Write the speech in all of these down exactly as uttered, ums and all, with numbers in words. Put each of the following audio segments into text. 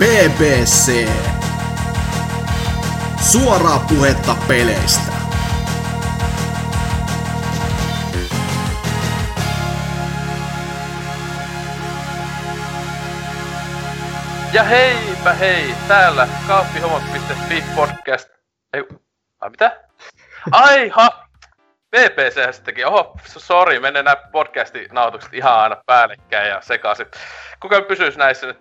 B B C. Suoraa puhetta peleistä. Ja heipä hei, täällä kaappihomot piste fi podcast. Ei, ai mitä? Aiha! B B C:hän sittenkin. Oho, sori, menee nää podcastinautukset ihan aina päällekkäin ja sekaisin. Kukaan pysyis näissä nyt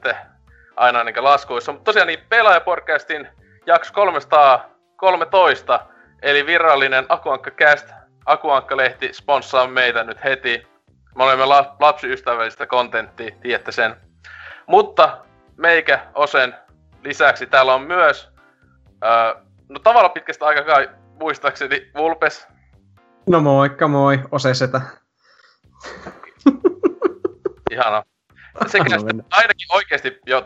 aina niinkä laskuissa. Mutta tosiaan niin Pelaaja-podcastin jakso kolmesataakolmetoista, eli virallinen Aku Ankka Cast. Aku Ankka-lehti sponssaa meitä nyt heti. Me olemme la- lapsiystävällistä kontenttia, tiedätte sen. Mutta meikä Osen lisäksi täällä on myös, öö, no tavallaan pitkästä aikaa muistaakseni, Vulpes. No moikka moi, Ose setä. Ihanaa. Sekä sitten ainakin oikeesti jo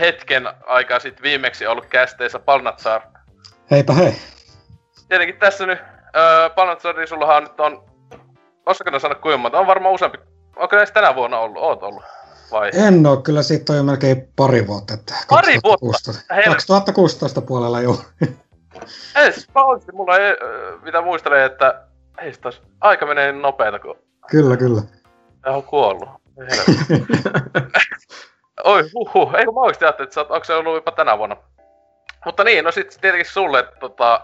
hetken aikaa sitten viimeksi ollut kästeissä Palnazar. Heipä hei. Tietenkin tässä nyt, öö, Palnazari, sullahan nyt on, olisiko ne saanut kuinka monta? On varmaan useampi, onko näistä tänä vuonna ollut, oot ollut? Vai? En oo, kyllä siitä on jo melkein pari vuotta. Että pari kaksituhattakuusitoista, vuotta? kaksituhattakuusitoista puolella joo. Ees, pahoisin, mulla ei, mitä muistelee, että ei taas, aika menee nopeeta kun... Kyllä, kyllä. Tää on kuollut. Oi huhuh, eikö mä oikeesti ajattelin, että sä oot, onko se ollut jopa tänä vuonna? Mutta niin, no sit tietenkin sulle, että tota...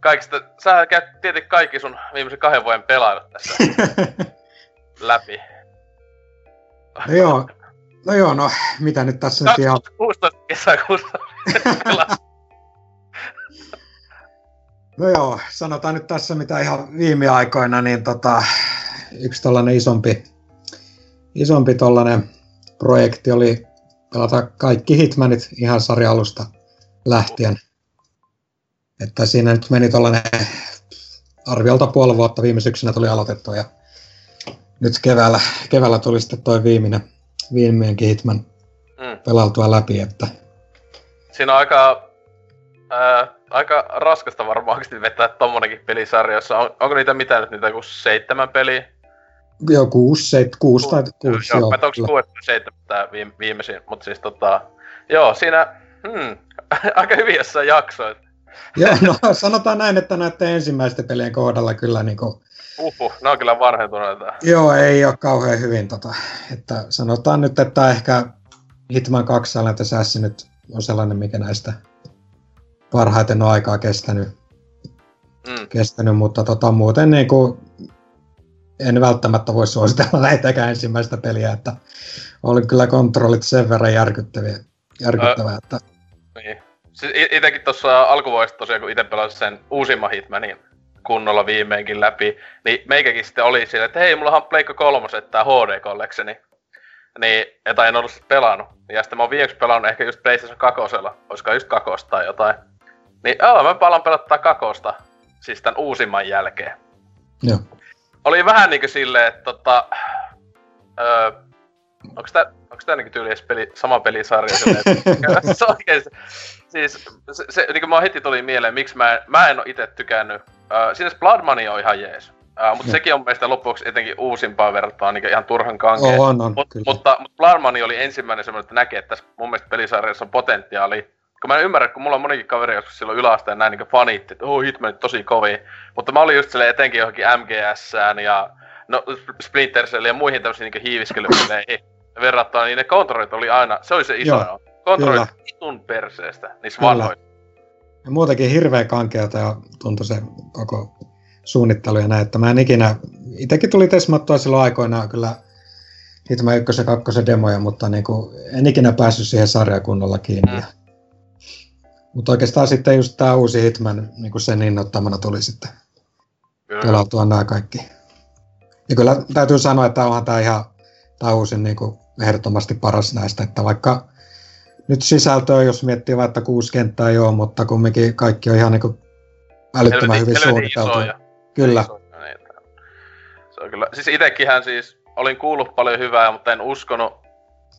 Kaikista, sähän käyt tietenkin kaikki sun viimeisen kahden vuoden pelailut tässä läpi. No joo, no joo, no mitä nyt tässä nyt ihan... kaksituhattakuusitoista kesäkuussa pelas. No joo, sanotaan nyt tässä mitä ihan viime aikoina, niin tota, yksi tällainen isompi, isompi tollainen projekti oli pelata kaikki Hitmanit ihan sarja-alusta lähtien. Että siinä nyt meni tollainen arviolta puoli vuotta, viime syksynä tuli aloitettu ja nyt keväällä, keväällä tuli sitten toi viimeinen, viimeinenkin Hitman mm. pelautua läpi, että... Siinä on aika... Ää... Aika raskasta varmaan vetää tommonenkin pelisarja, jossa on, onko niitä mitään nyt niitä kuin seitsemän peliä? Joo, kuusi, seit, kuusi Ku, tai kuusi, joo. Joo, mä toks kuusi tai seitsemän tää viime, viimeisin, mut siis tota... Joo, siinä... Hmm, aika hyvin jossain jaksoit. Joo, no sanotaan näin, että näiden ensimmäisten pelien kohdalla kyllä niinku... Uhuh, ne on kyllä varhentuneita. Joo, ei oo kauhean hyvin tota, että sanotaan nyt, että ehkä Hitman kaksi Silent Assassin nyt on sellainen, mikä näistä... Parhaiten on aikaa kestänyt, mm. kestänyt mutta tota, muuten niin kuin, en välttämättä voi suositella näitäkään ensimmäistä peliä, että oli kyllä kontrollit sen verran järkyttäviä, järkyttävää, öö, että... Niin. Siis itsekin tuossa alkuvuodesta tosiaan, kun itse pelasin sen uusimman Hitmanin kunnolla viimeinkin läpi, niin meikäkin sitten oli sillä, että hei, mullahan on Pleikka kolmoset tää H D-kollekseni, niin, tai en ollut sit pelannut. Ja sitten mä oon viimeksi pelannut ehkä just PlayStation kakosella, olisiko just kakosta tai jotain. Niin joo, mä palan pelottaa kakosta, siis tän uusimman jälkeen. Joo. Oli vähän niinku silleen, että tota... Öö, onks tää, onks tää niinku tyyli edes peli, sama pelisarja silleen, että... se oikeesti... Siis, se, se niinku mä heti tuli mieleen, miksi mä en, mä en oo ite tykännyt. Öö, siinä Blood Money on ihan jees. Öö, mut sekin on meistä loppuksi etenkin uusimpaan verrattuna niinku ihan turhan kankeen. Oh, on, on, mut, mutta mut Blood Money oli ensimmäinen semmonen, että näkee, että tässä mun mielestä pelisarjassa on potentiaalia. Kun mä en ymmärrä, kun mulla on monikin kaveri joskus silloin yläaste ja näin niinku fanitti, että oh, Hitmanit tosi kovia. Mutta mä olin just silleen etenkin johonkin M G S:ään ja no, Splinter Cell ja muihin tämmöisiin niinku hiiviskelypeleihin verrattuna, niin ne kontrollit oli aina, se oli se iso. Joo, kontrollit vitun perseestä, niissä vanhoissa. Ja muutenkin hirveä kankeata ja tuntui se koko suunnittelu ja näin, että mä en ikinä, itekin tuli tesmattua silloin aikoinaan kyllä Hitman ykkösen ja kakkosen demoja, mutta niinku en ikinä päässyt siihen sarjakunnolla kiinni. Mm. Mutta oikeastaan sitten just tää uusi Hitman, niinku sen innoittamana tuli sitten pelautua nää kaikki. Ja kyllä täytyy sanoa, että onhan tää ihan tää uusin niinku ehdottomasti paras näistä, että vaikka nyt sisältöä, jos miettii vaikka kuusi kenttää joo, mutta kumminkin kaikki on ihan niinku älyttömän hyvin suunniteltu. Kyllä. Se on kyllä. Siis itekinhän siis olin kuullut paljon hyvää, mutta en uskonut,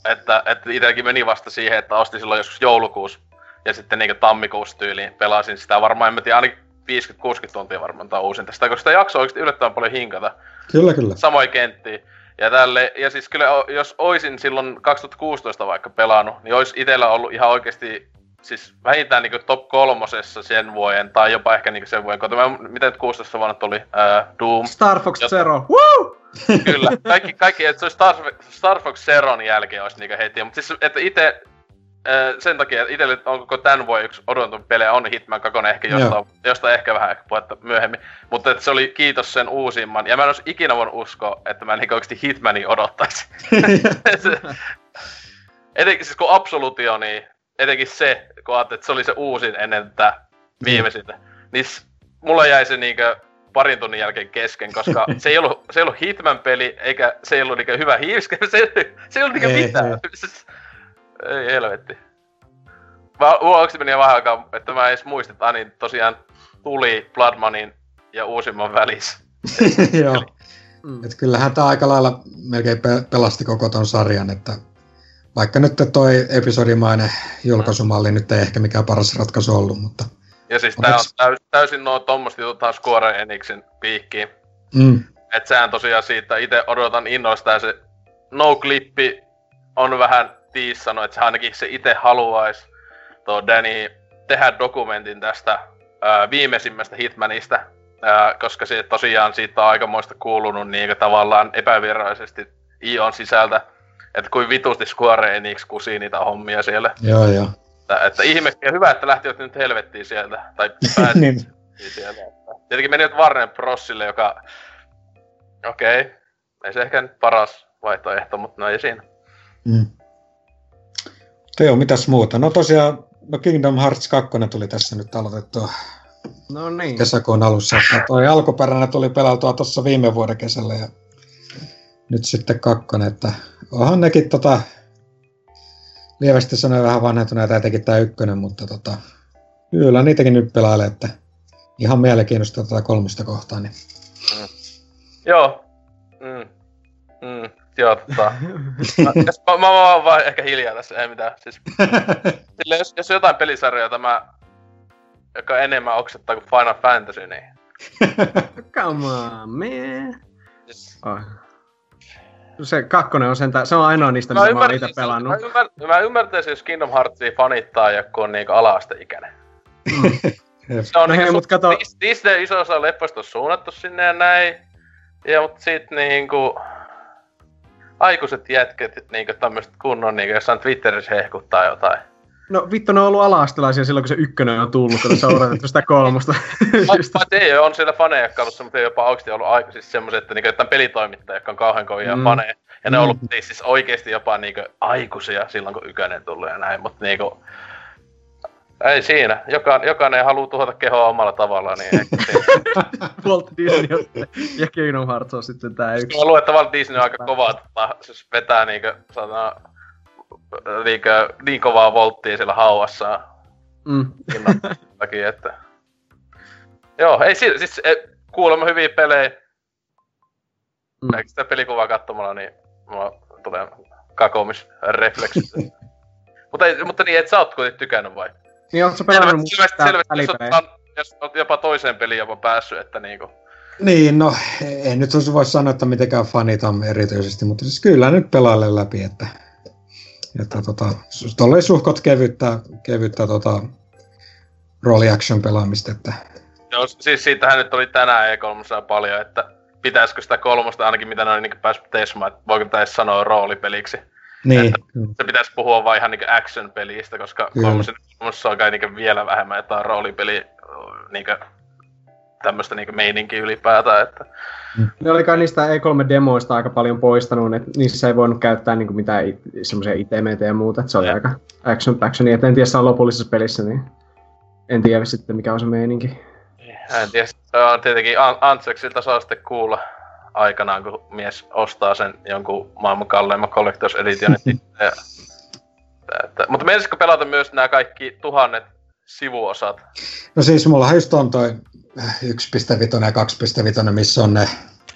että, että itekin meni vasta siihen, että ostin silloin joskus joulukuussa. Ja sitten niinku tammikuussa tyyliin pelasin sitä varmaan, en mä tiedä, ainakin viisikymmentä kuusikymmentä tuntia varmaan tää uusinta sitä, koska sitä jaksoa oikeesti yllättävän paljon hinkata. Kyllä, kyllä. Samoin kenttiä. Ja, tälle, ja siis kyllä jos oisin silloin kaksituhattakuusitoista vaikka pelannut, niin olisi itsellä ollut ihan oikeasti siis vähintään niin top kolmosessa sen vuoden, tai jopa ehkä niin sen vuoden kotoa. Mitä nyt kuusitoista vuonna tuli? Äh, Doom. Star Fox Jot... Zero. Woo! Kyllä. Kaikki, kaikki että se olisi Star, Star Fox Zeron jälkeen olisi niin heti. Mutta siis, että itse sen takia, että itselle on koko tämän vuoden yksi odotetun pelejä on Hitman kaksi ehkä, josta, josta ehkä vähän ehkä puhetta myöhemmin. Mutta että se oli kiitos sen uusimman. Ja mä en olisi ikinä voinut uskoa, että mä en niin oikeasti Hitmania odottaisi. Etenkin siis kun Absolutio, niin etenkin se, kun ajattelin, että se oli se uusin ennen tätä viimeisintä. Niin mulla jäi se niinkö parin tunnin jälkeen kesken, koska se ei ollut, se ei ollut Hitman-peli, eikä se ei ollut niinkö hyvä hiiliskä, se ei, se ei ollut niinkö mitään. Ei helvetti. Mä, mulla oikeesti meni vähän aikaa, että mä en edes muistin, että Ani tosiaan tuli Bloodmanin ja uusimman välissä. Joo. Mm. Et kyllähän tää aika lailla melkein pelasti koko ton sarjan, että vaikka nyt toi episodimainen julkaisumalli mm. nyt ei ehkä mikään paras ratkaisu ollut, mutta... Ja siis tää on täys, täysin noin tommoset jutut taas Square Enixin piikkiin. Mm. Et sehän tosiaan siitä ite odotan innoista ja se no-klippi on vähän... Tiis sanoi, että ainakin se itse haluaisi tuo Danny tehdä dokumentin tästä ää, viimeisimmästä Hitmanista, ää, koska se tosiaan siitä on aikamoista kuulunut niin tavallaan epävirallisesti I O:n sisältä, että kuin vitusti Square Enix kusii niitä hommia siellä. Joo, joo. Että, että ihme, ja hyvä, että lähtivät nyt helvettiin sieltä, tai pääsivät niin. sieltä. Tietenkin menivät Warner Brosille, joka, okei, okay, ei se ehkä nyt paras vaihtoehto, mutta no ei siinä. Mm. Joo, mitäs muuta? No tosiaan, no Kingdom Hearts kaksi tuli tässä nyt aloitettua no niin. kesäkuun alussa. Ja toi alkuperäinen tuli pelattua tuossa viime vuoden kesällä ja nyt sitten kakkonen, että onhan nekin tota, lievästi sanoen vähän vanhentuneita, etenkin tää ykkönen, mutta tota, kyllä niitäkin nyt pelailee, että ihan mielenkiinnosta tätä kolmosta kohtaa. Niin. Mm. Joo. Mm. Mm. Joo, tota. Mä, mä, mä oon vaan ehkä hiljaa tässä, ei mitään. Siis, sille, jos, jos on jotain pelisarjoja, tämä, joka enemmän oksettaa kuin Final Fantasy, niin... Come on, man! Yes. Oh. Se kakkonen on sentään, se on ainoa niistä, mä mitä mä oon ite pelannut. Mä, ymmär, mä ymmärtäisin, jos Kingdom Heartsia fanittaa joku on niinku ala-asteikäinen. Se on no niinku... Kato... Disney iso osa leppoista on suunnattu sinne ja näin. Ja mut sit niinku... Aikuiset jätket niinku tämmöset kunnon niinku jossain Twitterissä hehkuttaa jotain. No vittu, ne on ollut ala-astelaisia silloin, kun se ykkönen on tullut, kun se on odotettu sitä kolmosta. Mä tein, on siellä faneja kalussa, mutta ei jopa oikeesti ollut aika siis semmoset, että niinku jotain pelitoimittajia, jotka on kauhean kovia mm. faneja. Ja ne on ollut mm. siis oikeesti jopa niinku aikuisia silloin, kun ykönen tullut ja näin, mut niinku... Ei siinä. Joka, jokainen haluu tuhota kehoa omalla tavallaan, niin ehkä Walt Disney ja Kingdom Hearts on sitten tää yksi. Mä luulen, että Walt Disney on aika kovaa, että se vetää niinkö, sanotaan, niinkö, niin kovaa volttia siellä hauassaan. Mm. Takia, että... Joo, ei siinä, siis kuulemma hyviä pelejä. Mm. Eikö sitä pelikuvaa katsomalla, niin mulla tulee kakomisrefleksi. mutta, mutta niin, et sä oot kuitenkin tykännyt vai? Niin ootko pelannut muista välipelejä? Jos oot jopa toiseen peliin jopa päässyt, että niinku... Niin, no en nyt voi sanoa, että mitenkään fanitan erityisesti, mutta siis kyllä nyt pelailen läpi, että... Että tota, tolleen suhkot kevyttää, kevyttää tota... Roll action pelaamista, että... Joo, siis siitähän nyt oli tänään E kolme paljon, että... Pitäisikö sitä kolmosta ainakin, mitä ne oli niinku päässyt tesmaan, että voiko täs sanoa roolipeliksi? Niin. Että se pitäisi puhua vaan ihan niinku action-pelistä, koska kolmosessa on kai niinku vielä vähemmän jotain roolipeliä, niinku tämmöstä niinku meininkiä ylipäätään, että... Ne oli kai niistä E kolme -demoista aika paljon poistanut, että niissä ei voinut käyttää niinku mitään it- semmoisia itemeitä ja muuta, että se oli ja. aika action-actionia, että en tiedä, se on lopullisessa pelissä, niin en tiedä sitten mikä on se meininki. Ja en tiedä, se on tietenkin Antseksilta saa sitten kuulla. Aikanaan, kun mies ostaa sen jonkun maailman kalleimman Collectors Editionin. Mutta meinaisitko pelata myös nämä kaikki tuhannet sivuosat? No siis mullahan just on toi yksi pilkku viisi ja kaksi pilkku viisi, missä on ne...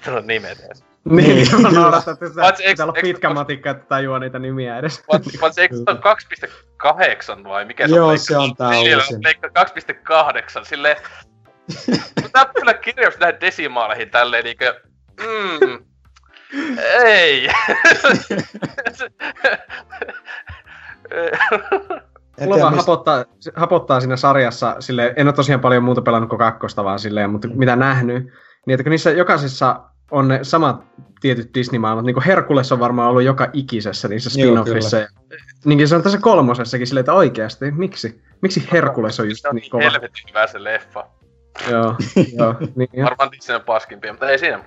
No nimet edes. Niin, mä noudattaa, että pitää olla pitkä matikka, että tajua niitä nimiä edes. Vaan se kaksi pilkku kahdeksan vai mikä se on? Joo, se on tää uusin. kaksi pilkku kahdeksan, silleen... Tää on kyllä kirjaus näihin desimaaleihin tälleen niinkö... Mm. Ei! Mulla vaan hapottaa, hapottaa siinä sarjassa, silleen, en ole tosiaan paljon muuta pelannut kuin kakkosta vaan silleen, mutta mm. mitä nähnyt, niin että kun niissä jokaisessa on ne samat tietyt Disney-maailmat, niin kuin Herkules on varmaan ollut joka ikisessä niissä spin-offissa. Niinkin se on tässä kolmosessakin silleen, että oikeasti, miksi? Miksi Herkules on just niin kova? Helvetin hyvä se leffa. Joo, joo. Niin, varmaan Disney on paskimpia, mutta ei siinä.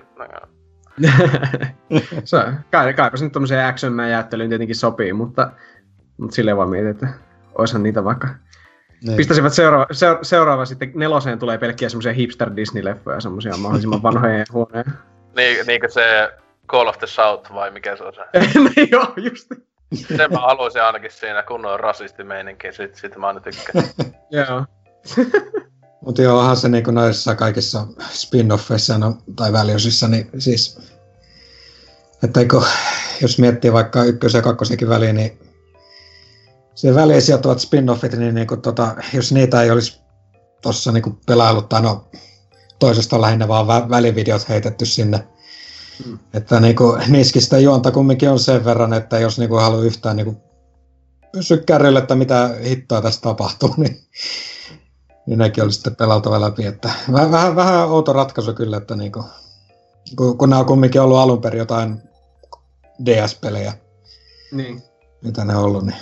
Se, kai, kaipa se nyt tommoseen action-mään jäyttelyyn tietenkin sopii, mutta, mutta silleen vaan mietin, että oishan niitä vaikka. Nein. Pistäisivät seuraava, seura- seuraava sitten neloseen tulee pelkkiä semmosia hipster Disney-leffoja, semmosia mahdollisimman vanhoja huoneja. Niin, niinkö se Call of the South vai mikä se on se? Niin joo, just niin. Sen mä haluaisin ainakin siinä kunnon rasistimeininkin, sit, sit mä aina tykkään. Joo. Mut joo, onhan se niinku noissa kaikissa spin-offeissa no, tai väliosissa, niin siis... Että eikö, jos miettii vaikka ykkösen ja kakkosenkin väliin, niin... Se väliin sijoittuvat spin-offit, niin niinku tota, jos niitä ei olisi tossa niinku pelaillut, tai no... Toisesta on lähinnä vaan vä- välivideot heitetty sinne. Mm. Että niinku niskistä juonta kumminkin on sen verran, että jos niinku haluaa yhtään niinku pysyä kärryllä, että mitä hittoa tässä tapahtuu, niin, niin nekin oli sitten pelautava läpi. Että vähän, vähän, vähän outo ratkaisu kyllä, että niinku, kun, kun nämä on kumminkin ollut alun perin jotain D S-pelejä, niin. Mitä ne on ollut, niin...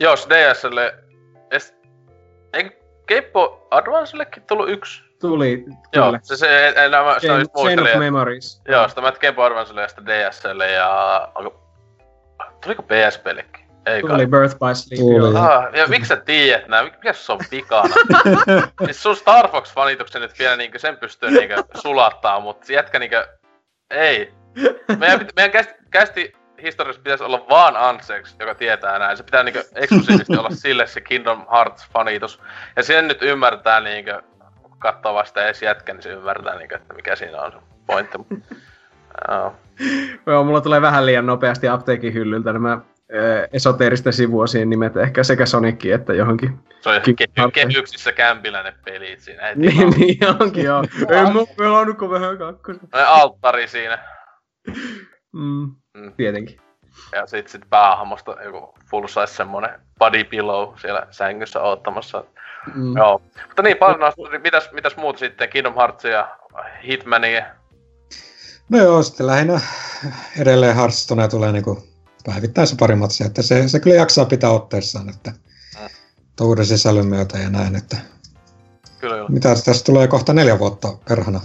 Jos D S:lle... Keipo Advancellekin tullut yksi? Tuli, joo, kyllä. Se, se, en, en, en, sitä Game, Chain of Memories. Joo, sitä mä Keipo Advancelle ja sitä D S:lle ja... Tuliko P S-pellekin? Ei kai. Tuli Birth by Sleep. Ah, ja miksi sä tiedät nää? Mikä se on pikana? Siis sun Star Fox-fanituksen nyt vielä niinkö sen pystyy niinkö sulattaa, mut jätkä niinkö... Ei. Meidän, meidän kästi... kästi historiassa pitäisi olla vaan Ansex, joka tietää näin. Se pitää niinkö eksklusiivisesti olla sille se Kingdom Hearts-fanitus. Ja sen nyt ymmärtää niinkö, kun katsoo vasta edes jätkä, niin se ymmärtää niinkö, että mikä siinä on se pointti. Joo. Joo, mulla tulee vähän liian nopeasti apteekin hyllyltä nämä ö, esoteeristen sivuosien nimet, ehkä sekä Sonicin että johonkin. Se on ke- kehyksissä kämpillä ne pelit siinä. Ei niin, niin onkin joo. Ei mun pelannut kuin vähän kakkosta. No alttari siinä. Mm. Mm. Tietenkin. Ja sit sit päähahmosta joku full size semmonen body pillow siellä sängyssä odottamassa. Mm. Joo. Mutta niin paljon noista, mitäs, mitäs muuta sitten? Kingdom Heartsia ja Hitmania? No joo, sitten lähinnä edelleen Hearthstonea tulee niinku päivittäin se pari matsia, että se, se kyllä jaksaa pitää otteessaan, että mm. tuon uuden sisällön myötä ja näin, että kyllä joo. Mitä tässä tulee kohta neljä vuotta perhana?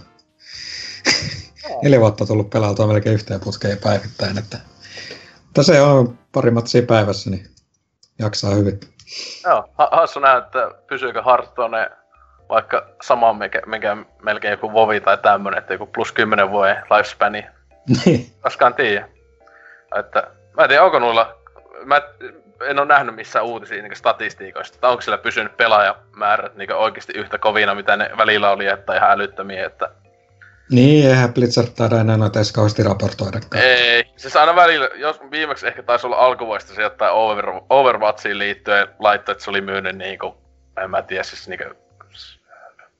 Neljä vuotta on tullut pelautua melkein yhteen putkeen päivittäin, että se on pari matsia päivässä, niin jaksaa hyvin. Joo, hassu nähdä, että pysyykö Hearthstone vaikka sama, mikä, mikä melkein joku Vovi tai tämmönen, että joku plus kymmenen vuoden lifespani. Niin. Koskaan tiedä. Että, mä en tiedä, onko noilla, mä en oo nähnyt missään uutisia niin statistiikoista, että onko siellä pysynyt pelaajamäärät niin oikeesti yhtä kovina, mitä ne välillä oli, että ihan älyttömiä, että niin, eihän Blizzard taida enää noita edes kauheasti raportoidakaan. Ei, siis aina välillä, jos viimeksi ehkä taisi olla alkuvuodesta se jotain over, Overwatchiin liittyen laitto, että se oli myynyt niinku, en mä tiedä, siis niinku,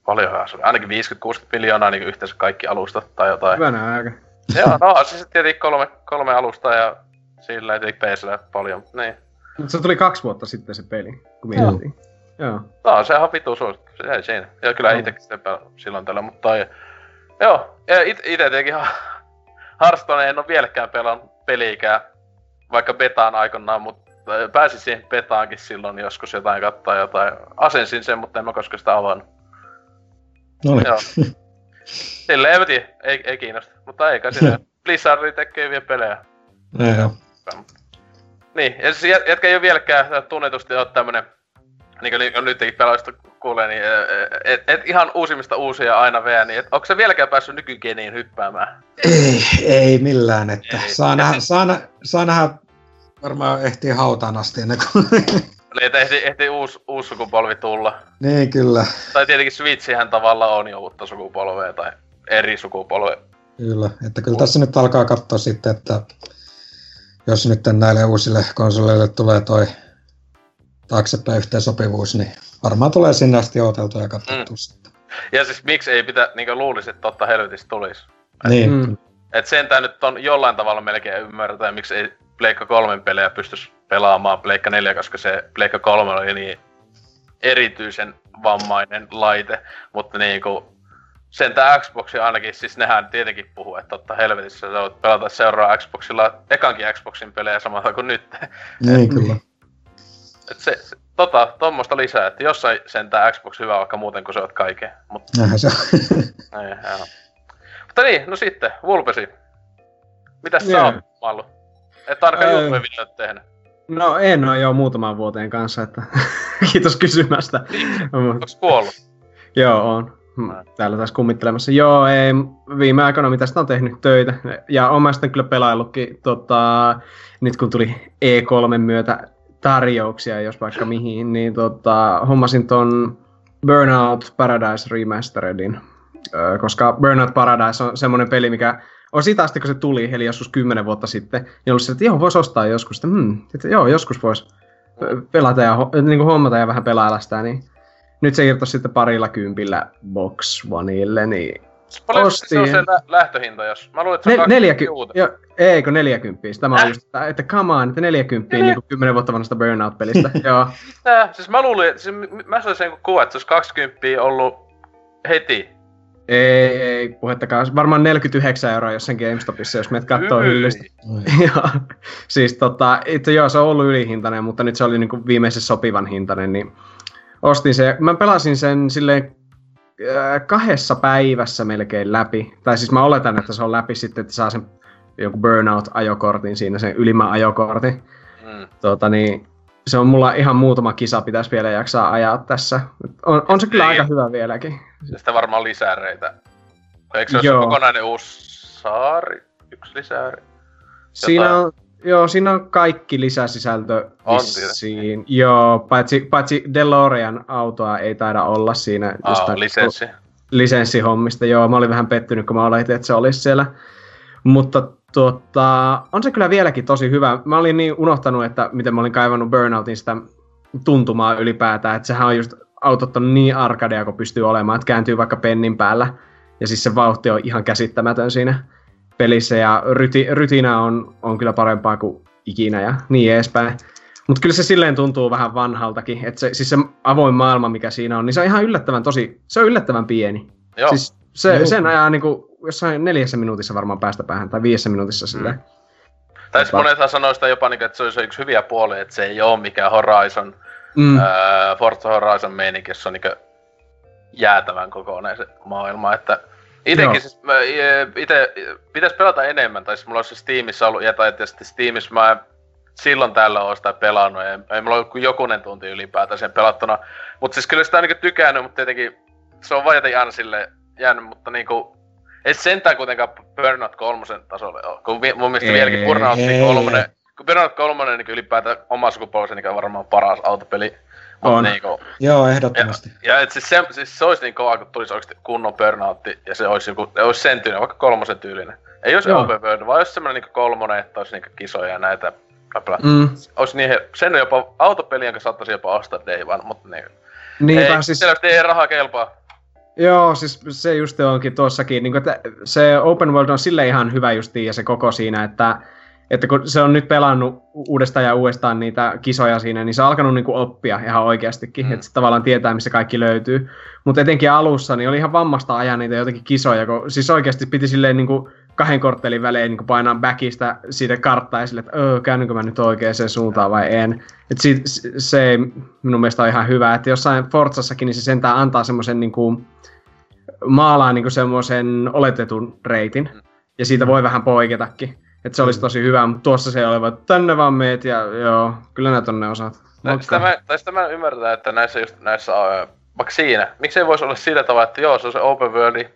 paljonhan se oli, ainakin viisikymmentä kuusikymmentä miljoonaa niinku yhteensä kaikki alustat tai jotain. Hyvänä aika. Joo, no siis tietenkin kolme, kolme alustaa ja sillä ei tietenkin P C:llä paljon, niin. Mutta se tuli kaksi vuotta sitten se peli, kun mietittiin. Joo. No, se on vitu suosittu, se ei siinä. Ja kyllä no. Itsekin sitä silloin tällä, mutta ei. Joo, it- ite tietenkin Hearthstone en ole vieläkään pelannut peliikään, vaikka betaan aikanaan, mutta pääsin siihen betaankin silloin joskus jotain kattaa jotain. Asensin sen, mutta en mä koskaan sitä avannut. Noniin. Joo. Silleen en mä tiedä, ei, ei kiinnosta, mutta eikä silleen. Blizzard tekee hyviä pelejä. Ei joo. Niin, ja siis jät- jätkä ei ole vieläkään tunnetusti ole tämmönen, niin kuin nytkin pelaajista kuulee, niin et, et ihan uusimmista uusia aina vielä, niin et, onko se vieläkään päässyt nykygeniin hyppäämään? Ei, ei millään, että ei, saa, nähdä, saa, nähdä, saa nähdä, varmaan ehtii hautaan asti ennen kuin... Eli et ehtii, ehtii uusi, uusi sukupolvi tulla. Niin, kyllä. Tai tietenkin Switchihän tavallaan on jo uutta sukupolvea tai eri sukupolvea. Kyllä, että kyllä tässä nyt alkaa katsoa sitten, että jos nyt näille uusille konsoleille tulee toi taaksepäin yhteensopivuus, niin varmaan tulee sinne asti odoteltua ja katsottua mm. sitten. Ja siis miksi ei pitä, niinkö luulisi, että totta helvetissä tulisi? Niin. Mm. Et sentään nyt on jollain tavalla melkein ymmärtää, miksi ei Pleikka kolmen pelejä pystyisi pelaamaan Pleikka neljä, koska se Pleikka kolme oli niin erityisen vammainen laite, mutta niinku sentään Xboxi ainakin, siis nehän tietenkin puhuu, että totta helvetissä sä voit pelata seuraa Xboxilla ekankin Xboxin pelejä samalla kuin nyt. Niin kyllä. Et se, se tota, tommoista lisää, että jossain sentään Xbox hyvä vaikka muuten kuin se oot kaiken. Mut... Näinhän se on. Näin, mutta niin, no sitten, Vulpesi. Mitäs yeah. sä oot mallu? Et ainakaan öö... YouTube-videot tehnyt. No en oo jo muutaman vuoteen kanssa, että kiitos kysymästä. Onks kuollut? Joo, on. Täällä taas kummittelemassa. Joo, ei, viime aikoina mitä sitä on tehnyt töitä. Ja oon mä sitten kyllä pelaillutkin, tota, nyt kun tuli E kolme myötä tarjouksia, jos vaikka mihin, niin tota, hommasin ton Burnout Paradise Remasteredin. Koska Burnout Paradise on semmoinen peli, mikä on siitä asti, kun se tuli, eli joskus kymmenen vuotta sitten, niin ollut se, että joo, vois ostaa joskus. Sitten, hmm, että joo, joskus vois pelata ja niin kuin hommata ja vähän pelailla sitä, niin nyt se irtosi sitten parilla kympillä Box Oneille, niin paljon ostin. Se on se lä- lähtöhinta, jos mä luulen, että se on kaksikymmentä jo, eikö neljäkymppiä, sitä mä oon just, että, että come on, että neljäkymppiä niinku kymmenen vuotta vanhasta Burnout-pelistä, joo. Mitä? Siis mä luulin, siis mä sanoisin joku kuva, että se olisi kaksikymmentä ollut heti. Ei, ei, puhettakaan. Varmaan neljäkymmentäyhdeksän euroa jossain GameStopissa, jos meet kattoo hyllystä. Siis tota, itse joo, se on ollut ylihintainen, mutta nyt se oli niinku viimeisen sopivan hintainen, niin ostin se. Mä pelasin sen silleen äh, kahdessa päivässä melkein läpi. Tai siis mä oletan, että se on läpi sitten, että saa sen joku Burnout-ajokortin siinä, sen ylimmän ajokortin. Mm. Tota niin, se on mulla ihan muutama kisa, pitäisi vielä jaksaa ajaa tässä. On, on se kyllä aika hyvä vieläkin. Sitä varmaan lisääreitä. Eikö se ole kokonainen uusi saari? Yksi lisääri? Siinä on, joo, siinä on kaikki lisäsisältö vissiin. Joo, paitsi, paitsi DeLorean autoa ei taida olla siinä. Oh, lisenssi. Lisenssihommista, joo. Mä olin vähän pettynyt, kun mä oletin, että se olisi siellä. Mutta tota, on se kyllä vieläkin tosi hyvä. Mä olin niin unohtanut, että miten mä olin kaivannut Burnoutin sitä tuntumaa ylipäätään. Että sehän on just, autot on niin arcadea, kun pystyy olemaan, että kääntyy vaikka pennin päällä. Ja siis se vauhti on ihan käsittämätön siinä pelissä. Ja ryti, rytinä on, on kyllä parempaa kuin ikinä ja niin edespäin. Mutta kyllä se silleen tuntuu vähän vanhaltakin. Että se, siis se avoin maailma, mikä siinä on, niin se on ihan yllättävän tosi, se on yllättävän pieni. Joo. Siis se, sen ajaa niinku... jossain neljässä minuutissa varmaan päästä päähän, tai viidessä minuutissa silleen. Mm. Tai siis monethan sanoo sitä jopa, että se olisi yksi hyviä puolia, että se ei ole mikään Horizon, mm. ää, Forza Horizon meininki, jossa on niin jäätävän kokoinen se maailma. Että itekin siis, mä, ite, pitäisi pelata enemmän, tai siis mulla olisi Steamissa ollut, ja tai tietysti Steamissa mä en silloin tällä ole sitä pelannut, ja ei mulla ole jokunen tunti ylipäätään sen pelattuna. Mutta siis kyllä sitä on niin tykännyt, mutta tietenkin se on vaan jotenkin aina silleen jäänyt, mutta niinku... Et sentään kuitenkaan Burnout kolmosen tasolle oo, kun mun mielestä vieläkin Burnout kolmonen, kun Burnout kolmonen niin ylipäätään oma sukupolvensa niin varmaan paras autopeli. On. Niin kuin, joo, ehdottomasti. Ja, ja et siis se, siis se olisi niin kovaa, kun tulisi oikeasti kunnon Burnoutti, ja se olisi, joku, olisi sen tyylinen, vaikka kolmosen tyylinen. Ei olisi open world, vaan olisi semmoinen niin kolmonen, että olisi niin kisoja ja näitä. Mm. Olisi niin, sen on jopa autopeli, jonka saattaisi jopa ostaa Day One, mutta niin. Niinpä ei, siis... Selvästi ei rahaa kelpaa. Joo, siis se just onkin tuossakin, niin että se open world on sille ihan hyvä justiin ja se koko siinä, että, että kun se on nyt pelannut uudestaan ja uudestaan niitä kisoja siinä, niin se on alkanut niin kuin oppia ihan oikeastikin, mm. että se tavallaan tietää, missä kaikki löytyy. Mutta etenkin alussa niin oli ihan vammasta ajaa niitä jotenkin kisoja, kun siis oikeasti piti silleen niin kuin kahden korttelin välein niin kuin painaa backista siitä karttaa ja sille, että öö, käännynkö mä nyt oikeaan suuntaan vai en. Että se ei minun mielestä ole ihan hyvä, että jossain Forzassakin niin se sentään antaa semmoisen niin kuin maalaa niinku semmoisen oletetun reitin, ja siitä voi vähän poiketakin. Että se olisi tosi hyvä, mutta tuossa se ei ole, että tänne vaan meet, ja joo, kyllä nää tonne osaat. Nä, sitä mä, tai sitä mä ymmärtän, että näissä just näissä, vaikka siinä, miksei voisi olla sillä tavalla, että joo, se on se open worldi,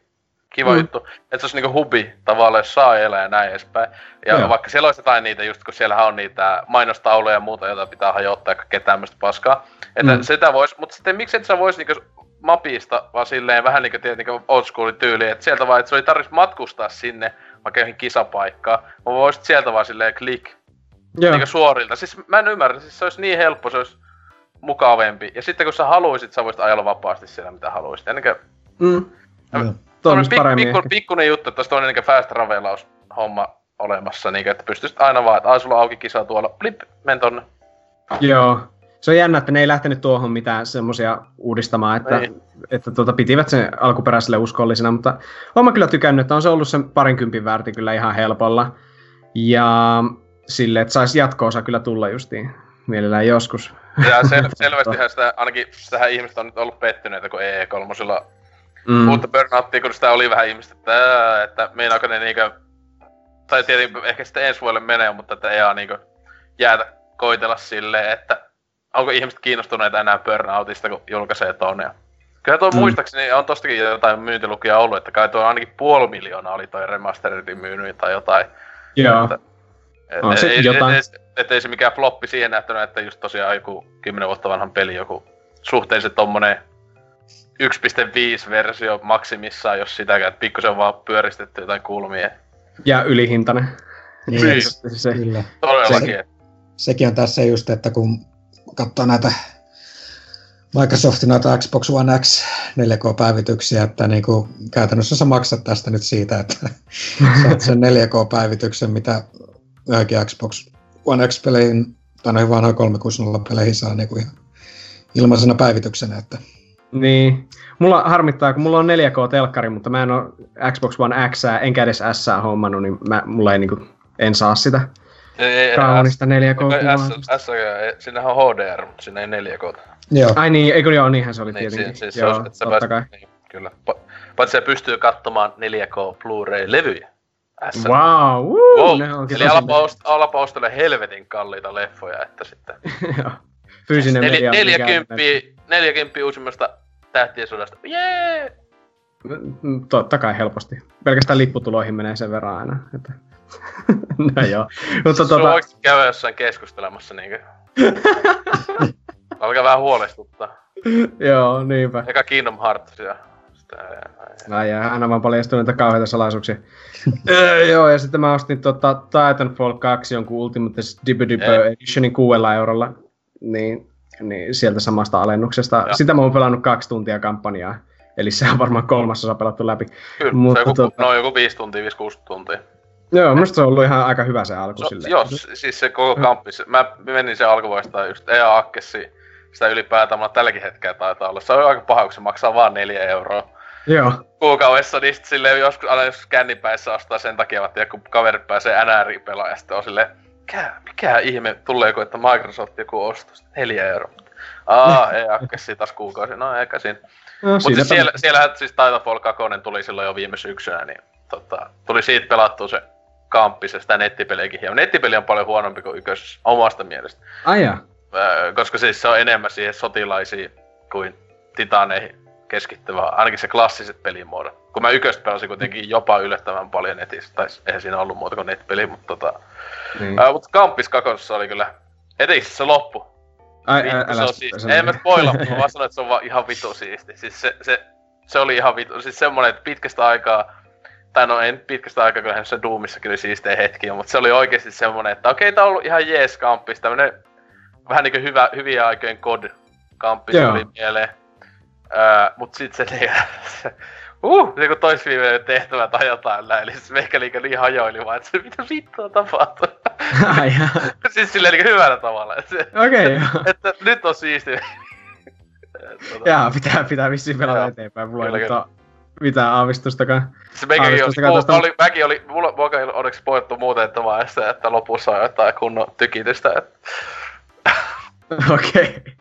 kiva mm. juttu, että se olisi niinku hubi tavallaan, jos saa elää ja näin edespäin. Ja joo. Vaikka siellä olisi jotain niitä, just kun siellähän on niitä mainostauluja ja muuta, joita pitää hajottaa ja kaikkea tämmöistä paskaa. Että mm. sitä voisi, mutta sitten miksi et sä vois niinku mapista, vaan silleen vähän niinku tietenkin old school tyyliin, että sieltä vaan, että se ei tarvitsisi matkustaa sinne, vaikka johonkin kisapaikkaan, vaan voisit sieltä vaan silleen klik, niinku suorilta. Siis mä en ymmärrä, siis se olisi niin helppo, se olisi mukavempi. Ja sitten kun sä haluisit, sä voisit ajalla vapaasti siellä, mitä haluisit. Ennen kuin... Mm. Tuo on pik- pikku, pikkuinen juttu, että olisi toinen niin fast travelaus homma olemassa, niin että pystyisit aina vaan, että sulla auki kisa tuolla, blip, men tonne. Joo. Se on jännä, että ne ei lähtenyt tuohon mitään semmoisia uudistamaan, että, että, että tuota, pitivät sen alkuperäiselle uskollisena, mutta olen mä kyllä tykännyt, että on se ollut sen parinkympin väärti kyllä ihan helpolla. Ja sille, että saisi jatko-osa kyllä tulla justiin mielellään joskus. Ja sel- selvästihän sitä, ainakin tähän ihmiset on nyt ollut pettyneitä, kun E kolme mm. uutta Burnouttia, kun sitä oli vähän ihmistä, että, että meinaako ne niinkö, tai tietenkin ehkä sitten ensi vuodelle menee, mutta että ei ole niinkö jäätä koitella silleen, että onko ihmiset kiinnostuneita enää Burnoutista, kun julkaisee tonea. Kyllä tuo mm. muistaakseni on tostakin jotain myyntilukia ollut, että kai tuo ainakin puoli miljoonaa oli toi remasterity myynyt tai jotain. Joo. Että, et, on se et, jotain. Et, et, et ei se mikään floppi siihen nähtänyt, että just tosiaan joku kymmenen vuotta vanhan peli, joku suhteellisen tommonen yksi pilkku viisi versio maksimissaan, jos sitäkään, että pikkusen on vaan pyöristetty jotain kulmia. Ja ylihintainen. Niin, niin. Se, se, kyllä. Todellakin. Se, sekin on tässä just, että kun katsoo näitä Microsoftin näitä Xbox One X neljä K-päivityksiä, että niinku käytännössä sä maksat tästä nyt siitä, että saat sen neljä K-päivityksen, mitä myöhäkin Xbox One X-peleihin, tai noihin vaan noin kolmesataakuusikymmentä-peleihin saa niinku ihan ilmaisena päivityksenä. Että. Niin. Mulla harmittaa, kun mulla on neljä K-telkkari, mutta mä en oo Xbox One X:ää, enkä edes S:ää hommannut, niin mä, mulla ei niinku, en saa sitä. Ei, kaunista neljä K-kuvaa. Siinähän on H D R, mutta siinä ei neljä K. Joo. Ai niin, eikö joo, niinhän se oli niin, tietenkin. Siis, joo, se, se totta kai. Niin, kyllä. Paitsi se pystyy katsomaan neljä K Blu-ray-levyjä. S-tä. Wow! Wuu, wow. Ne onkin eli alapa ostella helvetin kalliita leffoja, että sitten. Joo. Fyysinen media. neljäkymmentä uusimmasta Tähtien sodasta. Jee! Totta kai helposti. Pelkästään lipputuloihin menee sen verran aina. Että. No joo. Mutta tuota. Sulla oikeesti käydä jossain keskustelemassa niinkö? Alkaa vähän huolestuttaa. Joo, niinpä. Eka Kingdom Hearts ja sitä. Ai jää, aina vaan paljastuu niitä kauheita salaisuuksia. öö, joo, ja sitten mä ostin tota Titanfall kaksi jonkun Ultimate Dibidibö Editionin kuudella eurolla. Niin, niin sieltä samasta alennuksesta. Joo. Sitä mä oon pelannut kaksi tuntia kampanjaa. Eli se on varmaan kolmasosa pelattu läpi. Kyllä, mutta se on joku, tota, no, joku viisi tuntia, viisi kuusi tuntia. Joo, musta se on ollut ihan aika hyvä se alku no, silleen. Joo, siis se koko kamppi. Mä menin sen alkuvuodesta just E A Akkessi. Sitä ylipäätään mulla tälläkin hetkellä taitaa olla. Se on aika paha, kun se maksaa vaan neljä euroa. Joo. Kuukaudessa, niin sit silleen joskus, aina joskus kännipäissä ostaa sen takia, että joku kaveri pääsee N R-iin pelaamaan. Ja sitten on silleen, mikä, mikä ihme, tulee joku, että Microsoft joku ostos. Neljä euroa. Aa, E A Akkessi taas kuukausi. No, eikä siinä. No, mutta siis siellä, siellähän siis Titanfall kaksi tuli silloin jo viime syksynä, niin tota, tuli siitä pelattua se kamppi, se sitä nettipeliäkin hieman. Nettipeli on paljon huonompi kuin ykös omasta mielestä. Ai jaa. Koska siis se on enemmän siihen sotilaisiin kuin titaneihin keskittyvää, ainakin se klassiset pelimuodot. Kun mä yköstä pelasin kuitenkin jopa yllättävän paljon netissä, tai eihän siinä ollut muuta kuin nettipeli, mutta tota. Niin. Ää, mutta kamppis kakosessa oli kyllä, etenkin se loppu. Ai, vittu, älä, se on siis, ei mä spoila, mutta mä vaan sanoin, että se on vaan ihan vitu siisti. Siis se, se, se oli ihan vitu, siis semmonen, että pitkästä aikaa, tai no ei pitkästä aikaa, kyllähän se Doomissakin oli siistejä hetkiä, mutta se oli oikeesti semmonen, että okei, tää on ollut ihan jees kamppis, tämmönen vähän niinku hyvä, hyvien aikojen kod kamppis oli mieleen. Öö, mut sit se niinku, uh, niinku toisviimeinen tehtävä tai jotain näin, eli se meikä liikaa niin hajoili vaan, että se mitä vittua tapahtuu. Ai siis silleen niinku hyvällä tavalla. Okei. Okay, että nyt on siistiä. tota, jaa, pitää, pitää vissiin pelata eteenpäin, mulla ei nyt oo mitään aavistustakaan. Se aavistustakaan tästä. Oli, mäkin oli, mulla, mulla ei onneksi poittu muuten, että vaan se, että lopussa on jotain kunnon tykitystä. Että. Okei. Okay.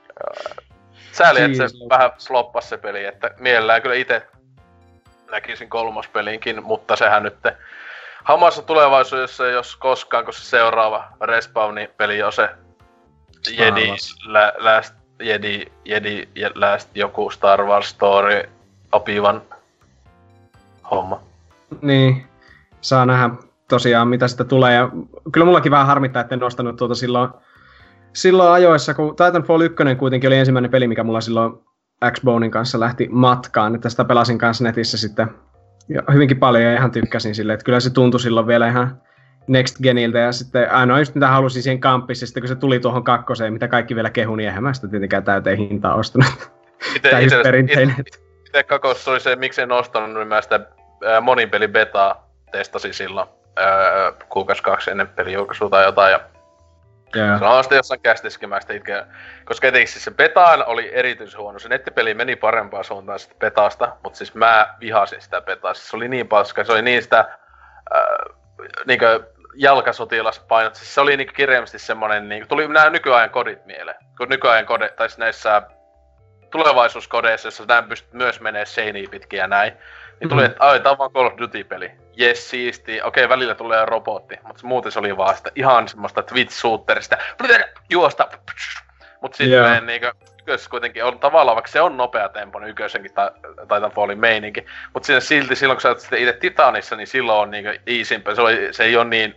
Sääli, että se vähän floppas se peli, että mielellään kyllä itse näkisin kolmospelinkin, mutta sehän nyt hamassa tulevaisuudessa, jos koskaan, kun se seuraava Respawni-peli on se Jedi, lä, last, Jedi, Jedi, last, joku Star Wars Story, Obi-Wan homma. Niin, saa nähdä tosiaan mitä sitä tulee. Ja kyllä mullakin vähän harmittaa, että en nostanut tuota silloin, silloin ajoissa, kun Titanfall yksi kuitenkin oli ensimmäinen peli, mikä mulla silloin Xbonin kanssa lähti matkaan, että sitä pelasin kanssa netissä sitten ja hyvinkin paljon ja ihan tykkäsin silleen, että kyllä se tuntui silloin vielä ihan Next Geniltä ja sitten ainoa just mitä halusin siihen kamppissa, sitten kun se tuli tuohon kakkoseen, mitä kaikki vielä kehu, niin eihän mä sitä tietenkään täyteen hintaan ostanut. Itse, itse, perinteinen. Itse, itse kakossa oli se, miksi en ostanut, niin mä sitä monin pelin betaa testasin silloin. öö, kuukausi kaksi ennen pelijulkaisua tai jotain. Ja yeah. Se on sitten jossain kästissäkin mä sitä itkeä. Koska etenkin siis se betaan oli erityisen huono. Se nettipeli meni parempaan suuntaan sitä betaasta, mutta siis mä vihasin sitä betaa. Se oli niin paska, se oli niin sitä öö, niinkö jalkasotilaspainot. Siis se oli niinkö kirjaimisesti semmonen niinkö, tuli nää nykyajan kodit mieleen. Kun nykyajan kodit, tai näissä tulevaisuuskodeissa, jossa näin pystyt myös menee seiniin pitkin ja näin, niin tuli, että ai, tää on vaan Call of Duty-peli. Jes, siisti. Okei, välillä tulee robotti, mutta muuten se oli vaan sitä ihan semmoista twitch-shooterista. Juosta. Mut sitten yeah. niinkö yköisessä kuitenkin on tavallaan, vaikka se on nopea tempo, yköisenkin Titanfallin meininki. Mut siinä silti silloin, kun sä oot sitten itse Titanissa, niin silloin on niinkö easympä. Se, se ei oo niin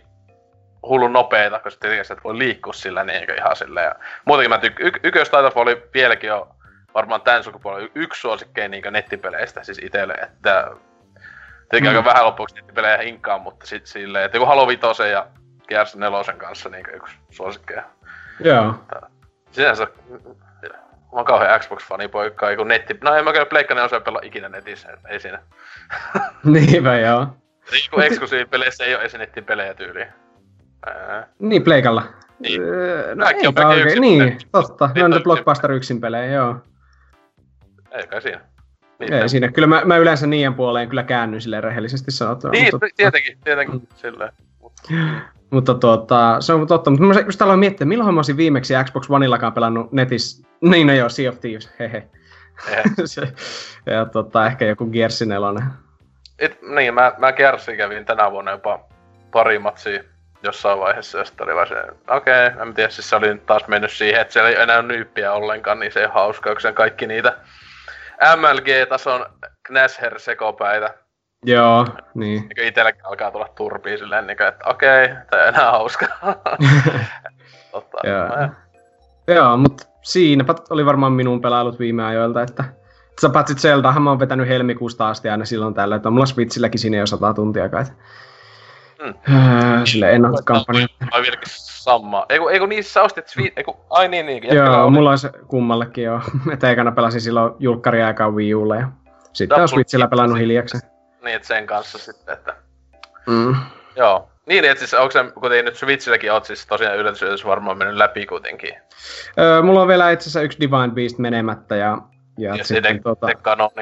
hullun nopeeta, koska tietenkin sä voi liikkua sillä niinkö ihan silleen. Ja muutenkin mä tykkään. Y- yköis Titanfallin vieläkin on varmaan tän sukupuolella yksi suosikkein niinkö nettipeleistä siis itelle, että tietenkin mm. aika vähän loppuksi nettipelejä hinkkaan, mutta sit silleen, että joku Halo Vitosen ja Gears Nelosen kanssa niinkö yksi suosikkeja. Joo. Yeah. Sinänsä, mä oon kauhean Xbox-fani poikkaa, joku netti... No en mä kyllä pleikka nelosen pelaa ikinä netissä, ei siinä. Niinpä joo. Joku eksklusiivipeleissä ei oo esi nettipelejä tyyliin. Ää... Niin, pleikalla. Niin. Öö, no eipä oikein, yksin, niin, mutta... totta. Ne on ne Blockbuster yksin pelejä, joo. Eikä siinä. Niitä. Ei siinä. Kyllä mä, mä yleensä niiden puoleen kyllä käännyin silleen rehellisesti sanotaan. Niin, mutta, tietenkin, tietenkin mm. silleen. Mutta tuota, se on totta. Mutta mä just aloin miettiä, milloin mä olisin viimeksi Xbox Oneillakaan pelannut netissä. Niin, no joo, Sea of Thieves, hehe. se, ja tota, ehkä joku Gearsin elonen. It, niin, mä, mä Gearsin kävin tänä vuonna jopa pari matsia jossain vaiheessa, josta oli vaan se, okei, okay, en tiedä, siis se oli taas mennyt siihen, että siellä ei enää nyyppiä ollenkaan, niin se ei ole hauskaa, koska kaikki niitä M L G-tason Knasher-sekopäitä. Joo, niin. Niin kuin itselläkin alkaa tulla turpiin silleen, niin kuin, että okei, okay, tää ei enää hauskaa. Totta, joo. Joo, mutta siinäpä oli varmaan minun pelailut viime ajoilta, että sä patsit Zeldahan, mä oon vetänyt helmikuusta asti aina silloin tällä, että on mulla Switchilläkin siinä jo sata tuntia kai. Mm. Sille en ole kampanjaa. Ai vieläkin samaa. Eiku, eiku niissä ostit Switch, eiku, ai niin niin. Joo, mulla on se kummallekin joo. Että ekana pelasin silloin julkkaria aikaan Wii Ulle ja sitten on Switchillä pelannut hiljakseen. Niin, että sen kanssa sitten, että... Mm. Joo. Niin, että siis onko se, kuten nyt Switchilläkin oot, siis tosiaan yllätys varmaan mennyt läpi kuitenkin. Öö, mulla on vielä itse asiassa yksi Divine Beast menemättä ja... Ja, ja sitten tota... kanoni.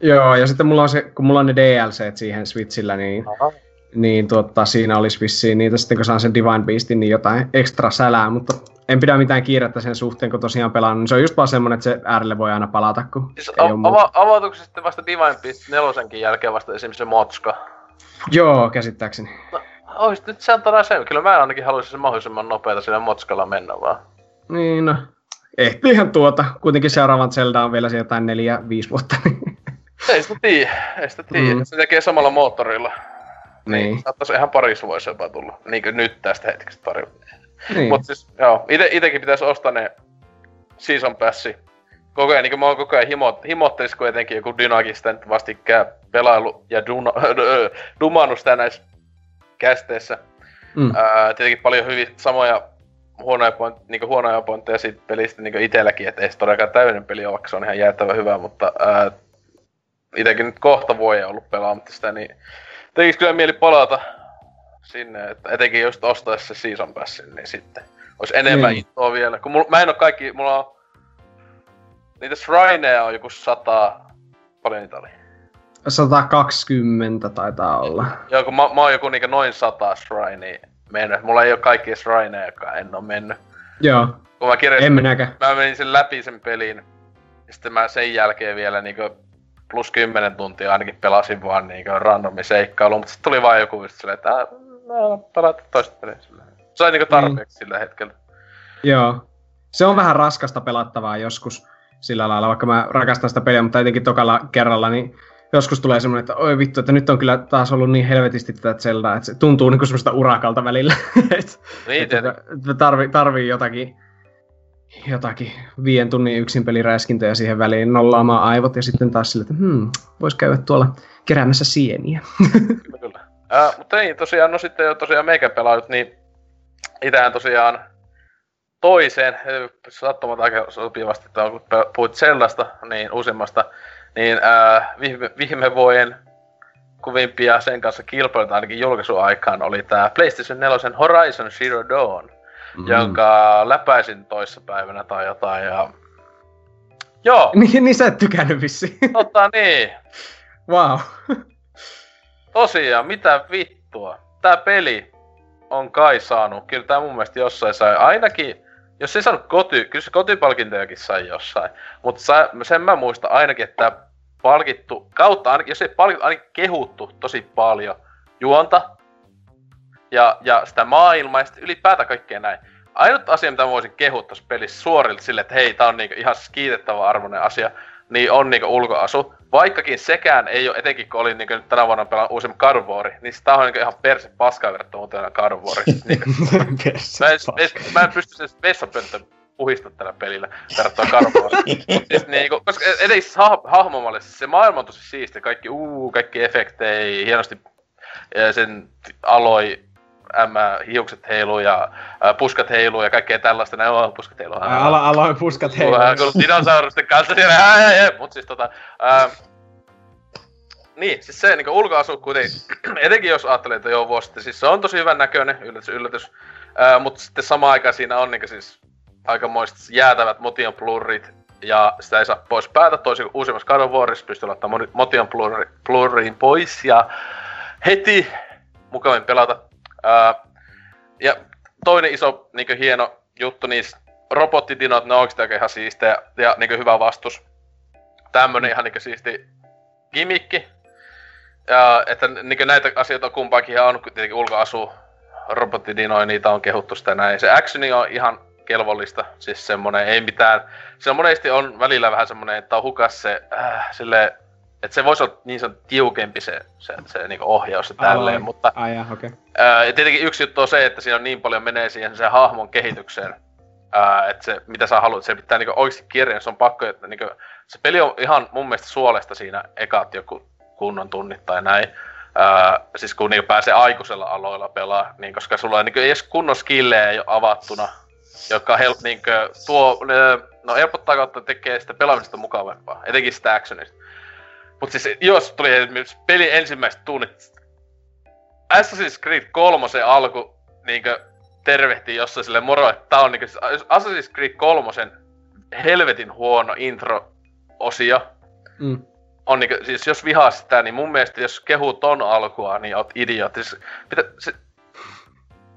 Joo, ja sitten mulla on se, kun mulla on ne D L C-t siihen Switchillä, niin... Aha. Niin tuottaa, siinä olisi vissiin niitä sitten, kun saan sen Divine Beastin, niin jotain ekstra sälää, mutta en pidä mitään kiirettä sen suhteen, kun tosiaan pelannut, niin se on just vaan semmonen, että se äärelle voi aina palata, kun siis ei a- ava- avautuksessa sitten vasta Divine Beast nelosenkin jälkeen vasta esimerkiksi se motska? Joo, käsittääkseni. No, ois nyt sen todella sen, kyllä mä ainakin haluaisin sen mahdollisimman nopeeta sillä motskalla mennä vaan. Niin no, ehtiihän tuota, kuitenkin seuraavan Zelda on vielä se jotain neljä, viisi vuotta. Ei sitä tiiä, ei sitä tiiä, mm. se tekee samalla moottorilla. Niin. Saattais ihan parissa voisi jopa tulla. Niinkö nyt tästä hetkestä pari. Niin. Mut siis, joo, ite, itekin pitäis ostaa ne Season Passi. Koko ajan, niinkö mä oon koko ajan himo, himottelis, kun etenkin joku Dynakin sitä nyt vastikään pelailu ja duna, äh, dumannut sitä näissä kästeissä. Mm. Äh, tietenkin paljon hyviä samoja huonoja, point, niinkö huonoja pointteja siitä pelistä niinkö itelläkin, et ei se todellakaan täyden peli ole, vaikka se on ihan jäätävän hyvä, mutta äh, itekin nyt kohta vuoden ollut pelaamatta sitä, niin tekis kyllä mieli palata sinne, että etenkin just ostais se Season Passin, niin sitten ois enemmän niin intoa vielä. Kun mul, mä en oo kaikki, mulla on... Niitä Shrineja on joku sata... Paljon niitä oli? sata kaksikymmentä taitaa olla. Joo, kun mä, mä oon joku niinkä noin sata Shrinea mennyt. Mulla ei oo kaikkia Shrineja, jotka en oo mennyt. Joo. Kun mä kirjoitin, en minäkään. Mä menin sen läpi sen pelin. Ja sitten mä sen jälkeen vielä niinkö... Plus kymmenen tuntia ainakin pelasin vaan niinkö randomi seikkailu, mutta sit tuli vaan joku just silleen, että aah, no, pelata toista peliä silleen. Se on niinkö tarpeeksi mm. sillä hetkellä. Joo. Se on vähän raskasta pelattavaa joskus sillä lailla, vaikka mä rakastan sitä peliä, mutta etenkin tokalla kerralla, niin joskus tulee semmonen, että oi vittu, että nyt on kyllä taas ollut niin helvetisti tätä Zeldaa, että se tuntuu niinku semmoista urakalta välillä. et, niin, et, että tarvii, tarvii jotakin. Jotakin viien tunnin yksin peliräiskintöjä siihen väliin, nollaamaan aivot ja sitten taas sille, että hmm, vois käydä tuolla keräämässä sieniä. Kyllä, kyllä. Äh, mutta ei tosiaan, no sitten jo tosiaan meikä pelaajut, niin itään tosiaan toiseen, sattumat aika sopivasti, että kun puhut sellaista, niin uusimmasta, niin äh, viime, viime vuoden kovimpia sen kanssa kilpailuita ainakin julkaisuaikaan oli tää PlayStation neljä Horizon Zero Dawn, mm. jonka läpäisin toissapäivänä tai jotain ja... Joo! Niin, niin sä et tykännyt vissiin. Totta niin. Wow. Tosiaan, mitä vittua. Tää peli on kai saanut, kyllä tää mun mielestä jossain sai, ainakin... Jos se ei saanut koty, kyllä se kotipalkintojakin sai jossain. Mutta sen mä muistan ainakin, että palkittu, kautta ainakin, jos ei palkittu, ainakin kehuttu tosi paljon juonta ja, ja sitä maailmaa ja sitten ylipäätään kaikkea näin. Ainut asia, mitä mä voisin kehua tossa pelissä suorilta silleen, että hei, tää on niinku ihan kiitettävä arvoinen asia, niin on niinku ulkoasu. Vaikkakin sekään ei oo, etenkin kun olin niinku nyt tänä vuonna pelannut uusimman Carvorin, niin tää on niinku ihan perse paskaa verrattuna muuten Carvorin. Mä, mä en pysty sen vessapöntön puhistaa tällä pelillä verrattuna Carvorin. Siis niinku, koska edes hahmomalle se maailma on tosi siistiä, kaikki uu, kaikki efektejä, hienosti sen aloi. M, hiukset heiluu ja ä, puskat heiluu ja kaikkea tällaista. Näin on puskat heiluu. Ala, aloin puskat heiluu. Vähän kuin dinosaurusten kanssa siellä. Ää, ää, ää. Mut siis tota... Ää, niin, siis se niinku ulkoasu kuitenkin, etenkin jos ajattelee, että joo vuosi sitten, siis se on tosi hyvän näköinen, yllätys, yllätys. Ää, mut sitten samaan aikaan siinä on niinku siis aikamoiset jäätävät motion blurrit ja sitä ei saa pois päätä. Toisin kuin uusimmassa God of Warissa pystyy laittamaan motion blurri, blurriin pois ja heti mukavin pelata. Uh, ja toinen iso niinkö hieno juttu, niin robottidinot, ne on oikeesti oikein ihan siistejä ja niinkö hyvä vastus. Tämmönen ihan niinkö siisti gimikki. Ja uh, että niinkö näitä asioita on kumpaakin ihan on, tietenkin ulkoasu, robottidinoja, niitä on kehuttu sitä näin. Se actioni on ihan kelvollista, siis semmonen ei mitään. Se on monesti on välillä vähän semmonen, että on hukas se äh, silleen, että se voisi olla niin sanottu tiukempi se, se, se niinku ohjaus ja tälleen, oh, mutta... Oh, yeah, okay. ää, ja tietenkin yksi juttu on se, että siinä on niin paljon menee siihen sen hahmon kehitykseen, ää, että se, mitä sä haluat, se pitää niinku oikeesti kirjaa, se on pakko, että niinku... Se peli on ihan mun mielestä suolesta siinä ekat joku kunnon tunnit tai näin. Ää, siis kun niinku pääsee aikuisella aloilla pelaa, niin koska sulla on niinku edes kunnon skillejä ei ole avattuna, joka help, niinku, tuo... No helpottaa kautta tekee sitä pelaamista mukavampaa, etenkin sitä actionista. Mut siis, jos tuli pelin ensimmäiset tunnit, Assassin's Creed kolmosen alku niinkö tervehtii jossain silleen moro, että tää on niinkö siis Assassin's Creed kolmosen helvetin huono intro-osio. Mm. On niinkö, siis jos vihaa sitä, niin mun mielestä jos kehuu ton alkua, niin oot idiootti. Siis, siis,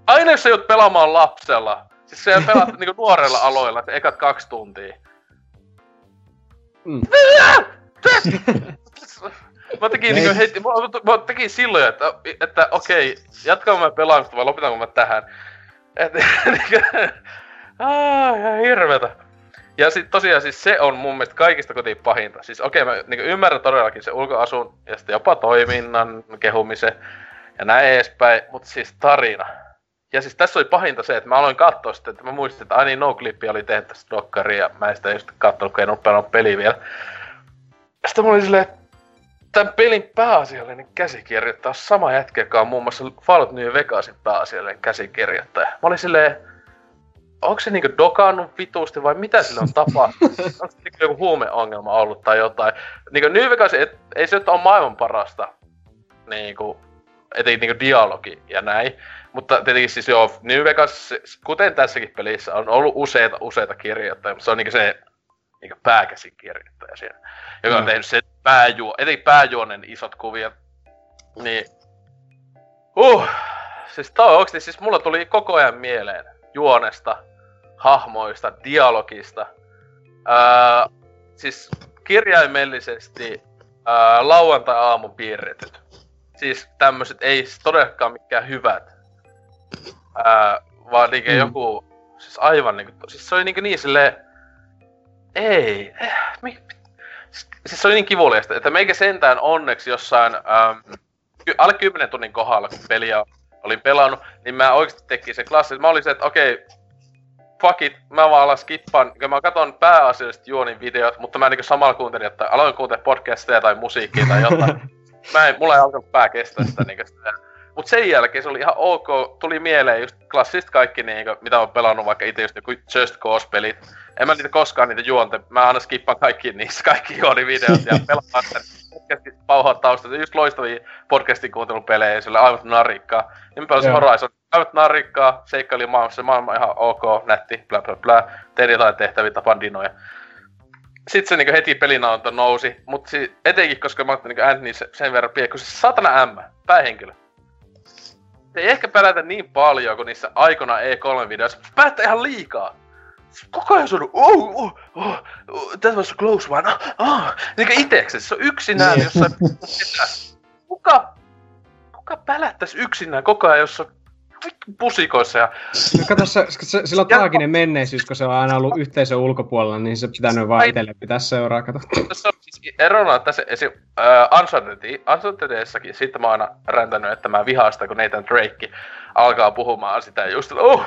aina jos sä joudut pelaamaan lapsella, siis sä pelaat niinku nuorella aloilla, että ekat kaksi tuntia. Mm. Mä tekin niinku heti, mä, mä tekin silloin, että, että okei, okay, jatkanko mä pelaamista vai lopetanko mä tähän. Et niinku, aah, ihan hirveetä. Ja sit tosiaan siis se on mun mielestä kaikista kotiin pahinta. Siis okei, okay, mä niinku ymmärrän todellakin se ulkoasun ja sitten jopa toiminnan kehumisen ja näin edespäin, mut siis tarina. Ja siis tässä oli pahinta se, että mä aloin kattoo sitä, että mä muistin, että aini Noclippi oli tehnyt tästä dokkaria ja mä en sitä just kattonut, kun en oo pelannut peliä vielä. Sitten mä olin silleen, tämän pelin pääasiallinen käsikirjoittaja on sama jätkä, joka on muun muassa Fallout New Vegasin pääasiallinen käsikirjoittaja. Mä olin silleen, onko se niinku dokannut vituusti vai mitä sille on tapahtunut? Onko se niinku joku huumeongelma ollut tai jotain? Niinku New Vegas, et, ei se nyt ole maailman parasta, niinku, etenkin niinku dialogi ja näin. Mutta tietenkin siis joo, New Vegas, kuten tässäkin pelissä, on ollut useita useita kirjoittajia, mutta se on niinku se... Eikä pääkäsikirjoittaja siellä, joka on mm. tehnyt sen pääjuo, eli pääjuonen isot kuviot, niin uh, siis tää on oikeesti, siis mulla tuli koko ajan mieleen juonesta, hahmoista, dialogista, ää, siis kirjaimellisesti ää, lauantai-aamun piirretyt, siis tämmöset ei todellakaan mikään hyvät, ää, vaan niinkö mm. joku, siis aivan niinkö, siis se oli niinkö niin silleen, ei, eh, mi, siis se oli niin kivuliasta, että meikä sentään onneksi jossain ähm, ky, alle kymmenen tunnin kohdalla, kun peliä olin pelannut, niin mä oikeesti tekin sen klassin. Mä olin se, että okei, okay, fuck it, mä vaan alas skippaan, mä katon pääasiallisesti juonin videot, mutta mä niinku samalla kuuntelin, että aloin kuuntelemaan podcasteja tai musiikkia tai jotain. Mä en, mulla ei alkanut pää kestää sitä niinku sitä. Mut sen jälkeen se oli ihan ok, tuli mieleen just klassista kaikki niinku, mitä oon pelannut vaikka ite just joku Just Cause-pelit. En mä niitä koskaan niitä juonte, mä aina skippaan kaikki niissä, kaikki juonivideot ja pelaan sen podcastit pauhaa taustalla, just loistavia podcastin kuuntelupelejä ja sillä aivan narikkaa. Ja me pelasin Horizon, aivan narikkaa, seikkailin maailmassa, maailma ihan ok, nätti, blä blä blä, tein jotain tehtäviä, tapaan dinoja. Sitten se niinku heti pelinaunta nousi, mutta si- etenkin koska mä otin niinku Anthony sen verran pieni, kun se satana M, päähenkilö. Se ei ehkä pelätä niin paljon kuin niissä aikona E kolme -videoissa, mutta se päättää ihan liikaa. Koko ajan suunnut, oh, oh, oh, oh, that was a close one, ah, ah. Niinkä iteksessä, se on yksinään jossain... Kuka, kuka pelättäis yksinään koko ajan jossain pusikoissa ja... No kato, se, se, sillä on traaginen menneisyys, kun se on aina ollut yhteisön ulkopuolella, niin se pitää nyt vaan itelle pitää seuraa, kato. Tässä on siis erona tässä esim. Uh, Uncharted, Unchartedissakin, siitä mä oon aina räntänyt, että mä vihaan sitä, kun Nathan Drake alkaa puhumaan sitä just, oh!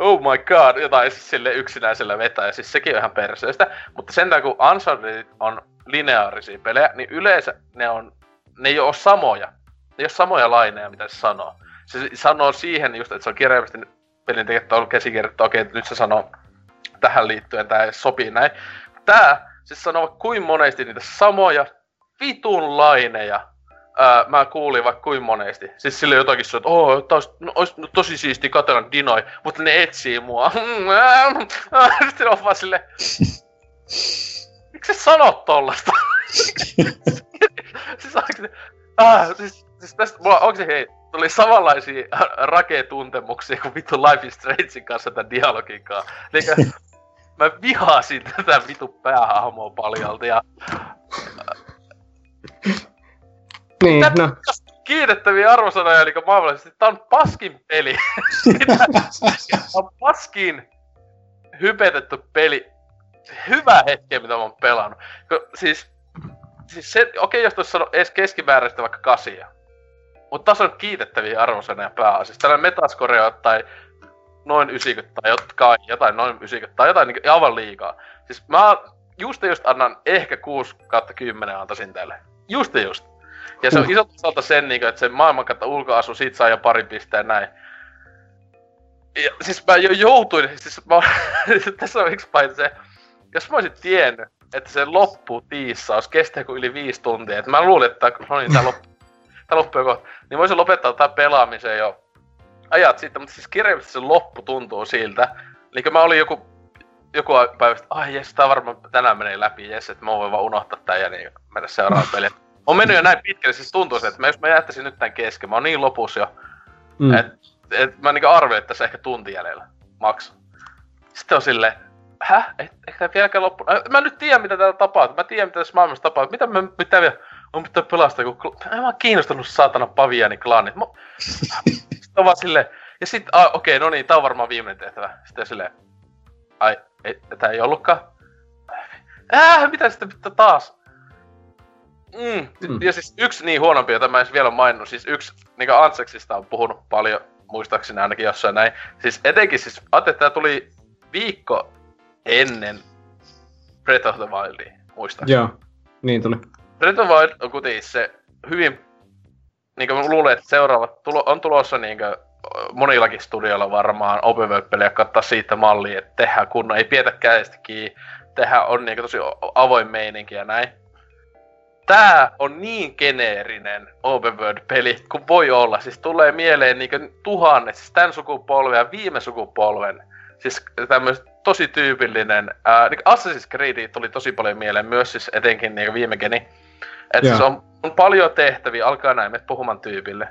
Oh my god, jotain sille yksinäisellä vetää, ja siis sekin on ihan perseestä. Mutta sentään kun Uncharted on lineaarisia pelejä, niin yleensä ne on, ne ei oo samoja. Ne ei oo samoja laineja, mitä se sanoo. Se sanoo siihen just, että se on kirjaimisesti pelintekijät on ollut käsikirjoittaa, okei, okay, nyt se sanoo tähän liittyen, tää sopii näin. Tää, siis sanoo kuin monesti niitä samoja vitun laineja. Öö, mä kuulin vaikka kuin monesti. Siis sille jotakin se, että oo, taas, no, ois no, tosi siistiä katella dinoi, mutta ne etsii mua. Sitten on vaan silleen... Miksi sä sanot tollasta? Siis oikeesti... Ah, siis, siis tästä mulla oikeesti hei, tuli samanlaisia raketuntemuksia kuin vittu Life is Strangein kanssa tämän dialogin kanssa. Elikkä mä vihasin tätä vittu päähahmoa paljolti ja... Niin, tää no. Kiitettäviä arvosanoja, eli maailmallisesti tää on paskin peli. Tää on paskin hypetetty peli. Hyvä hetki, mitä mä oon pelannut. Siis, siis se, okei okay, jos tossa sano edes keskimääräistä vaikka kasia. Mut tässä on kiitettäviä arvosanoja pääasiassa. Tällainen metascorea tai noin yhdeksänkymmentä tai jotain, jotain noin yhdeksänkymmentä tai jotain niin aivan liikaa. Siis mä just just annan ehkä kuusi kautta kymmenen antaisin tälle. Just just. Ja se on iso osalta sen niinku, että se maailmankatta ulkoasu, siitä saa jo pari pisteen näin. Ja siis mä jo joutuin, siis mä tässä on yksi paita se, jos mä olisin tiennyt, että se loppuu tiissaus, kestää kuin yli viisi tuntia, että mä luulin, että no niin, tää loppuu, tää loppuu jo kohta, niin voisin lopettaa tää pelaamisen jo ajat sitten, mutta siis kirjaimisesti se loppu tuntuu siltä. Eli mä olin joku, joku päivä, että ai jes, tää varmaan tänään menee läpi, jes, että mä voin vaan unohtaa tää ja niin mennä seuraavaan peliin. On mennyt jo näin pitkälle, siis tuntuu se, että mä, jos mä jättäisin nyt tän kesken, mä oon niin lopus jo, mm. että et mä niinku arvioin, että tässä ehkä tunti jäljellä maksaa. Sitten on silleen, häh? Ehkä et, tää vieläkään loppu. Mä nyt tiedän, mitä täällä tapahtuu, mä tiedän, mitä tässä maailmassa tapahtuu, mitä mä pitää vielä, on pitää pelastaa, kun mä oon kiinnostanut saatana paviani klaanit. Mä... Sitten on vaan silleen, ja sit, ah, okei, okay, no niin, tää on varmaan viimeinen tehtävä. Sitten silleen, ai, ei, tää ei ollutkaan. Äh, mitä sitten pitää taas? Mm. Mm. Ja siis yksi niin huonompi, jota mä en vielä maininnut, siis yksi, niinku Antseksista on puhunut paljon, muistaakseni ainakin jossain näin. Siis etenkin siis, ajattelin, että tää tuli viikko ennen Breath of the Wildia, muistaakseni. Joo, niin tuli. Breath of the Wild on kuitenkin se hyvin, niinku mä luulen, että seuraavat tulo, on tulossa niinku monillakin studioilla varmaan open world-pelejä kattaa siitä mallia, että tehdään kunnon, ei pidetä kädestä kiinni, tehdään on niinku tosi avoin meininki ja näin. Tää on niin geneerinen open world-peli kuin voi olla. Siis tulee mieleen niinku tuhannet, siis tän sukupolven ja viime sukupolven. Siis tämmöset tosi tyypillinen, ää, niinku Assassin's Creed tuli tosi paljon mieleen myös, siis etenkin niinku viime geni. Et yeah. Siis on, on paljon tehtäviä, alkaa näin, menet puhumaan tyypille.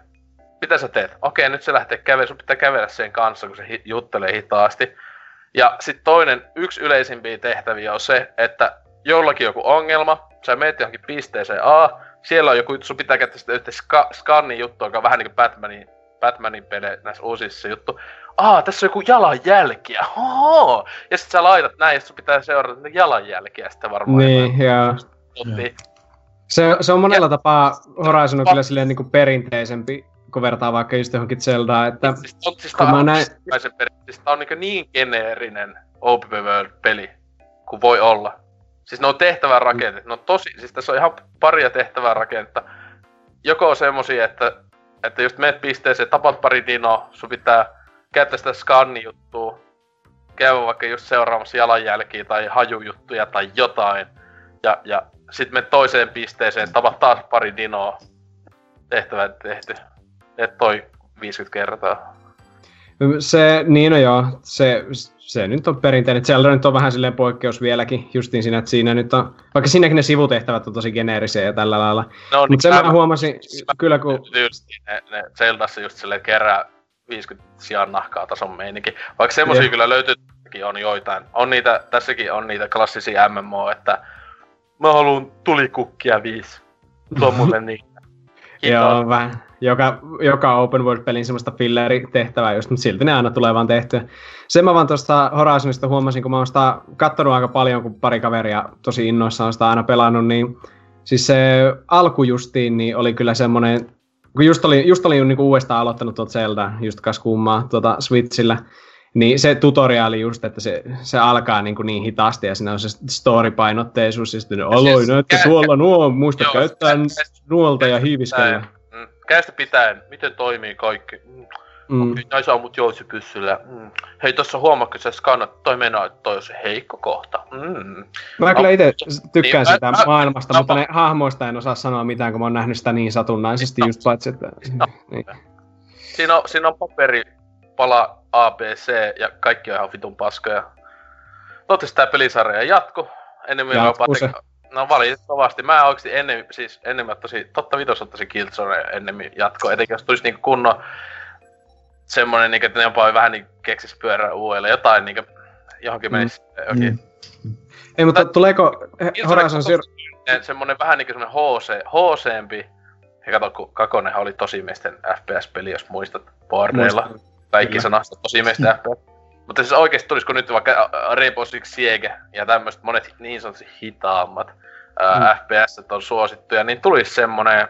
Mitä sä teet? Okei, nyt se lähtee kävelemään, sun pitää kävellä sen kanssa, kun se hi- juttelee hitaasti. Ja sit toinen, yksi yleisimpiä tehtäviä on se, että jollakin joku ongelma, sä menet johonkin pisteeseen A, siellä on joku, sun pitää käyttää sitä yhteen ska, skannin juttu, joka on vähän niinku Batmanin, Batmanin pele näissä uusissa juttu. Aa, tässä on joku jalanjälkiä, hoho! Ja sit sä laitat näin, ja sun pitää seurata niitä jalanjälkiä sitten varmaan. Niin, joo. Se, se on monella ja, tapaa Horizon on pa- kyllä silleen niinku perinteisempi, kun vertaa vaikka just johonkin Zeldaan, että... Siis on, siis tää on, näin... siis on niinku niin geneerinen open world-peli kuin voi olla. Siis ne on tehtävän rakenteet, ne on tosi, siis tässä on ihan paria tehtävää rakennetta. Joko on semmosia, että, että just menet pisteeseen, tapat pari dinoa, sun pitää käyttää sitä skanni-juttua, käydä vaikka just seuraamassa jalanjälkiä tai hajujuttuja tai jotain. Ja, ja sitten me toiseen pisteeseen, tavat taas pari dinoa. Tehtävä tehty. Et toi viisikymmentä kertaa. Se, niin no joo, se, se nyt on perinteinen. Zelda nyt on vähän silleen poikkeus vieläkin, justiin siinä, että siinä nyt on, vaikka siinäkin ne sivutehtävät on tosi geneerisiä ja tällä lailla. No, mutta niin sen mä huomasin, mä, kyllä kun... Ne, ne Zeldassa just silleen kerää viisikymmentä sijaan nahkaa tason meininki. Vaikka semmosia yeah. kyllä löytyy, on joitain. On niitä, tässäkin on niitä klassisia M M O, että mä haluun tulikukkia viisi. Tuo mulle niitä. Joo, vähän. Joka, joka open world-pelin semmoista filleri-tehtävää just, mutta silti ne aina tulee vaan tehtyä. Sen mä vaan tuosta Horizonista huomasin, kun mä oon sitä kattonut aika paljon, kun pari kaveria tosi innoissaan sitä aina pelannut, niin siis se alku justiin niin oli kyllä semmoinen, kun just oli, just oli niinku uudestaan aloittanut tuolta Zelda, just kas kummaa tuota Switchillä, niin se tutoriaali just, että se, se alkaa niin, niin hitaasti ja siinä on se story-painotteisuus ja sitten aloin, siis, että tuolla nuo, muista joo, käyttää se, nuolta se, ja hiiviskellä. Käsistä pitäen, miten toimii kaikki. Mm. Okei, näissä ammut jousipyssyllä. Mm. Hei, tossa huomaatko sä skannat, toi menoa, että toi on se heikko kohta. Mm. Mä kyllä itse tykkään niin, sitä mä, maailmasta, mä, mutta mä... ne hahmoista en osaa sanoa mitään, kun mä oon nähnyt sitä niin satunnaisesti no. just paitsi, että... No. Niin. Siinä, on, siinä on paperi, pala, A B C ja kaikki on ihan vitun paskoja. Toivottavasti tää pelisarja jatku. Ennen meillä on patikkaa. No valitettavasti. Mä oikeesti ennen, siis ennen mä tosi, totta vitos ottaisin Killzoneen ennemmin jatkoon. Etenkin jos tulisi niinku kunnon semmonen, niinku, että ne jopa vähän niinku keksis pyörää uudelleen. Jotain niinku, johonkin mm. menisi. Okay. Mm. Ei, mutta Tät, tuleeko Horizon Zero... Semmonen vähän niinku semmonen H C-mpi. Ja kato, kun kakonenhan oli tosimiesten F P S-peli, jos muistat boardeilla. Kaikki sanasta tosimiesten F P S. Mutta siis oikeesti tulisiko nyt vaikka Rainbow Six Siege ja tämmöiset monet niin sanotusti hitaammat ää, mm. F P S on suosittuja, niin tulisi semmonen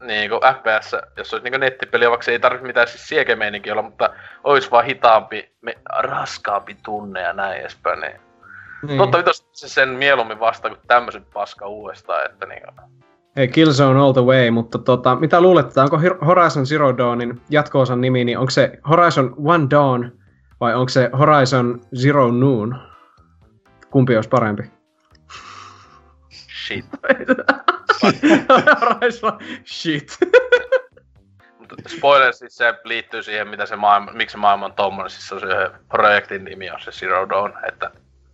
niinku F P S, jos olisi niinku nettipeli, vaikka se ei tarvitse mitään siis Siege-meininkiä olla, mutta olisi vaan hitaampi, me, raskaampi tunne ja näin edespäin. Niin. Mm. Totta vitos se sen mieluummin vastaan kuin tämmösen paska uudestaan, että niinku... Hei, Killzone all the way, mutta tota, mitä luulet, onko Horizon Zero Dawnin jatko-osan nimi, niin onko se Horizon One Dawn? Vai onko se Horizon Zero Noon? Kumpi olisi parempi? Shit. Horizon shit. Spoiler siis se liittyy siihen, mitä se maailma, miksi se maailma on tommonen. Siis se on se projektin nimi on se Zero Dawn, että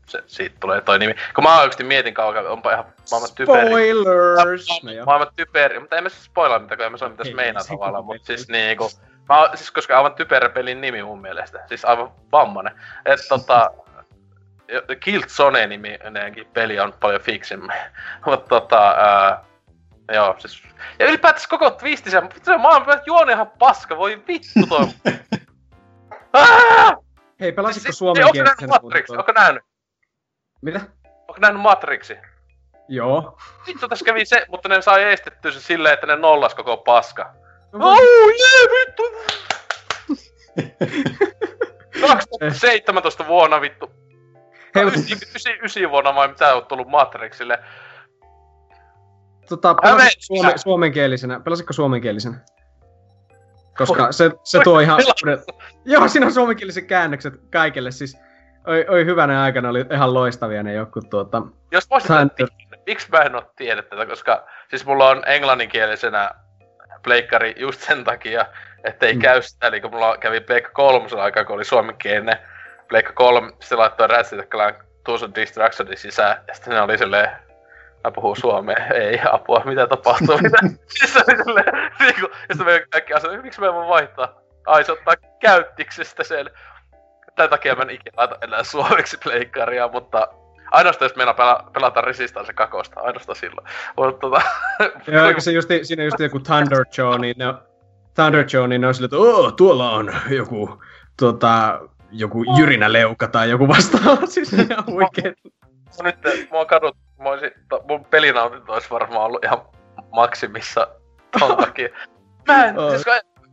se, siitä tulee toi nimi. Kun mä oikeesti mietin kauan, onpa ihan maailman typeri. Spoilers! Maailman typeri, mutta ei mä siis spoilaa mitään, kun ei mä sano mitä se meinaa tavallaan, mut siis niinku... Mä oon, siis koska aivan typerä pelin nimi mun mielestä, siis aivan vammanen. Et tota... Killzone-niminenkin peli on paljon fiksimmin. Mut tota... Ää, joo, siis... Ja ylipäätänsä koko twistisen, se on maailman juoni ihan paska, voi vittu toi! Hei, pelasitko siis, suomen kielisen? Onko nähnyt Matrixi? Onko nähnyt? Mitä? Onko nähnyt Matrixi? Joo. Vittu tässä kävi se, mutta ne sai estettyä se silleen, että ne nollas koko paska. Au, jee, vittu! kaksituhattaseitsemäntoista vuonna vittu. Hei, yhdeksänkymmentäyhdeksän vuonna vai mitä oot tullut Matrixille? Tota, pelasitko suome, suomenkielisenä? Pelasitko suomenkielisenä? Koska oh, se, se tuo ihan... Joo, siinä on suomenkieliset käännökset kaikille, siis... Oi, oi hyvänä aikana oli ihan loistavia ne jotkut tuota... Jos voisit tietää, miksi mä en oo tiedä tätä, koska... Siis mulla on englanninkielisenä... pleikkari just sen takia, ettei mm. käy sitä, eli kun mulla kävi pleikka kolmosen aikaa, kun oli suomenkielinen pleikka kolme, se laittoi rätsit, että lain tuossa distractionin sisään, ja sitten ne oli silleen, mä puhun suomea, ei apua, mitä tapahtuu, mitä, siis se oli silleen, niinku, ja sitten me kaikki asioita, miksi mä en voi vaihtaa, ai se ottaa käyttiksestä sen, tämän takia mä en ikinä laita enää suomeksi pleikkaria, mutta ainoastaan jos meinaa pela- pelata Resistance kakosta, ainoastaan silloin. Tota... Joo, eikä se justi, siinä justi joku Thunder Joe, niin ne on, Thunder Joe, niin ne on silleen, että ooo, tuolla on joku, tota, joku jyrinäleuka tai joku vastaava, siis ne on huikeet. Nyt mua kadut, mä olisin, to, mun pelinautit ois varmaan ollut ihan maksimissa ton takia. Mä en, siis, kun,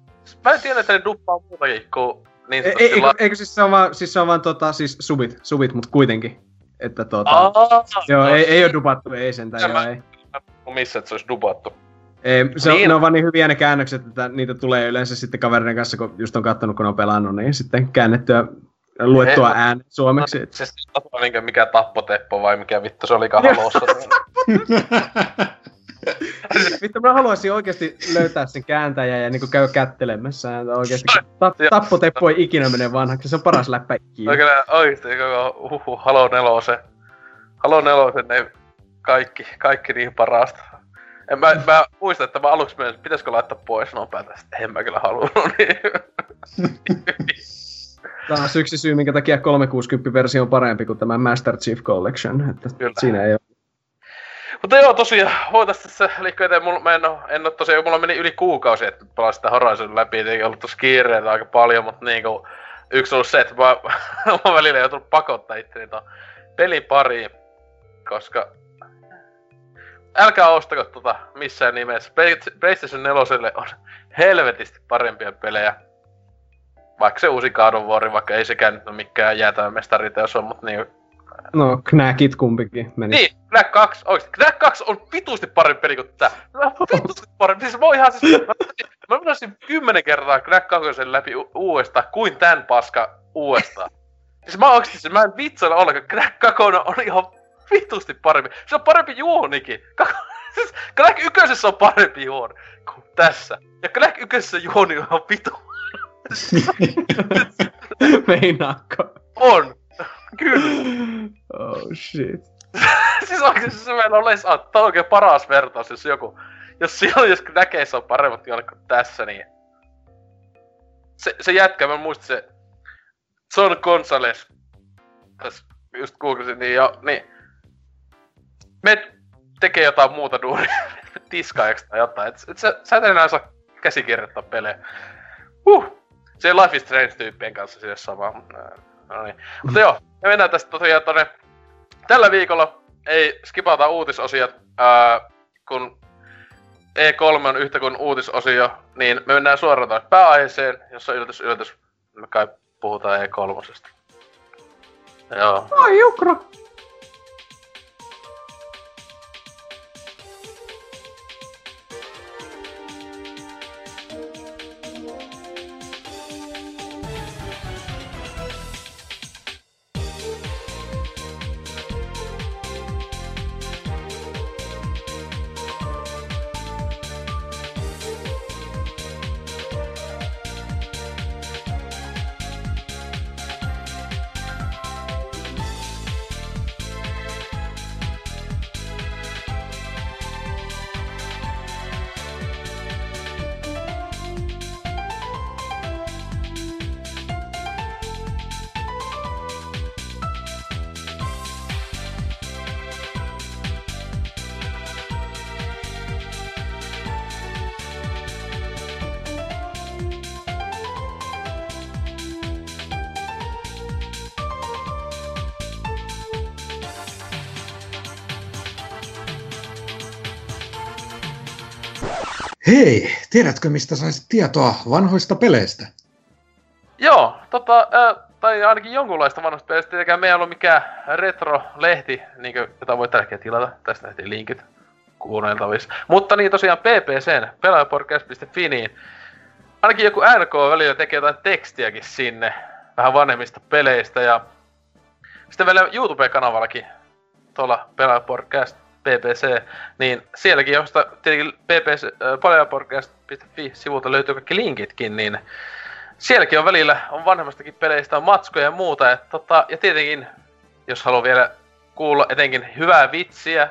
mä en tiedä, että ne duppaa muutakin kuin niin sanotusti e, e, la- Eikö siis se on vaan, siis se on vaan tota, siis subit, subit, mut kuitenkin. Että tuota... Aa, joo, no, ei, ei oo dubattu, ei sentään, joo, ei. Mä en missä, et se ois dubattu. Ei, se niin. On, ne on vaan niin hyviä ne käännökset, että niitä tulee yleensä sitten kaverien kanssa, kun just on kattonut, kun on pelannut, niin sitten käännettyä, luettua äänet suomeksi. No, siis se on niinkö mikä tappoteppo vai mikä vittu se olikaan Halossa. Vittu, mä haluaisin oikeesti löytää sen kääntäjän ja niinku käy kättelemässä häntä oikeesti. Ta- Tappoteppo ei ikinä mene vanhaksi, se on paras läppä ikinä. No kyllä oikeesti, koko huhu, Halo nelosen. Halo nelosen ne kaikki, kaikki niin parasta. En mä, mä muista, että mä aluksi menen, pitäisikö laittaa pois noin päätästä, en mä kyllä halunnut niin. Taas yksi syy, minkä takia kolmesataakuusikymmentä-versio on parempi kuin tämä Master Chief Collection, että kyllä. Siinä ei ole. Mutta joo, tosiaan, voitais tässä liikkua eteen, mulla, mä en oo, en oo tosiaan, mulla meni yli kuukausi, että palaan sitä Horizonin läpi, ei ollut tossa kiireitä aika paljon, mutta niinku, yksi on ollut se, että mä oon välillä joutunut pakottaa itteni ton pelin pariin, koska älkää ostako tota missään nimessä, PlayStation neloselle on helvetisti parempia pelejä, vaikka se uusi God of War, vaikka ei sekään nyt oo mikään jäätävä mestariteos on, mut niinku. No, Knackit kumpikin meni. Niin, Knack kaksi, oikeesti. Knack kaksi on vitusti parempi peli kuin tää. Vitusti parempi, siis mä oon ihan siis... Mä menisin kymmenen kertaa Knack kaksi läpi u- uudestaan, kuin tän paska uudestaan. Siis mä oikeesti, siis mä en vitsoilla ollenkaan, Knack kaksi on ihan vitusti parempi. Se on parempi juonikin. Siis Knack yköisessä on parempi juoni kuin tässä. Ja Knack yköisessä juoni on ihan vitu. Meinaako? On. Kyllä. Oh shit. Siis oikeesti se meillä on lesaa, tää on oikein paras vertaus, jos joku... Jos silloin, jos näkee, se on paremmat tilanne kuin tässä, niin... Se, se jätkä, mä muistin se... John Gonzales. Tässä just googlasin, niin jo, niin... Me tekee jotain muuta duunia, tiskaajaksi tai jotain, et, et sä, sä et enää saa käsikirjoittaa pelejä. Huh! Se Life is Strange-tyyppien kanssa siinä samaa. No niin. Mutta joo, me mennään tästä tosiaan tonne. Tällä viikolla ei skipata uutisosiot, ää, kun E kolme on yhtä kuin uutisosio, niin me mennään suoraan tonne pääaiheeseen, jossa yllätys yllätys, me kai puhutaan E kolmosesta. Joo. Ai jukra! Hei, tiedätkö mistä saisit tietoa vanhoista peleistä? Joo, tota, äh, tai ainakin jonkunlaista vanhoista peleistä. Tietenkään me ei ollut mikään retro-lehti, niin kuin, jota voi tälläkin tilata. Tästä nähtiin linkit kuunneltavissa. Mutta niin tosiaan P P C:n, pelaajaportcast piste fi, niin ainakin joku N K välillä tekee jotain tekstiäkin sinne vähän vanhemmista peleistä. Ja sitten vielä YouTube-kanavallakin tuolla pelaajaportcast. P P C, niin sielläkin, josta tietenkin p p c podcast piste fi-sivulta löytyy kaikki linkitkin, niin sielläkin on välillä, on vanhemmastakin peleistä, on matskoja ja muuta, ja, tota, ja tietenkin, jos haluaa vielä kuulla etenkin hyvää vitsiä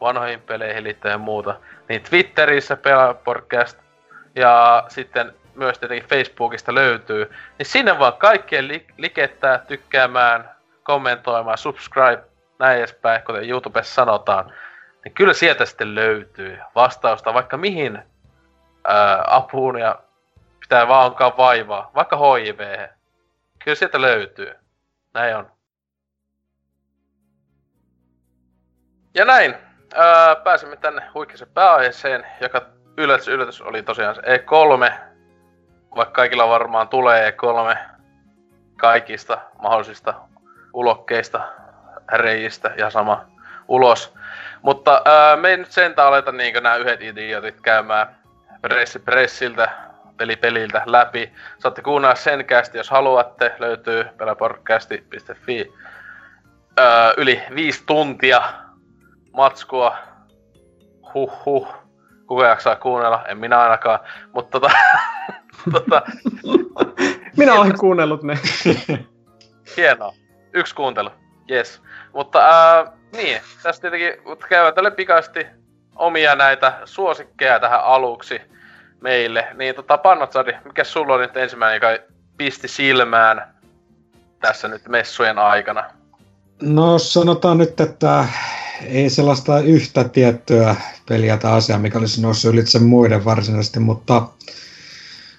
vanhoihin peleihin liittyen ja muuta, niin Twitterissä Pelaajaportcast ja sitten myös tietenkin Facebookista löytyy, niin sinne vaan kaikkien li- likettää, tykkäämään, kommentoimaan, subscribe, näin edespäin, kuten YouTubessa sanotaan, niin kyllä sieltä sitten löytyy vastausta vaikka mihin ää, apuun ja pitää vaan onkaan vaivaa, vaikka H I V. Kyllä sieltä löytyy. Näin on. Ja näin, ää, pääsimme tänne huikeaseen pääaiheeseen, joka yllätys yllätys oli tosiaan se E kolme, vaikka kaikilla varmaan tulee E kolme kaikista mahdollisista ulokkeista. Reijistä, ihan sama, ulos. Mutta ää, me ei nyt sentään aleta niinkö nää yhdet idiotit käymään pressi pressiltä, eli peliltä läpi. Saatte kuunnella sen kästi, jos haluatte. Löytyy pelaajaportcast piste fi. Öö, yli viisi tuntia matskua. Huhhuh. Kuka jaksaa kuunnella? En minä ainakaan. Mut tota... tota minä olen kuunnellut ne. Hienoa. Yksi kuuntelu. Jes. Mutta äh, niin, tässä tietenkin käydään tälle pikaisesti omia näitä suosikkeja tähän aluksi meille. Niin tota, Palnazari, mikä sulla on nyt ensimmäinen, joka pisti silmään tässä nyt messujen aikana? No sanotaan nyt, että ei sellaista yhtä tiettyä peliä tai asiaa, mikä olisi noussut ylitse muiden varsinaisesti, mutta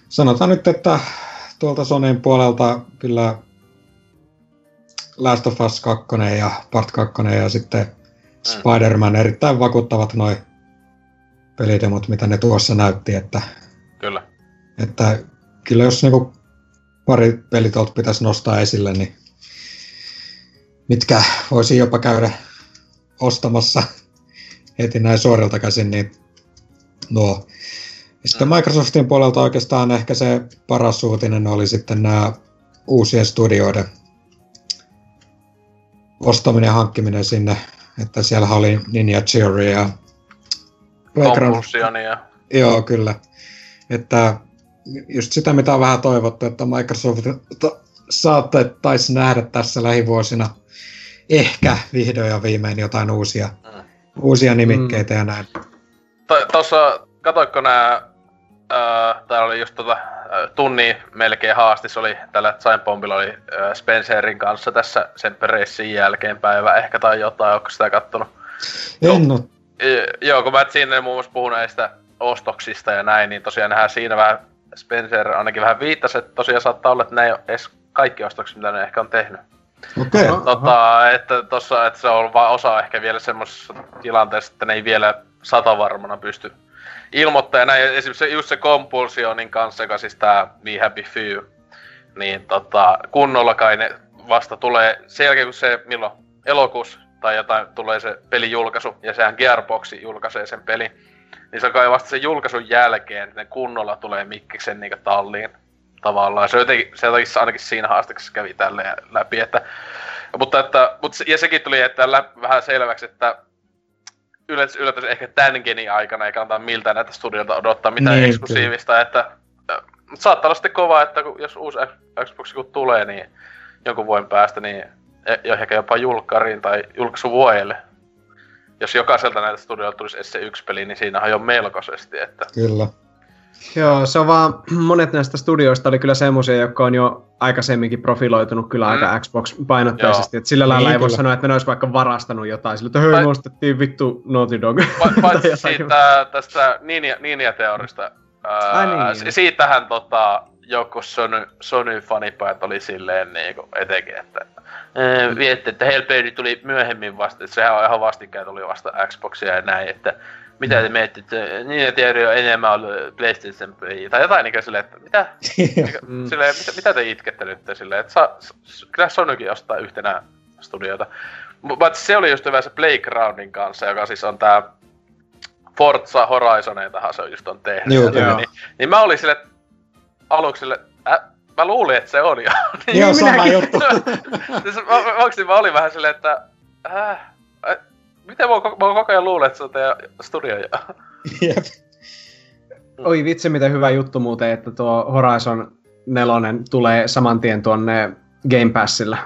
sanotaan nyt, että tuolta Sonyn puolelta kyllä Last of Us kaksi ja Part kaksi ja sitten Spider-Man erittäin vakuuttavat noi pelidemot, mitä ne tuossa näytti, että kyllä, että kyllä jos niinku pari pelitolta pitäisi nostaa esille, niin mitkä voisi jopa käydä ostamassa heti näin suorilta käsin, niin nuo. Ja sitten Microsoftin puolelta oikeastaan ehkä se paras uutinen oli sitten nämä uusien studioiden ostaminen ja hankkiminen sinne, että siellä oli Ninja Theory ja Compulsionia. Joo, kyllä. Että just sitä, mitä on vähän toivottu, että Microsoft saattaisi nähdä tässä lähivuosina ehkä vihdoin ja viimein jotain uusia, mm. uusia nimikkeitä mm. ja näin. Tuossa, katoitko nää, äh, täällä oli just tota, äh, tunnin melkein haastis, oli tällä Timebombilla oli äh, Spencerin kanssa tässä sen pereissin jälkeen päivä ehkä tai jotain, onko sitä kattonut? En oo. Joo, kun mä et siinä muun muassa puhu näistä ostoksista ja näin, niin tosiaan nähdään siinä vähän, Spencer ainakin vähän viittasi, että tosiaan saattaa olla, että ne ei ole edes kaikki ostokset, mitä ne ehkä on tehnyt. Okay, tota, että tossa, että se on vaan osa ehkä vielä semmoisessa tilanteessa, että ne ei vielä satavarmana pysty ilmoittamaan. Näin esimerkiksi just se Compulsionin kanssa, joka siis tää We Happy Few, niin tota, kunnolla kai ne vasta tulee sen jälkeen, kun se milloin elokuussa tai jotain tulee se pelijulkaisu, ja sehän Gearboxi julkaisee sen pelin, niin se kai vasta sen julkaisun jälkeen, että ne kunnolla tulee Mikkiksen niinku talliin. Tavallaan. Se jotenkin, se jotenkin ainakin siinä haasteksessa kävi tälleen läpi, että... Mutta että... Mut, ja sekin tuli että läpi, vähän selväksi, että... Yllätys, yllätys ehkä tän genin aikana ei kannata miltään näitä studioilta odottaa mitään niin, eksklusiivista, kyllä. Että... Mut saattaa olla sitten kovaa, että kun, jos uusi Xbox kun tulee, niin... Jonkun vuoden päästä, niin... Ehkä jopa julkkariin tai julkaisuvuodelle. Jos jokaiselta näitä studioilta tulisi edes se yksi peli, niin siinähän jo melkoisesti, että... Kyllä. Joo, se on vaan, monet näistä studioista oli kyllä semmosia, jotka on jo aikaisemminkin profiloitunut kyllä mm. aika Xbox-painotteisesti, että sillä lailla niin, ei voi sanoa, että ne olis vaikka varastanut jotain sillä, että hei, me ostettiin vittu Naughty Dog. Paitsi siitä tästä Ninja-teorista, niin. Siitähän tota, joku Sony-fanipajat oli silleen niinku etenkin, että mm. vietti, että Hellblade tuli myöhemmin vasta, että sehän on ihan vastikään tuli vasta Xboxia ja näin, että mitä te miettii, että Ninja Theory on enemmän ollut PlayStation peliä, tai jotain niinkö silleen, että mitä? Silleen, mitä, mitä te itkette nyt silleen, että saa, kyllä Sonykin ostaa yhtenä studiota. Mutta se oli just hyvä se Playgroundin kanssa, joka siis on tää Forza Horizoneitahan se just on tehnyt. Joo, joo. Niin, niin mä olin sille aluksi sille, äh, mä luulin, että se on jo. Niin joo, sama juttu. Onks mä olin vähän silleen, että äh, miten mä oon koko ajan luulen, että se on teidän studioja? Jep. Oi vitsi, miten hyvä juttu muuten, että tuo Horizon neljä tulee saman tien tuonne Game Passilla.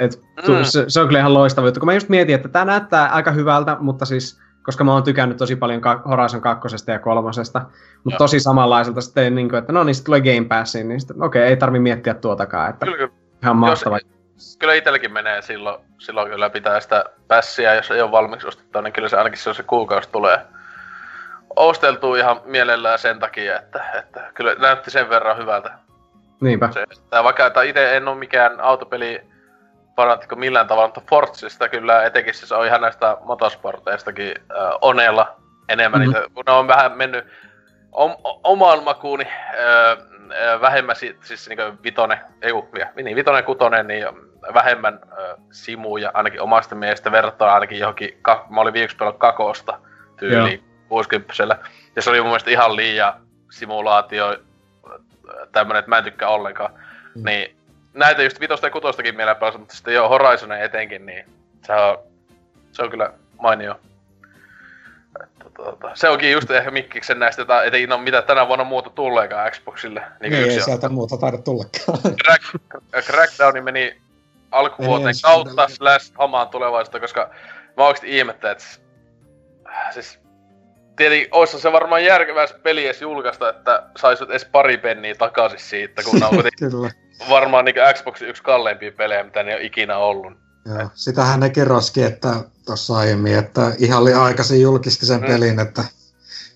Et tu- mm. se, se on kyllä ihan loistava juttu, kun mä just mietin, että tää näyttää aika hyvältä, mutta siis, koska mä oon tykännyt tosi paljon ka- Horizon kakkosesta ja kolmosesta, mutta joo, tosi samanlaiselta sitten, niin kuin, että no niin, sit tulee Game Passiin, niin sitten okei, okay, ei tarvi miettiä tuotakaan, että kyllä, ihan mahtava. Jos... Kyllä itselläkin menee silloin, silloin kyllä pitää sitä pässiä, jos ei ole valmiiksi ostettua, niin kyllä se ainakin se kuukausi tulee osteltuu ihan mielellään sen takia, että, että kyllä näytti sen verran hyvältä. Niinpä. Se, että vaikka tai itse en ole mikään autopeli parantikko millään tavalla, mutta Forzista kyllä etenkin siis on ihan näistä motosporteistakin äh, onella enemmän, mm-hmm. niitä, kun ne on vähän mennyt om, omaan makuuni. Äh, vähemmän siis niinku vitonen, ei kuppia, niin vitonen, kutonen, niin vähemmän ö, simuja ainakin omasta mielestä vertaa ainakin johonkin, ka, mä olin viikoksi pelannut kakosta tyyliin kuusikymmentä. Ja se oli mun mielestä ihan liian simulaatio, tämmönen, että mä en tykkää ollenkaan. Mm. Niin näitä just vitosta ja kutostakin mieleen pelasin, mutta sitten joo Horizonen etenkin, niin se on, se on kyllä mainio Tuota, se onkin just ehkä Mikkiksen näistä, että ei no, mitä tänä vuonna muuta tulleekaan Xboxille. Niin ei, ei sieltä muuta taida tullakaan. Crackdowni meni alkuvuoteen kautta slash hamaan tulevaisuutta, koska mä oikeasti ihmettän, että siis tietenkin olisi se varmaan järkeväs peli edes julkaista, että saisit edes pari penniä takaisin siitä, kun on kuitenkin varmaan niin Xboxin yksi kalleimpia pelejä, mitä ne on ikinä ollut. Joo, sitähän nekin roski, että tuossa aiemmin, että ihan liian aikaisin julkisti sen mm. pelin, että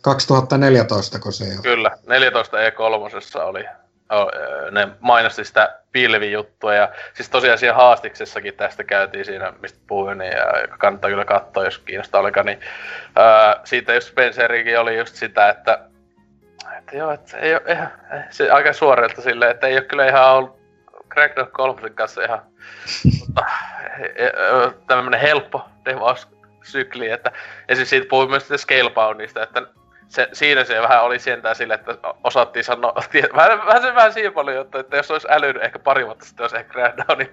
kaksituhattaneljätoista kun se jo. Kyllä, neljätoista E kolme oli, ne mainosti sitä pilvijuttua ja siis tosiaan siellä haastiksessakin tästä käytiin siinä, mistä puhuin, ja kannattaa kyllä katsoa, jos kiinnostaa olikaan, niin ää, siitä just Spencerikin oli just sitä, että, että joo, että ei ole ihan, se aika suorilta silleen, että ei ole kyllä ihan ollut Crackdown kolmosen kanssa ihan tämmönen helppo devas-sykli, että esimerkiksi siitä puhuin myös sitä Scaleboundista, että se, siinä se vähän oli sientää sille, että osattiin sanoa, vähän, vähän se vähän siinä paljon, että, että jos olisi älynyt ehkä pari vuotta sitten, olisi ehkä Crackdownin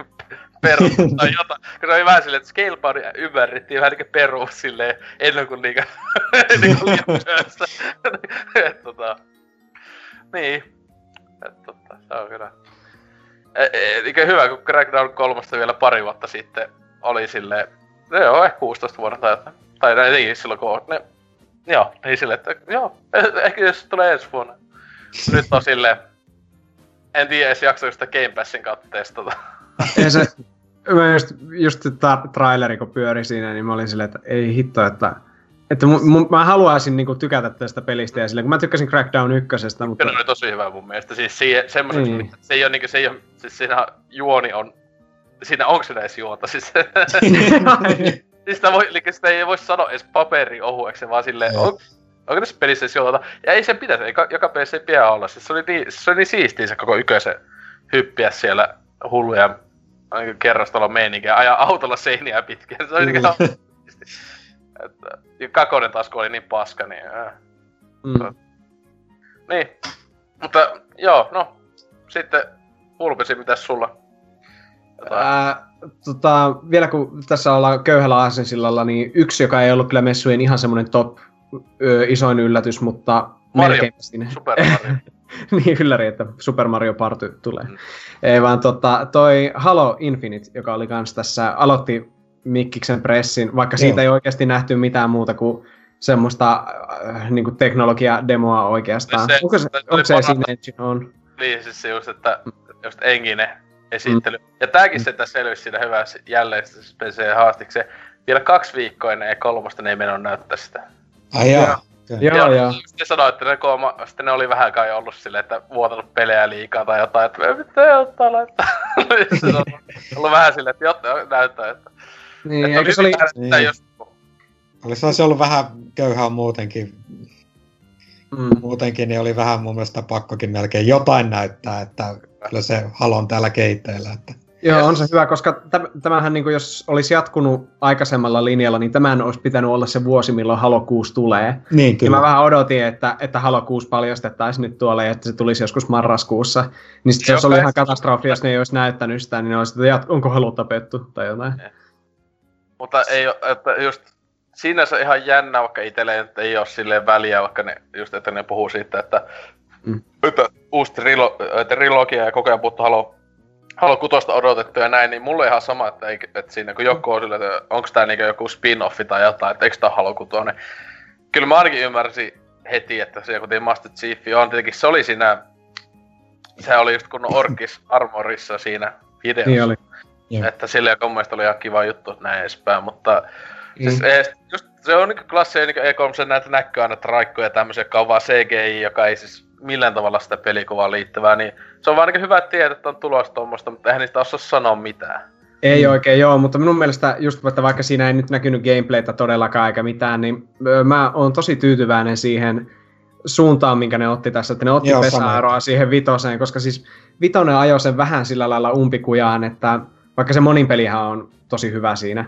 peru tai jotain, kun se oli vähän silleen, että Scaleboundin ymmärrettiin vähän niinkin peru silleen, ennen kuin liikaa, ennen kuin liikaa myöhässä, että tota, niin, että tota, se on kyllä. Eikä hyvä, kun Crackdown kolmosta vielä pari vuotta sitten oli silleen, no joo, ehkä kuusitoista vuotta tai, tai näin ei silloin kun on, ne, joo, niin silleen, että joo, ehkä jos tulee ensi vuonna. Nyt on silleen, en tiedä edes jaksoiko sitä Game Passin kautta testata. Ei se, mä just, just ta- traileri kun pyöri siinä, niin mä olin silleen, että ei hitto, että Että mun, mun, mä haluaisin niinku tykätä tästä pelistä ja sille, kun mä tykkäsin Crackdown ykkösestä, mutta... Kyllä oli tosi hyvä mun mielestä, siis se, semmoiseksi, niin. Se ei oo niinku, se ei oo, siis siinä juoni on... Siinä onko siinä edes juonta, siis... siis sitä, voi, sitä ei voi sanoa edes paperi ohueksi, vaan silleen, on, onko tässä pelissä edes juonta? Ja ei sen pitäisi, ei, joka pelissä ei pidä olla, siis se oli niin, siis se oli niin siistiä se koko yköisen hyppiä siellä hulluja kerrostalon meininkiä, ajaa autolla seiniä pitkään, se oli niin kuin... Kakonen tasku oli niin paska, niin... Mm. Niin. Mutta joo, no. Sitten Vulpesi, mitäs sulla? Ää, tota, vielä kun tässä ollaan köyhällä aasinsillalla, niin yksi, joka ei ollut kyllä messujen ihan semmoinen top ö, isoin yllätys, mutta... Mario. Super Mario. Niin ylläri, että Super Mario Party tulee. Mm. Ei vaan tota, toi Halo Infinite, joka oli kans tässä, aloitti... Mikkiksen pressin, vaikka siitä ei oikeasti nähty mitään muuta kuin semmoista äh, niinku teknologiademoa oikeastaan. Se, onko se, se, onko se engine on? Niin, siis se just, että just engine esittely. Mm. Ja tääkin mm. se, että selvisi siinä hyvää jälleen se haastikseen. Vielä kaksi viikkoa ennen E kolme ne ei mennyt näyttää sitä. Ai jaa. Ja. Joo, joo. joo. Sitten sanoin, että ne, kooma, sitten ne oli vähän kai ollut silleen, että vuotanut pelejä liikaa tai jotain, että me pitää ottaa laittaa. Sitten on ollut vähän silleen, että jotain näyttää, että... Niin, että eikö se oli... Niin. Jos... Olisiko se ollut vähän köyhää muutenkin. Mm. Muutenkin niin oli vähän mun mielestä pakkokin melkein jotain näyttää, että kyllä se halon täällä keitteellä. Että... Joo, on se hyvä, koska tämähän niin kuin jos olisi jatkunut aikaisemmalla linjalla, niin tämän olisi pitänyt olla se vuosi, milloin Halo kuusi tulee. Niin, kyllä. Ja mä vähän odotin, että, että Halo kuusi paljastettaisiin nyt tuolla ja että se tulisi joskus marraskuussa. Niin sitten se olisi ollut ihan katastrofi, jos ne ei olisi näyttänyt sitä, niin olisi, että onko Halo tapettu tai jotain. Ja. Mutta ei oo, että just sinänsä ihan jännä, vaikka itselle että ei oo silleen väliä, vaikka ne, just että ne puhuu siitä, että, mm. että uusi trilo, trilogia ja koko ajan puhuttu Halo, Halo kutosta odotettu ja näin, niin mulle ihan sama, että, ei, että siinä kun joku on silleen, että onks tää niinku joku spin-offi tai jotain, että eiks tää Halo kutonen. Kyllä mä ainakin ymmärsin heti, että se joku The Master Chief on, tietenkin se oli siinä, sehän oli just kun Orkis Armorissa siinä videossa. Niin oli. Joo. Että silleen mun mielestä oli ihan kiva juttu näin edespäin, mutta mm. siis just, se on niinku klassia, niinku E kolme näitä näkyy aina traikkoja ja tämmösiä, joka on vaan C G I, joka ei siis millään tavalla sitä pelikuvaa liittyvää, niin se on vaan niinku hyvä tietää, että on tulossa tommoista, mutta eihän niistä osaa sanoa mitään. Ei mm. oikein joo, mutta minun mielestä just että vaikka siinä ei nyt näkynyt gameplaytä todellakaan eikä mitään, niin mä oon tosi tyytyväinen siihen suuntaan, minkä ne otti tässä, että ne otti joo, pesäeroa sama. Siihen vitoseen, koska siis vitonen ajoi sen vähän sillä lailla umpikujaan, että vaikka se monin pelihän on tosi hyvä siinä.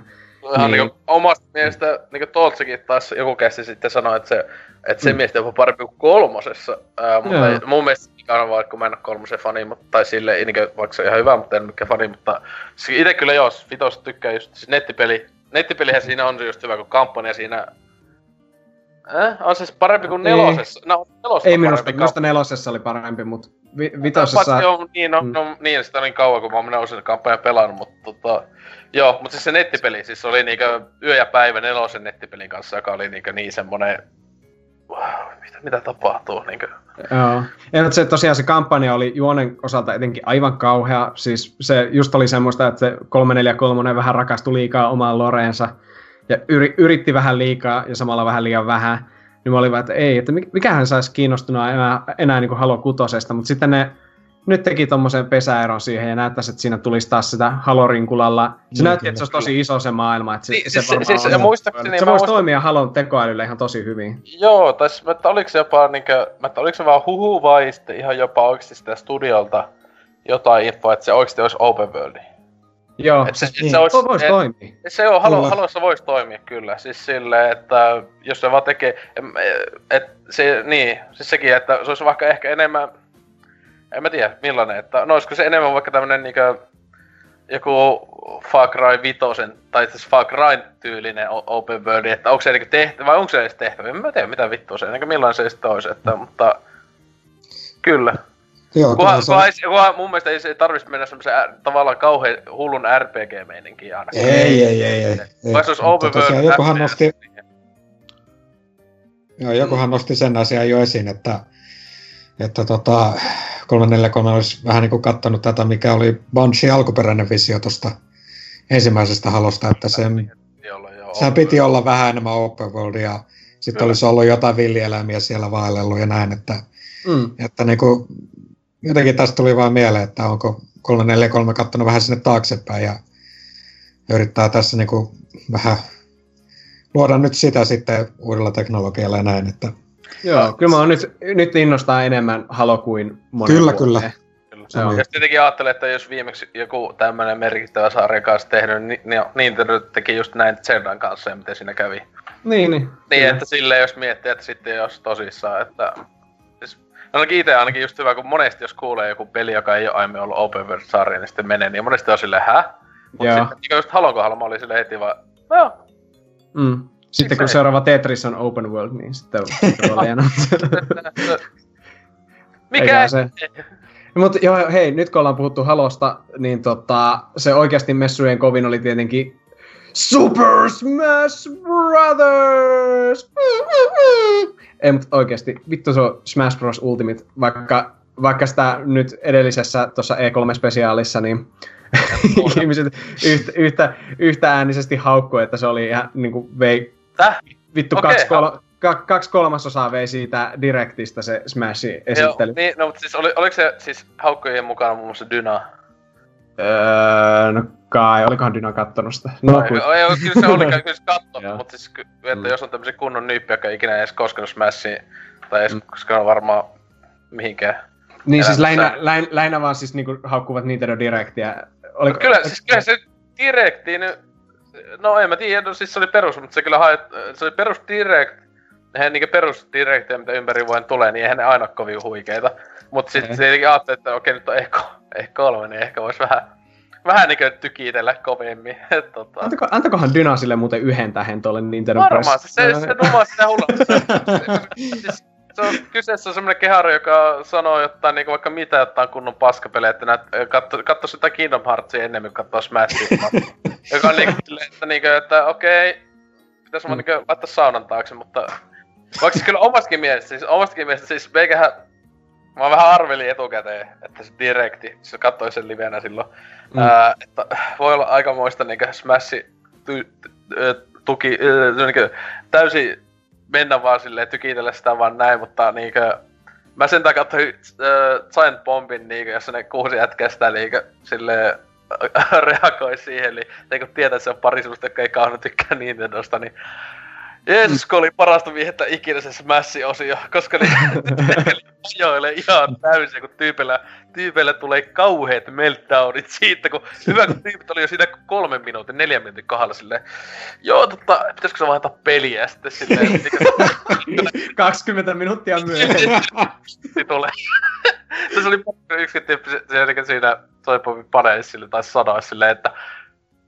Niin. Niin omasta mielestä niin Toltsikin taas joku käsi sitten sanoi, että se, että se mm. mielestä on parempi kuin kolmosessa. Äh, mutta ei, mun mielestä on vaan, kun mä en ole kolmosen fani, mutta, tai silleen, niin vaikka se on ihan hyvä, mutta en mikään fani. Mutta itse kyllä jos vitosta tykkää just siis nettipeli. Nettipelihän siinä on just hyvä, kun kampanja siinä Äh? On siis parempi kuin nelosessa. Ei, no, ei minusta, minusta nelosessa oli parempi, mutta vi- vitosessa... No, joo, niin, no, mm. no, niin, sitä niin kauan kun mä oon minä usein kampanjan pelannut, mutta tota... Joo, mutta siis se nettipeli, siis oli niinkö yö ja päivä nelosen nettipelin kanssa, joka oli niinkö niin semmonen... Mitä, mitä tapahtuu niinkö? Joo. Ja se tosiaan se kampanja oli juonen osalta etenkin aivan kauhea, siis se just oli semmoista, että se kolme neljä kolme vähän rakastui liikaa omaan loreensa. Ja yritti vähän liikaa ja samalla vähän liian vähän, niin mä olin vaan, että ei, että mikähän saisi kiinnostunut enää, enää niin kuin Halo kutosesta, mutta sitten ne nyt teki tommosen pesäeron siihen ja näyttäisi, että siinä tulisi taas sitä Halo-rinkulalla. Se mm, näytti, että se olisi tosi iso se maailma, että se, niin, se, se varmaan siis, on. Se, se, niin, se voisi toimia Halon tekoälylle ihan tosi hyvin. Joo, tai että oliko se jopa niinkö, että oliko se vaan huhu vai sitten ihan jopa oikeasti sitä studiolta jotain infoa, että se oikeasti olisi open world. Joo, et se, et niin. se olisi, voisi et, toimia. Se joo, halu, halussa voisi toimia kyllä. Siis silleen, että jos se vaan tekee... Et, se, niin, siis sekin, että se olisi vaikka ehkä enemmän... En mä tiedä millainen, että... No olisiko se enemmän vaikka tämmönen niinkö... Joku Far Cry vitosen, tai siis Far Cry-tyylinen open world, että onko se niinkö tehtävä, vai onko se edes tehtävä? En mä tiedä mitä vittua se, niinkö millainen se sitten olisi, että... Mutta... Kyllä. Joo, kuhan, kuhan, kuhan mun mielestä ei, ei tarvitsisi mennä semmoisen tavallaan kauhean hullun R P G-meininkiin ainakaan. Ei, ei, ei, ei. Vaikka se olisi open world. Jokuhan nosti, joo, jokuhan mm. nosti sen asian jo esiin, että, että tota, kolme neljä kolme olisi vähän niin kuin kattanut tätä, mikä oli Bungie alkuperäinen visio tuosta ensimmäisestä Halosta. Että sen, sehän piti olla vähän enemmän open worldia. Sitten olisi ollut jotain villieläimiä siellä vaellellut ja näin, että, mm. että niin kuin, jotenkin tästä tuli vaan mieleen, että onko kolme neljä kolme kattonut vähän sinne taaksepäin ja yrittää tässä niin kuin vähän luoda nyt sitä sitten uudella teknologialla ja näin. Että joo, kyllä mä oon nyt, nyt innostaa enemmän Halo kuin monen kyllä, kyllä, kyllä. Se on. Jos tietenkin ajattelee, että jos viimeksi joku tämmöinen merkittävä sarja kanssa tehnyt, niin, niin Nintendo teki just näin Zeldan kanssa ja miten siinä kävi. Niin, niin. Niin, että silleen jos miettii, että sitten jos tosissaan, että... Ainakin itse ainakin just hyvä, kun monesti jos kuulee joku peli, joka ei ole aiemmin ollut open world-sarja, niin sitten menee, niin monesti on silleen, hä? Mut joo. Sitten just Halon kohdalla mä olin silleen heti vaan, no. Mm. Sitten kun seuraava Tetris on open world, niin sitten on liian. Mikä se? Mut joo, hei, nyt kun ollaan puhuttu Halosta, niin tota, se oikeasti messujen kovin oli tietenkin Super Smash Brothers! Ei, mutta oikeesti, vittu se on Smash Bros. Ultimate, vaikka, vaikka sitä nyt edellisessä tuossa E kolme-spesiaalissa, niin ihmiset yhtä, yhtä, yhtä äänisesti haukkui, että se oli ihan niinku vei... Täh? Vittu okay, kaksi, kol- k- kaksi kolmasosaa vei siitä direktistä se Smashin esittely. Joo, niin, no mutta siis oli, oliko se siis haukkojen mukana muun muassa Dyna? Öö, no kai, olikohan Dyna kattonut sitä? No, no, kyllä se oli kyllä se kattonut, mutta siis, että mm. jos on tämmöisiä kunnon nyyppiä, joka ei ikinä edes koskenut Smashiin, tai edes mm. koskenut varmaan mihinkään. Niin siis lähinnä, lähinnä, lähinnä vaan siis niinku haukkuvat Nintendo Directiä. Oliko, kyllä, oliko, siis kyllä se Directi, no en mä tiedä, no, siis se oli perus, mutta se kyllä haet, se oli perus Direct, eihän niinkä perus Directia, mitä ympäri vuoden tulee, niin eihän ne aina kovin huikeita. Mut sitten tietenkin ajattelin, että okei nyt on E kolme, niin ehkä vois vähän, vähän niinkö tykitellä kovemmin. Tota. Antako, antakohan Dyna sille muuten yhden tähän tolle Nintendo Press? Varmaan, se numaa sitä hullaa. Se on, kyseessä on semmonen kehari, joka sanoo jotain niinku vaikka mitä jotain kunnon paskapelejä, että näet, katso, katso sitä Kingdom Heartsia ennemmin kuin kattoo Smashia. Joka on niinku silleen, että niinkö, että okei, pitäis vaan niinkö laittaa saunan taakse, mutta... Vaikka siis kyllä omastakin mielestä, siis omastakin mielestä, siis meikähän... Mä vähän arvelin etukäteen, että se direkti, se kattoi sen livenä silloin. Mm. Ää, että voi olla aikamoista niinkö Smashi ty, tuki, niinkö täysin... Mennä vaan silleen, tykitellä sitä vaan näin, mutta niinkö... Mä sen takia katsoin uh, Giant Bombin niinkö, jossa ne kuusi jätkää sitä niinkö silleen... reagoi siihen, eli kun tietää, että se on pari sellaista, jotka ei kauhean tykkää Nintendosta, niin... Jeesus, kun oli parasta viihettä ikinä se Smash-osio, koska ne ajoilee ihan täysin, kun tyypeillä, tyypeillä tulee kauheet meltdownit siitä, kun hyvä, kun tyypit oli jo siitä kolmen minuutin, neljän minuutin kohdalla silleen, joo, tota, pitäisikö se vaihtaa peliä, sitten silleen, mikä se... kaksikymmentä minuuttia myöhemmin. Se tulee. Se oli yksikin tyyppi, se siinä soipovin paneelissa sille, tai sanoa silleen, että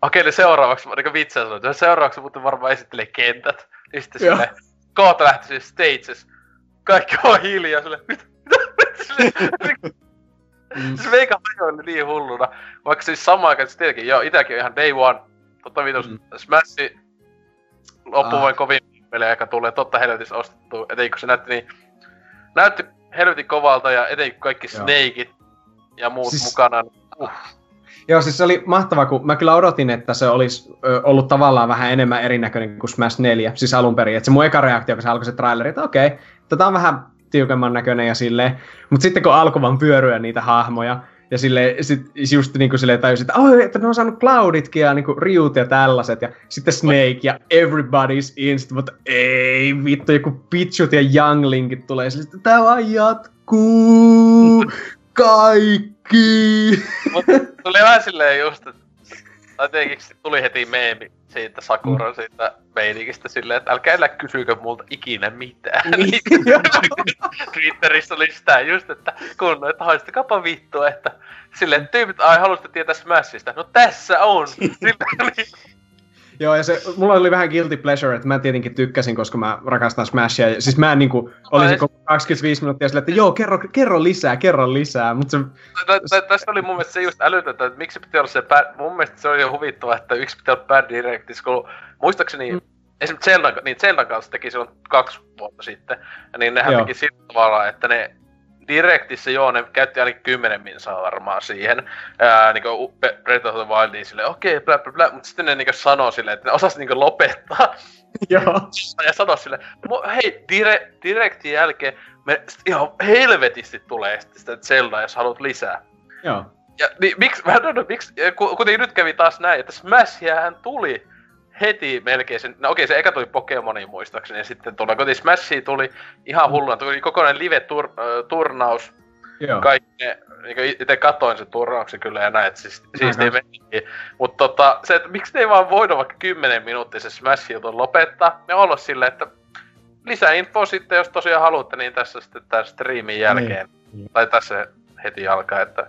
okei, niin seuraavaksi, niin kuin vitsi sanoin, seuraavaksi muuten varmaan esittelee kentät. Niin sitten silleen, kautta lähti stages. Kaikki on hiljaa sille. Mitä? Mitä? Mm. Siis meikä hajoili niin hulluna. Vaikka siis samaan aikaan, siis tietenkin, joo, itäkin on ihan day one. Totta viitos, mm. Smashi loppuvoin ah. kovin pelejä, joka tulee totta helvetissä ostettua, etenkin kun se näytti niin... Näytti helvetin kovalta ja etenkin kaikki joo. snakeit ja muut siis... mukana. Uh. Joo, siis se oli mahtavaa, kun mä kyllä odotin, että se olisi ö, ollut tavallaan vähän enemmän erinäköinen kuin Smash neljä, siis alun perin. Että se mun eka reaktio, kun se alkoi se traileri, että okei, okay, tätä on vähän tiukemman näköinen ja silleen. Mut sitten kun alkoi vaan pyöryä niitä hahmoja, ja silleen, sit just niinku silleen täysin, että oi, että ne on saanut Clouditkin ja niinku Ryut ja tällaiset, ja sitten Snake ja everybody's in, sit, mutta ei vittu, joku Pichut ja Younglingit tulee, silleen, että tää vaan jatkuu, kaikki! Mut tuli vähän silleen just, että tietenkin tuli heti meemi siitä Sakuran siitä meinikistä silleen, että älkää enää kysykö multa ikinä mitään. Twitterissä oli sitä just, että kun, että haistakapa vittua, että silleen tyypit, ai halusitte tietää Smashista, no tässä on! Joo, ja se, mulla oli vähän guilty pleasure, että mä tietenkin tykkäsin, koska mä rakastan Smashia. Siis mä niinku, olin se koko kaksikymmentäviisi minuuttia silleen, että joo, kerro, kerro lisää, kerro lisää, mutta se... Tässä oli mun mielestä se just älytöntä, että miksi piti olla se bad... Mun mielestä se oli jo huvittava, että yksi piti olla bad directis, kun muistaakseni... Mm. Esimerkiksi Zeldan, niin Zeldan kanssa teki silloin kaksi vuotta sitten, niin nehän teki sillä tavalla, että ne... Directissä joo, ne käytti ainakin kymmenen minsaa varmaan siihen, ää, niinku Breath of the Wildiin silleen, okei, okay, blä blä blä, mut sitten ne niinku sanoo silleen, että ne osas niinku lopettaa. Joo. Ja sanoo silleen, hei, dire, Directin jälkeen me ihan helvetisti tulee sitä Zeldaa, jos haluat lisää. Joo. Ja niin miksi, mä en tiedä miksi, kuten nyt kävi taas näin, että Smashiähän tuli heti melkein sen, no okei, se eka tuli Pokemoniin muistaakseni, ja sitten tuolla kotiin Smashia tuli ihan hulluna, tuli kokonainen live-turnaus, tur, kaikki ne, niin ite katoin sen turnauksen kyllä ja näin, että siis, siis ne meni, mutta tota, se, että miksi ne ei vaan voida vaikka kymmenen minuuttia se Smashia lopettaa, ja olla silleen, että lisää info sitten, jos tosiaan haluatte, niin tässä sitten tämän striimin jälkeen, niin. Tai tässä heti alkaa, että...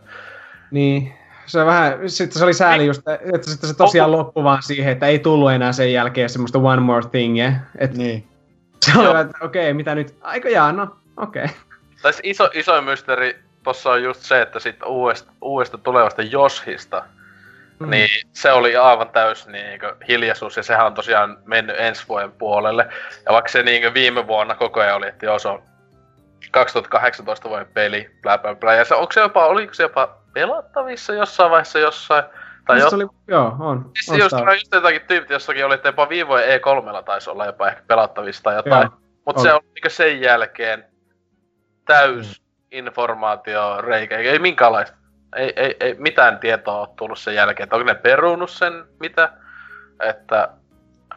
Niin. Se vähän, sitten se oli sääli just, että sitten se tosiaan loppui vaan siihen, että ei tullu enää sen jälkeen semmoista one more thing, yeah. Et niin. Se oli, että okei, okay, mitä nyt, aika jaa, no, okei. Okay. Tai iso, iso mysteeri tossa on just se, että sit uudesta, uudesta tulevasta Joshista, mm. niin se oli aivan täys niinku hiljaisuus, ja sehän on tosiaan mennyt ensi vuoden puolelle. Ja vaikka se niinku viime vuonna koko ajan oli, että joo, se on kaksituhattakahdeksantoista vuoden peli, blä blä blä, ja se, onko se jopa, oliko se jopa pelattavissa jossain vaiheessa jossain, tai jossain. Oli, joo, on. Siis just on just jotakin tyypit jossakin oli, että jopa viivojen E kolmella taisi olla jopa ehkä pelattavissa tai jotain. Joo, mut oli. Se on niinku sen jälkeen täys informaatio reikä, ei minkäänlaista, ei, ei, ei mitään tietoa ole tullut sen jälkeen, että onko ne perunut sen, mitä, että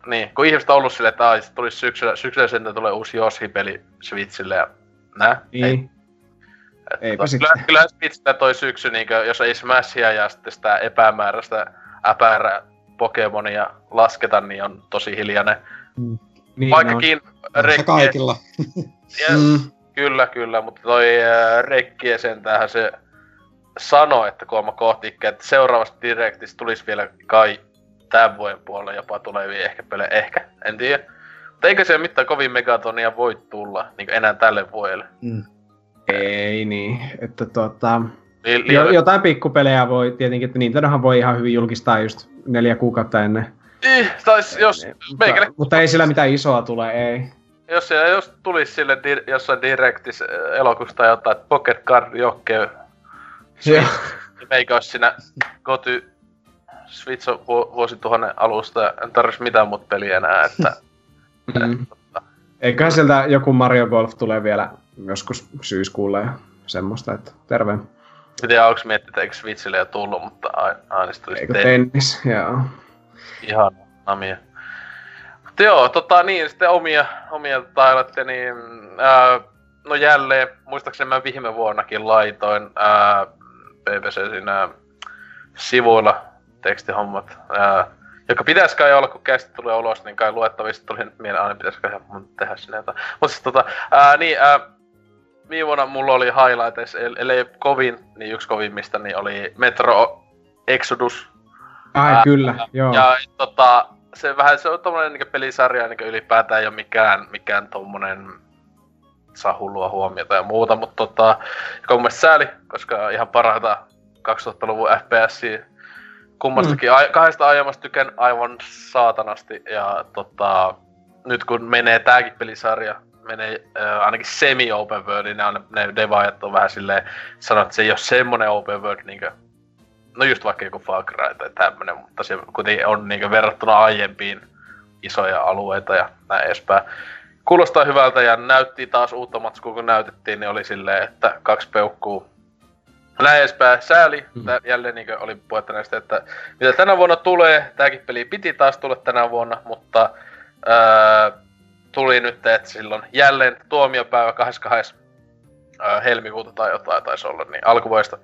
niin, kun ihmiset on ollut silleen, että aah, sit tulis syksyllä, syksyllä sitten tulee uusi Yoshi-peli Switchille ja nää, niin. Ei. Kyllähän kyllä Switchillä toi syksy, niin kuin, jos ei Smashia ja sitten sitä epämääräistä äpärää Pokemonia lasketa, niin on tosi hiljainen. Mm, niin vaikkakin on. Rekki... kaikilla. Yes, mm. Kyllä, kyllä, mutta toi Rekki sentäänhän se sanoi, että kun mä kohti, että seuraavasta direktistä tulisi vielä kai tämän vuoden puolella jopa tulevia ehkä pelejä. Ehkä, en tiedä. Mutta eikö se mitään kovin megatonia voi tulla niin enää tälle vuodelle? Mm. Ei niin, että tota... Jo, jotain pikkupelejä voi tietenkin, että Nintendohan voi ihan hyvin julkistaa just neljä kuukautta ennen. Ih, tais jos... Ennen, meikälle... mutta, mutta ei sillä mitään isoa tule, ei. Jos, jos tulis sille di, jossain direktis elokusta jotain, että Pocket Card Jokke... Meikä ois siinä Goty... Switch on vuosituhannen alusta, en tarvis mitään mut peliä enää, että... mm. Eiköhän sieltä joku Mario Golf tulee vielä joskus syyskuulle ja semmoista, että terve. En tiedä, onko miettinyt, eikö Switchille jo tullut, mutta aina se tulisi tennis. tennis, joo. Ihan namia. Mutta joo, tota niin, sitten omia, omia tota aloitte, niin... Ää, no jälleen, muistaakseni mä viime vuonnakin laitoin ää, B B C siinä sivuilla tekstihommat. Ää, joka pitäis kai olla, kun kästi tulee ulos, niin kai luettavista tuli nyt mieleen, aina pitäis kai mun tehdä sinne jotain. Mut siis tota, ää, niin ää, viime vuonna mulla oli highlights, ellei kovin, niin yksi kovimmista, niin oli Metro Exodus. Ai ää, kyllä, ää, joo. Ja tota, se vähän se on tommonen niinku pelisarja niinku ylipäätään ei oo mikään, mikään tommonen saa hullua huomiota ja muuta, mutta tota, joka on mun mielestä sääli, koska ihan parhaita kaksituhattaluvun F P S-iä kummastakin, mm. a, kahdesta aiemmasta tykän aivan saatanasti ja tota, nyt kun menee tääkin pelisarja, menee äh, ainakin semi-open world, niin ne, ne devaajat on vähän silleen sanoo, että se ei oo semmonen open world niinkö, no just vaikka joku Far Cry tai tämmönen, mutta se kuitenkin on niinkö verrattuna aiempiin isoja alueita ja näin edespäin. Kuulostaa hyvältä ja näytti taas uutta matskua, kun näytettiin, niin oli silleen, että kaksi peukkuu. Näin edespäin, sääli. Tää jälleen niinkö oli puhetta näistä, että mitä tänä vuonna tulee. Tääkin peli piti taas tulla tänä vuonna, mutta öö, tuli nyt, että silloin jälleen tuomiopäivä kahdeskymmenestoinen Öö, helmikuuta tai jotain taisi olla, niin alkuvuodesta.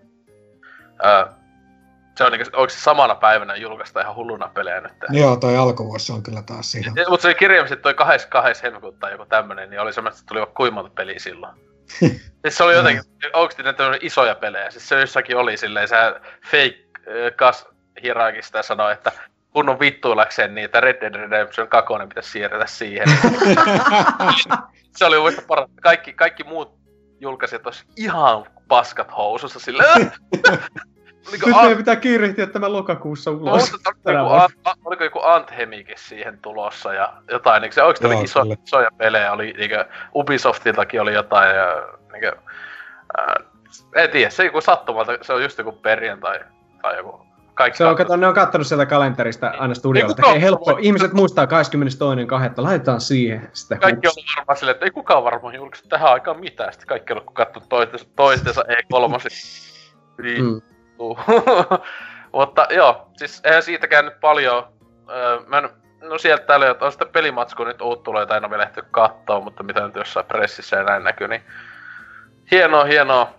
Öö, Se on niinku, oiks se samana päivänä julkaista ihan hulluna pelejä nyt? Joo, toi alkuvuosi on kyllä taas siinä. Mut se oli kirjaimisesti toi kahdeskymmenestoinen helmikuuta tai joku tämmönen, niin oli semmoinen, että tuli vaikka kuimalta peliä silloin. Siis se oli jotenkin, oiks ne tämmönen isoja pelejä? Siis se jossakin oli silleen, sehän fake äh, kas hieraakin sitä sanoi, että kun on vittuilakseen niitä Red Dead Redemption kaksi pitäisi siirretä siihen. Se oli muista paras. Kaikki, kaikki muut julkaisijat ois ihan paskat housussa silleen. Oliko nyt meidän Ant... pitää kiirehtiä tämän lokakuussa ulos. No, oliko, joku An... oliko joku Anthemikin siihen tulossa ja jotain, niin se oikeesti oli iso, isoja pelejä, oli niinkö Ubisoftiltakin oli jotain ja niinkö... Äh, en tiedä, se joku sattumalta, se on just joku perjantai tai joku... Kaikki se on, kato, ne on kattonut sieltä kalenterista niin. Aina studiolle, että hei helppo, voi. Ihmiset muistaa kahdeskymmenestoinen toinen laitetaan siihen sitä. Kaikki on varmaan silleen, että ei kukaan varmaan julkista tähän aikaan mitään, sitten kaikki on ollut kattonut toistensa, toistensa E kolme. Niin. Mm. Mutta joo, siis eihän siitäkään nyt paljon, öö, mä en, no sieltä täällä on sitä pelimatskua nyt uut tulee, tai en ole vielä ehtinyt kattoo, mutta mitä nyt jossain pressissä ja näin näkyy, niin hienoa, hienoa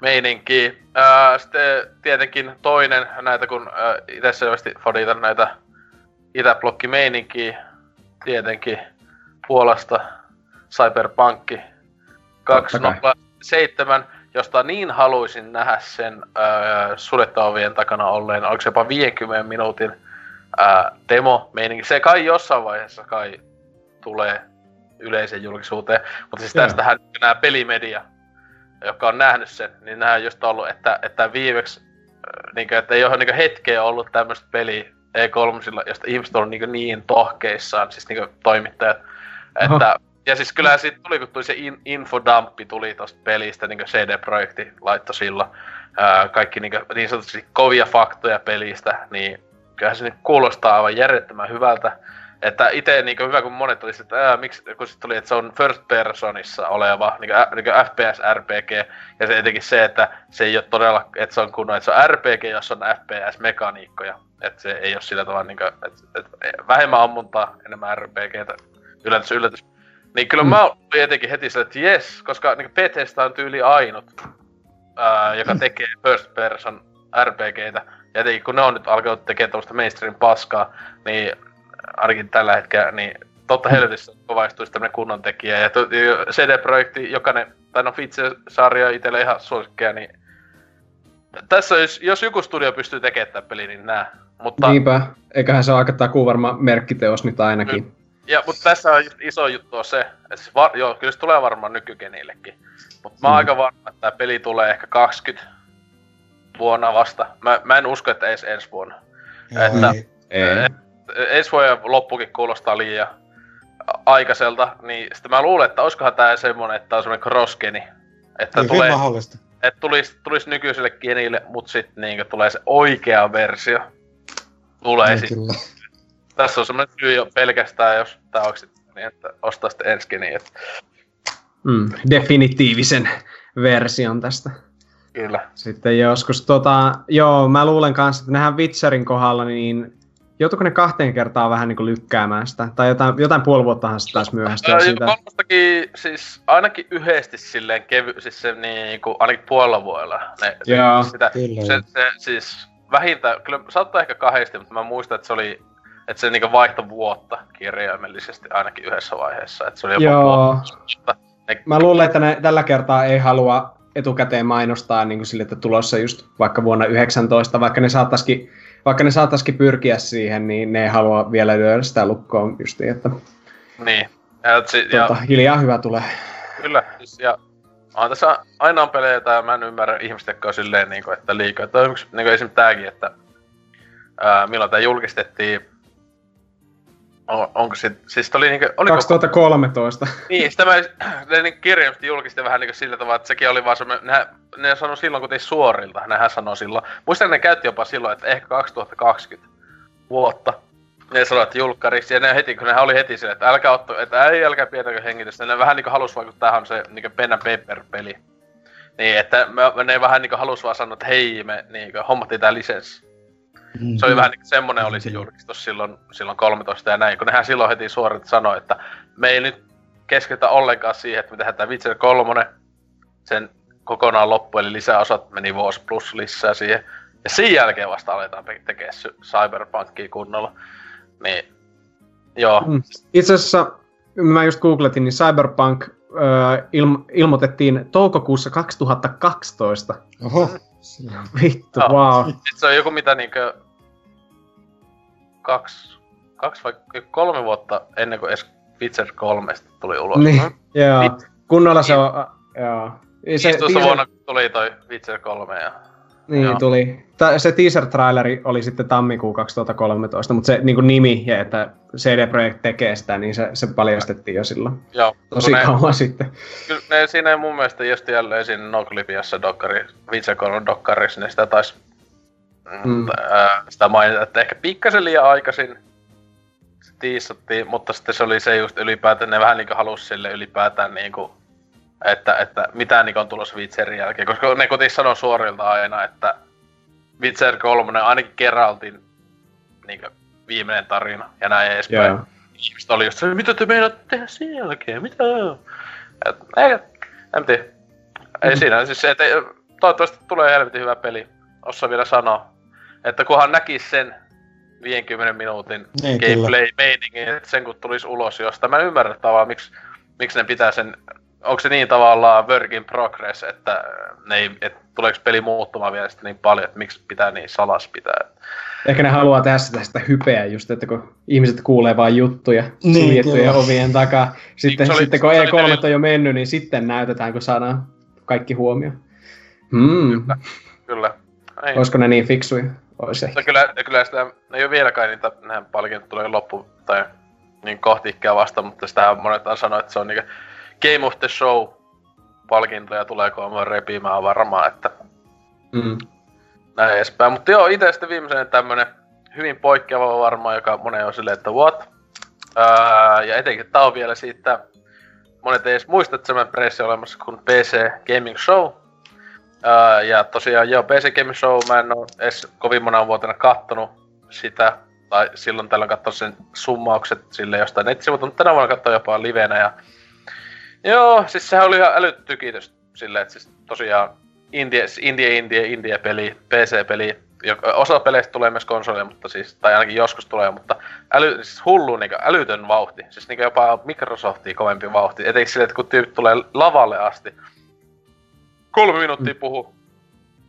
meininkiä. Öö, sitten tietenkin toinen näitä, kun öö, itse selvästi foditan näitä itäblokkimeininkiä, tietenkin Puolasta Cyberpunk kaksituhattaseitsemän. Josta niin haluaisin nähdä sen öö, suljettavien ovien takana olleen, oliko se jopa viidenkymmenen minuutin öö, demo-meininki. Se kai jossain vaiheessa kai tulee yleiseen julkisuuteen, mutta siis tästähän nämä pelimedia, joka on nähnyt sen, niin nämä on just ollut, että, että viimeksi, öö, niin kuin, että ei ole niin hetkeä ollut tämmöistä peliä E kolme, josta ihmiset on ollut niin, niin tohkeissaan, siis niin toimittajat, että... Oh. Ja siis kyllähän siitä tuli, kun tuli se in, infodamppi tuli tosta pelistä, niinku C D Projekti laittoi silloin ää, kaikki niinku, niin sanotusti kovia faktoja pelistä, niin kyllähän se niinku kuulostaa aivan järjettömän hyvältä. Että ite niinku hyvä, kun monet oli sit, että ää, miksi, kun sit tuli, että se on first personissa oleva, niinku, ä, niinku F P S-R P G, ja se etenkin se, että se ei oo todella, että se on kunnon, että se on R P G, jossa on F P S-mekaniikkoja. Että se ei oo sillä tavalla niinku, että et, vähemmän ammuntaa, enemmän R P G:tä, yllätys, yllätys. Niin kyllä mm. mä olin etenkin heti sille, että jes, koska niin Bethesda on tyyli ainut, ää, joka tekee first person R P G:tä. Ja etenkin kun ne on nyt alkanut tekemään tämmöstä mainstream paskaa, niin ainakin tällä hetkellä, niin totta helvetissä kovaistuisi tämmönen kunnon tekijä. Ja C D Projekti, jokainen, tai no Fitch-sarja itelle ihan suosikkeja, niin tässä jos, jos joku studio pystyy tekemään tämän pelin, niin nää. Mutta... Niinpä, eiköhän se ole aika takuu varmaan merkkiteos nyt ainakin. Mm. Ja, mutta tässä on iso juttu on se, että siis var, joo, kyllä se tulee varmaan nykygenillekin. Mutta mä oon mm. aika varma, että tää peli tulee ehkä kaksikymmentä vuonna vasta. Mä, mä en usko, että edes ensi vuonna. Joo, että, ei, ei. Et, ensi vuoden loppukin kuulostaa liian aikaiselta, niin sitten mä luulen, että oiskohan tää semmonen, että tää on semmonen cross-geni. Että ei, tulee, et tulis, tulis nykyiselle genille, mut sit niinkö tulee se oikea versio. Tulee ei, sit. Kyllä. Tässä on semmoinen syy jo pelkästään, jos tää onks niin, että ostaa sitten ensikin niin, että... Mm, definitiivisen version tästä. Kyllä. Sitten joskus tota... Joo, mä luulen kanssa, että nehän Witcherin kohdalla, niin... Joutuiko ne kahteen kertaan vähän niinku lykkäämään sitä? Tai jotain, jotain puoli vuottahan se taas myöhästyy siitä. Kolmastakin siis ainakin yhdesti silleen kevy... Siis se niinku ainakin puolella vuodella. Ne, joo, sitä, se, se siis vähintään... Kyllä saattaa ehkä kahdesti, mutta mä muistan, että se oli... Että se niinku vaihtoi vuotta kirjaimellisesti ainakin yhdessä vaiheessa, että se oli jopa joo. Ne... Mä luulen, että ne tällä kertaa ei halua etukäteen mainostaa niinku sille, että tulossa just vaikka vuonna yhdeksäntoista, vaikka ne saattaisikin vaikka ne saataisiin pyrkiä siihen, niin ne ei halua vielä lyödä sitä lukkoon justiin, että niin. Ja, tuota, ja, hiljaa hyvä tulee. Kyllä, ja on tässä aina on pelejä, tai mä en ymmärrä ihmistä, jotka on silleen, niin kuin, että liikaa. Tämä on yksi, niin kuin esimerkiksi tämäkin, että ää, milloin tämä julkistettiin. On, onko se, siis oli niinku, oliko kaksituhattakolmetoista. Niin, sitä mä niin kirjaimisesti julkistin vähän niinku sillä tavalla, että sekin oli vaan semmoinen, nehän, nehän sanoi silloin kuitenkin suorilta, nehän sanoi silloin. Muistan, ne käytti jopa silloin, että ehkä kaksituhattakaksikymmentä vuotta. Ne sanoi, että julkkariksi, ja ne heti, kun nehän oli heti sille, että älkää otto, että ei, älkää pietäkö hengitystä. Ne vähän niinku halus vaan, kun tämähän on se niinku pen and paper-peli. Niin, että me, ne vähän niinku halus vaan sanoa, että hei, me niinku hommattiin tää lisenssi. Mm-hmm. Se oli vähän niin kuin semmoinen oli se julkistus silloin, silloin kolmetoista ja näin, kun nehän silloin heti suoraan sanoi, että me ei nyt keskitytä ollenkaan siihen, että me tehdään tämä Witcher kolme, sen kokonaan loppu, eli lisäosat meni vuosi plus lisää siihen, ja sen jälkeen vasta aletaan tekemään Cyberpunkia kunnolla, niin joo. Itse asiassa, mä just googletin, niin Cyberpunk äh, ilmo- ilmoitettiin toukokuussa kaksituhattakaksitoista. Oho. Vittu, no, wow. Se on joku mitä niinkö kaksi, kaksi vai kolme vuotta ennen kuin edes Witcher kolmesta tuli ulos. Niin, no? Joo. Niin. Kunnolla se on, joo. viisitoista vuonna tuli toi Witcher kolme ja niin, joo. Tuli. Tää, se teaser-traileri oli sitten tammikuun kaksituhattakolmetoista, mutta se niinku nimi ja että C D Projekt tekee sitä, niin se, se paljastettiin jo silloin. Joo. Tosi ne, kauan sitten. Kyllä ne siinä ei mun mielestä just jälleen siinä Noclipiassa dokkari, Vitsekoron dokkarissa, ne sitä taisi mm. äh, sitä mainita, että ehkä pikkasen liian aikaisin se tiissattiin, mutta sitten se oli se just ylipäätään, ne vähän niinku halusi sille ylipäätään niinku Että, että mitään niinku on tulossa Witcherin jälkeen, koska ne kuitenkin sanoo suorilta aina, että Witcher kolme, ainakin Geraltin niinku viimeinen tarina ja näin edespäin. Yeah. Ihmiset oli just se, mitä te meinaatte tehdä sen jälkeen, mitä? Et, ei, en tiedä. Ei mm. siinä, siis et, toivottavasti tulee helvetin hyvä peli, osaa vielä sanoa. Että kunhan näkis sen viidenkymmenen minuutin gameplay-meiningin, että sen kun tulis ulos jostain. Mä en ymmärrä tavallaan, miksi, miksi ne pitää sen. Onko se niin tavallaan work in progress, että ne ei, et tuleeko peli muuttumaan vielä sitten niin paljon, että miksi pitää niin salas pitää? Ehkä ne haluaa tehdä sitä, sitä hypeä just, että kun ihmiset kuulee vaan juttuja, suljettuja niin, ovien takaa. Sitten, niin, sitten oli, kun E kolme oli on jo mennyt, niin sitten näytetään, kun saadaan kaikki huomioon. Hmm. Kyllä, kyllä. Olisiko ne niin fiksuja? Olisi ehkä. Kyllä, kyllä sitä ei ole vieläkään niitä palkinnut tulee loppuun tai niin kohti ikää vasta, mutta sitähän monet on sanonut, että se on niinkä Game of the Show-palkintoja tulee kolmoin repimään varmaan, että mm. näin edespäin. Mutta joo, itse sitten viimeisenä tämmönen hyvin poikkeava varmaan, joka monen on silleen, että what? Ää, ja etenkin tää on vielä siitä, monet ei edes muista, että semmoinen pressi olemassa kuin P C Gaming Show. Ää, ja tosiaan joo, P C Gaming Show, mä en oo edes kovin monena vuotena kattonut sitä, tai silloin tällöin katsoin sen summaukset sille jostain nettisivuilta, mutta tänä vuonna katsoin jopa livenä ja joo, siis sehän oli ihan älytykitys silleen, että siis tosiaan India, India, India, India-peli, P C-peli, osa peleistä tulee myös konsoleja, mutta siis, tai ainakin joskus tulee, mutta äly, siis hullu niinku älytön vauhti, siis niinku jopa Microsoftia kovempi vauhti, etenkin silleen, että kun tyyppi tulee lavalle asti, kolme minuuttia puhuu,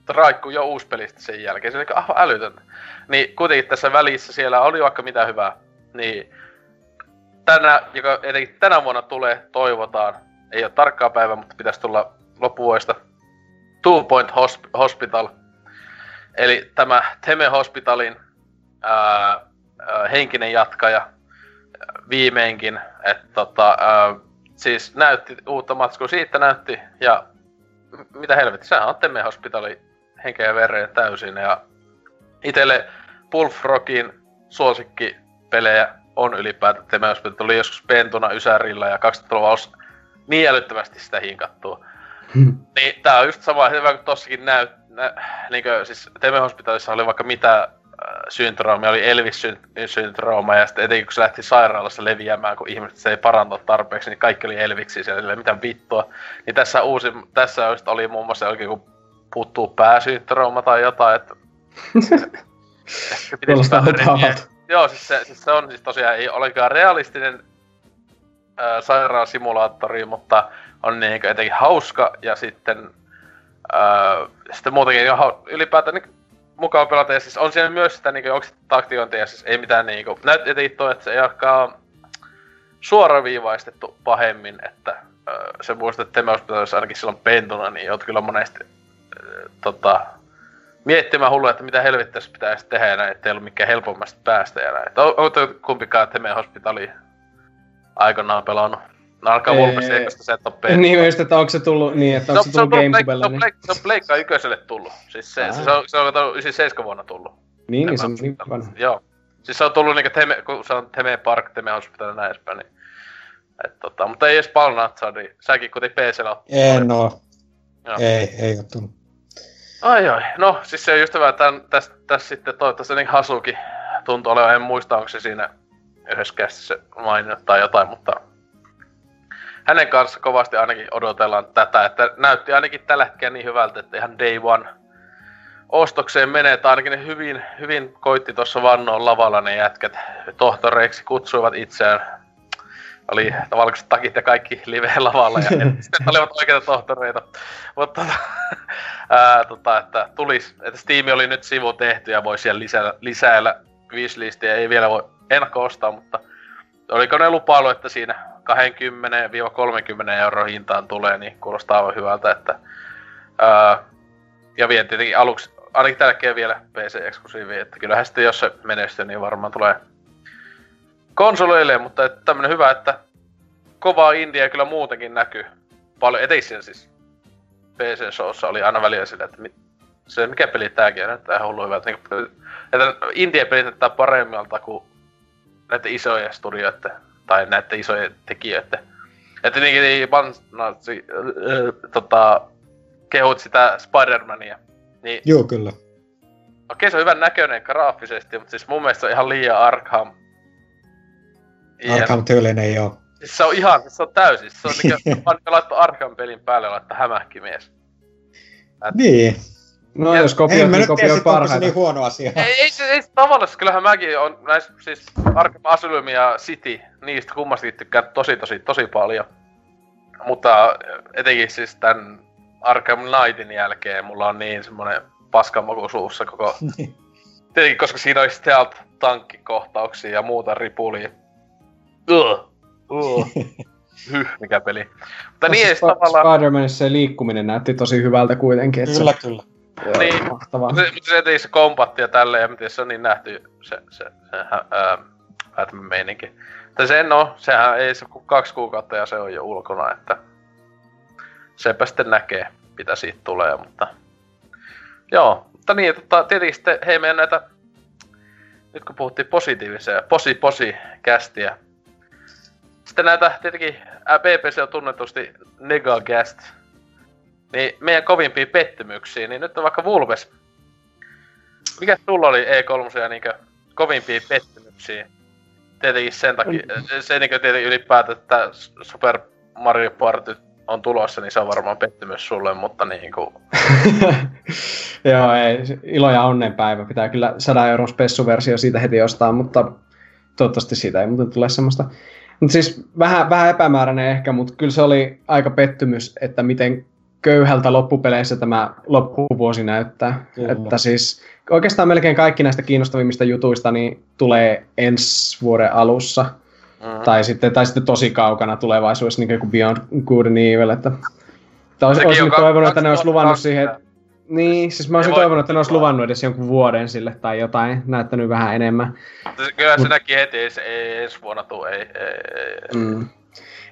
raikkuu jo uusi pelistä sen jälkeen, se on niinku aivan älytöntä. Niin kuitenkin tässä välissä siellä oli vaikka mitä hyvää, niin tänä, joka etenkin tänä vuonna tulee, toivotaan, ei oo tarkkaa päivää, mutta pitäisi tulla loppuvuodesta, Two Point Hospital. Eli tämä Theme Hospitalin ää, ää, henkinen jatkaja viimeinkin, että tota, ää, siis näytti uutta matskua, siitä näytti, ja mitä helvetti, sehän on Theme Hospitalin henkeä vereen täysin, ja itelle Bullfrogin suosikkipelejä on ylipäätään Theme Hospital, tuli joskus pentuna ysärillä ja kaksituhattaluvulla olisi niin älyttömästi sitä hinkattua. Hmm. Niin tää on just sama hyvä kuin tossakin näyt, nä, niinkö siis Theme Hospitalissa oli vaikka mitä äh, syndroomia, oli Elvis-syndrooma ja sitten etenkin kun se lähti sairaalassa leviämään, kun ihmiset se ei parantaa tarpeeksi, niin kaikki oli Elviksi siellä, mitä vittua. Niin tässä uusi, tässä just oli muun muassa oikein kun puuttuu pääsyndrooma tai jotain, että ehkä pitäisi remiä. Joo, siis se, siis se on siis tosiaan ei olekaan realistinen ää, sairaansimulaattori, mutta on niin etenkin hauska ja sitten, ää, sitten muutenkin ylipäätään niin mukava pelata, ja siis on siellä myös sitä niinku, onko taktiointia, siis ei mitään niinku, näyt etit toi, että se ei olekaan suoraviivaistettu pahemmin, että öö, se muistaa, että Temeus pitäisi ainakin silloin pentuna, niin oot kyllä monesti öö, tota, miettimään hullu, että mitä helvittäisi pitäisi tehdä ja näin, ettei ollut mikään helpommasta päästä ja näin. On, onko toi kumpikaan Temeus Hospitalia aikanaan pelannut? No alkaa Vulpes, eikö sitä se et oo peittua? Niin just, että onko se tullut, niin, että onko se, se tullut Gamecubella? Niin... Se on Pleikka Yköselle tullut, siis se, se, se on, se on yhdeksänkymmentäseitsemän vuonna tullut. Niin, niin se on niin vanha. Joo. Siis se on tullut niinku Teme, kun se on Teme Park, Teme Hospital ja näin edespäin, niin... Et tota, mutta ei edes Palnazar, niin säkin kuitenkin P C:llä oot. Ei, no. Ei, ei oo tullut. Ai ai, no siis se on just hyvä, että tässä täs sitten toivottavasti niin Hasuki tuntuu olevan, en muista onko se siinä yhdessä käsissä maininnut tai jotain, mutta... Hänen kanssa kovasti ainakin odotellaan tätä, että näytti ainakin tällä hetkellä niin hyvältä, että ihan day one ostokseen menee. Tai ainakin ne hyvin, hyvin koitti tuossa vannoon lavalla ne jätkät. Tohtoreiksi kutsuivat itseään. Oli valkoiset takit ja kaikki live lavalla ja sitten olivat oikeita tohtoreita. Mutta ää, tota, että tulis, että Steam oli nyt sivu tehty ja voi siellä lisää, lisäillä viisi listiä. Ei vielä voi ennakko ostaa, mutta oliko ne lupailu, että siinä kaksikymmentä kolmekymmentä euron hintaan tulee, niin kuulostaa aivan hyvältä, että ää, ja vien tietenkin aluksi, ainakin tälläkin vielä P C-eksklusiiviin, että kyllähän sitten jos se menestyy, niin varmaan tulee konsoleille, mutta että tämmönen hyvä, että kovaa indiaa kyllä muutenkin näkyy paljon, ettei siellä siis P C-showssa oli aina väliä sillä, että mit, se mikä peli tääkin on, että ihan hullu hyvä, että, että indie-pelit näyttää paremmalta kuin näitä isoja studioita, tai näiden isojen tekijöiden. Että niinkin niin Bansi äh, tota, kehut sitä Spider-Mania. Niin, joo, kyllä. Okei, se on hyvän näköinen graafisesti, mutta siis mun mielestä se on ihan liian Arkham. Arkham-tyylinen, joo. Siis se on ihan, se on täysin. Se on niinkin, vaan laittaa Arkham-pelin päälle ja laittaa hämähkimies. Et... Niin. No ja jos kopioit, niin kopioit parhaita. Se niin huono asia. Ei, ei, ei, ei tavallaan, kyllähän mäkin on näissä siis Arkham Asylum ja City, niistä kummastikin tykkään tosi tosi tosi paljon. Mutta etenkin siis tän Arkham Knightin jälkeen mulla on niin semmonen paskamaku suussa koko... Tietenkin, koska siinä oli stealth-tankkikohtauksia ja muuta ripulia. Ugh. Ugh. Hyh, mikä peli. Mutta niin edes tavallaan... Spider-Manissa se liikkuminen näytti tosi hyvältä kuitenkin. Kyllä, kyllä. Joo, niin, mahtavaa. Mutta se ettei se kompatti ja tälleen, ja miten se on niin nähty se, se, se Batman meininki. Tai sen on, sehän ei se kun kaksi kuukautta ja se on jo ulkona, että... Sepä sitten näkee, mitä siitä tulee, mutta... Joo, mutta niin, tota, tietenkin sitten, hei meidän näitä... Nyt kun puhuttiin positiivisia, posi-posi-kästiä. Sitten näitä tietenkin, B B C on tunnetusti Negacast. Niin meidän kovimpia pettymyksiä, niin nyt on vaikka Vulpes. Mikäs sulla oli E kolme niinkö kovimpia pettymyksiä? Tietenkin sen takia, se niinkö tietenkin ylipäätään, että Super Mario Party on tulossa, niin se on varmaan pettymys sulle, mutta niinku... Joo, ei, ilo ja onnenpäivä. Pitää kyllä sadan euron spessuversio siitä heti ostaa, mutta toivottavasti siitä ei muuten tule semmoista. Mut siis vähän, vähän epämääräinen ehkä, mutta kyllä se oli aika pettymys, että miten köyhältä loppupeleissä tämä loppuvuosi näyttää. Kyllä. Että siis oikeastaan melkein kaikki näistä kiinnostavimmista jutuista niin tulee ensi vuoden alussa. Mm-hmm. Tai, sitten, tai sitten tosi kaukana tulevaisuudessa, niin kuin Beyond Good and Evil. Että, että olisi, olisi nyt toivonut, että ne olisi luvannut siihen... Niin, siis mä olisin toivonut, että ne olisi luvannut edes jonkun vuoden sille tai jotain, näyttänyt vähän enemmän. Kyllä se Mut... näki heti, ei se ensi vuonna tule, ei... ei, ei. Mm.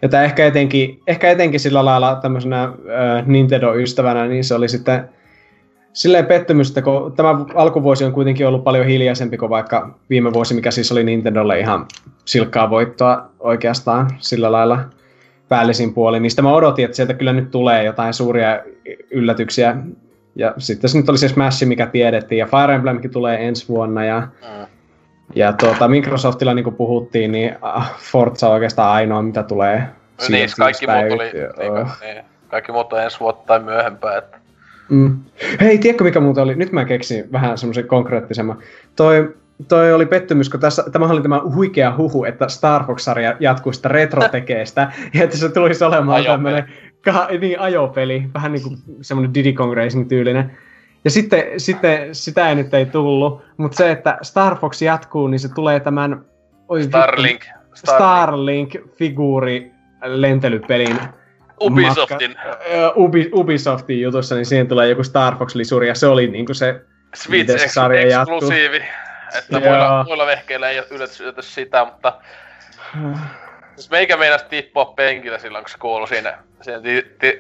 Että ehkä etenkin, ehkä etenkin sillä lailla tämmöisenä äh, Nintendo-ystävänä, niin se oli sitten silleen pettymys, että kun tämä alkuvuosi on kuitenkin ollut paljon hiljaisempi kuin vaikka viime vuosi, mikä siis oli Nintendolle ihan silkkaa voittoa oikeastaan sillä lailla päällisin puolin. Niistä mä odotin, että sieltä kyllä nyt tulee jotain suuria yllätyksiä. Ja sitten se nyt oli se Smash, mikä tiedettiin, ja Fire Emblemkin tulee ensi vuonna, ja... Mm. Ja tuota, Microsoftilla niinku puhuttiin, niin Forza on oikeastaan ainoa, mitä tulee. Niin, kaikki muut, oli, niin, niin, kaikki muut on ensi vuotta tai myöhempää. Että. Mm. Hei, tiedätkö mikä muuta oli? Nyt mä keksin vähän semmoisen konkreettisemman. Toi, toi oli pettymys, kun tässä, tämä oli tämä huikea huhu, että Star Fox-sarja jatkuu sitä retrotekeestä, ja että se tulisi olemaan ajopeli. Tämmöinen ka- niin, ajopeli, vähän niin kuin semmoinen Diddy Kong Racing-tyylinen. Ja sitten, sitten sitä ei nyt ei tullut, mutta se, että Star Fox jatkuu, niin se tulee tämän oi, Starlink. Starlink. Starlink-figuuri lentelypelin Ubisoftin. Ubi, Ubisoftin jutussa, niin siihen tulee joku Star Fox-lisuri, ja se oli niinku se Switch-eksklusiivi. Että muilla, muilla vehkeillä ei ole ylläty sitä, mutta meikä meinas tippua penkillä silloin, kun se kuului siinä, siinä ti, ti,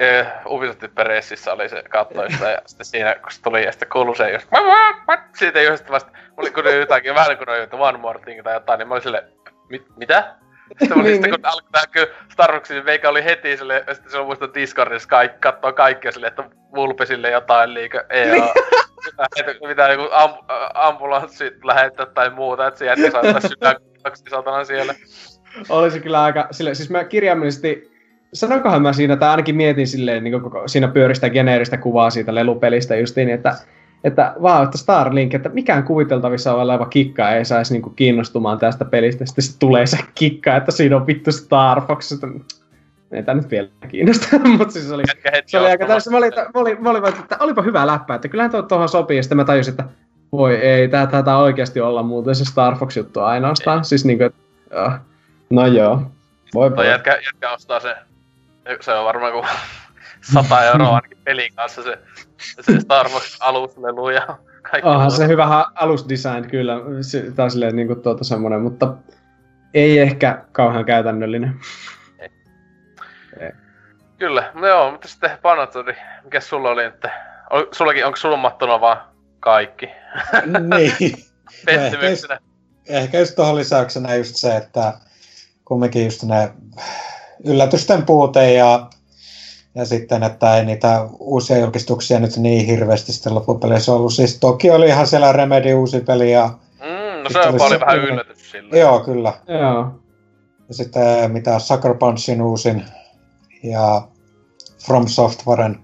uh, Ubisoftin pereississä oli se kattoista, ja sitten siinä, kun se tuli, ja sitten kuului se just siitä yhdestä vasta, kun oli jotakin, vähän kun oli jotain One More Thing tai jotain, niin mä olin silleen, mit, mitä? Sitten niin, sitten, kun niin. alkoi näkyä Star Foxin, niin meikä oli heti silleen, ja sitten se on muistan Discordissa kaikki, kattoo kaikkia silleen, että Vulpesille jotain liikä, ei oo. Mitä joku am, ambulanssi lähettää tai muuta, että se jätkä saattaa sydänkohtaksi satana siellä. Oli se kyllä aika silleen, siis mä kirjaimellisesti, sanoinkohan mä siinä, tai ainakin mietin silleen, niin koko, siinä pyöristä geneeristä kuvaa siitä lelupelistä justiin, että että vau, että Starlink, että mikään kuviteltavissa oleva kikka ei saisi niinku kiinnostumaan tästä pelistä, sitten se tulee se kikka, että siinä on vittu Star Fox, että ei tää nyt vielä kiinnostaa, mutta siis oli, se oli aika täysin, mä olin, mä olin, mä olin, että olipa hyvä läppä, että kyllähän tuohon sopii, ja sitten mä tajusin, että voi ei, tää taitaa oikeasti olla muuten se Star Fox-juttu ainoastaan, ei. Siis niinku, että joo. No joo, voi voi. Jätkä, jätkä ostaa se, se on varmaan kuin sata euroa ainakin pelin kanssa se, se Star Fox -aluslelu ja kaikki. Onhan se hyvä alusdesign kyllä, tai silleen niinku tuota semmonen, mutta ei ehkä kauhean käytännöllinen. Ei. Ei. Kyllä, no joo, mutta sitten Panatoni, mikä sulla oli, että on, sullakin onko sulmattuna vaan kaikki? Niin. Pettymyksenä. Ehkä just tuohon lisäyksenä just se, että kumminkin just ne yllätysten puute ja, ja sitten, että ei niitä uusia julkistuksia nyt niin hirveästi sitten loppupeleissä ollut. Siis toki oli ihan siellä Remedy uusi peli ja mm, no se oli, oli vähän yllätys sille. Joo, kyllä. Joo. Ja sitten mitä Sucker Punchin uusin ja From Softwaren.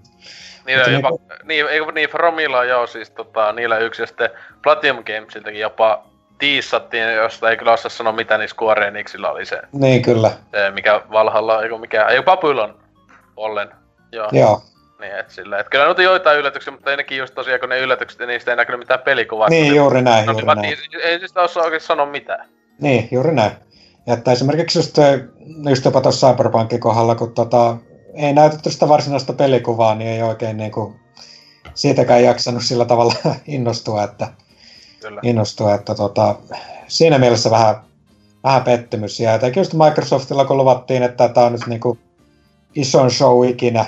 Niillä on jopa, niin, niin Fromilla joo, siis tota, niillä yksi ja sitten Platinum Gamesiltäkin jopa tiissattiin, josta ei kyllä osaa sanoa mitä niissä Square Enixillä oli se. Niin kyllä. Se, mikä Valhalla, eiku mikä, ei Babylon ollen. Joo. Joo. Niin et sillä, et kyllä nyt on joitain yllätyksiä, mutta ainakin just tosiaan kun ne yllätykset, niistä ei näkynyt mitään pelikuvaa. Niin juuri näin, juuri näin. Ei, ei siis osaa oikein sanoa mitään. Niin, juuri näin. Ja että esimerkiksi just, just jopa tuossa Cyberpunkin kohdalla, kun tota, ei näytetty sitä varsinaista pelikuvaa, niin ei oikein niinku siitäkään jaksanut sillä tavalla innostua, että innostua, että tota, siinä mielessä vähän, vähän pettymys. Ja jotenkin just Microsoftilla, kun luvattiin, että tämä on nyt niinku isoin show ikinä.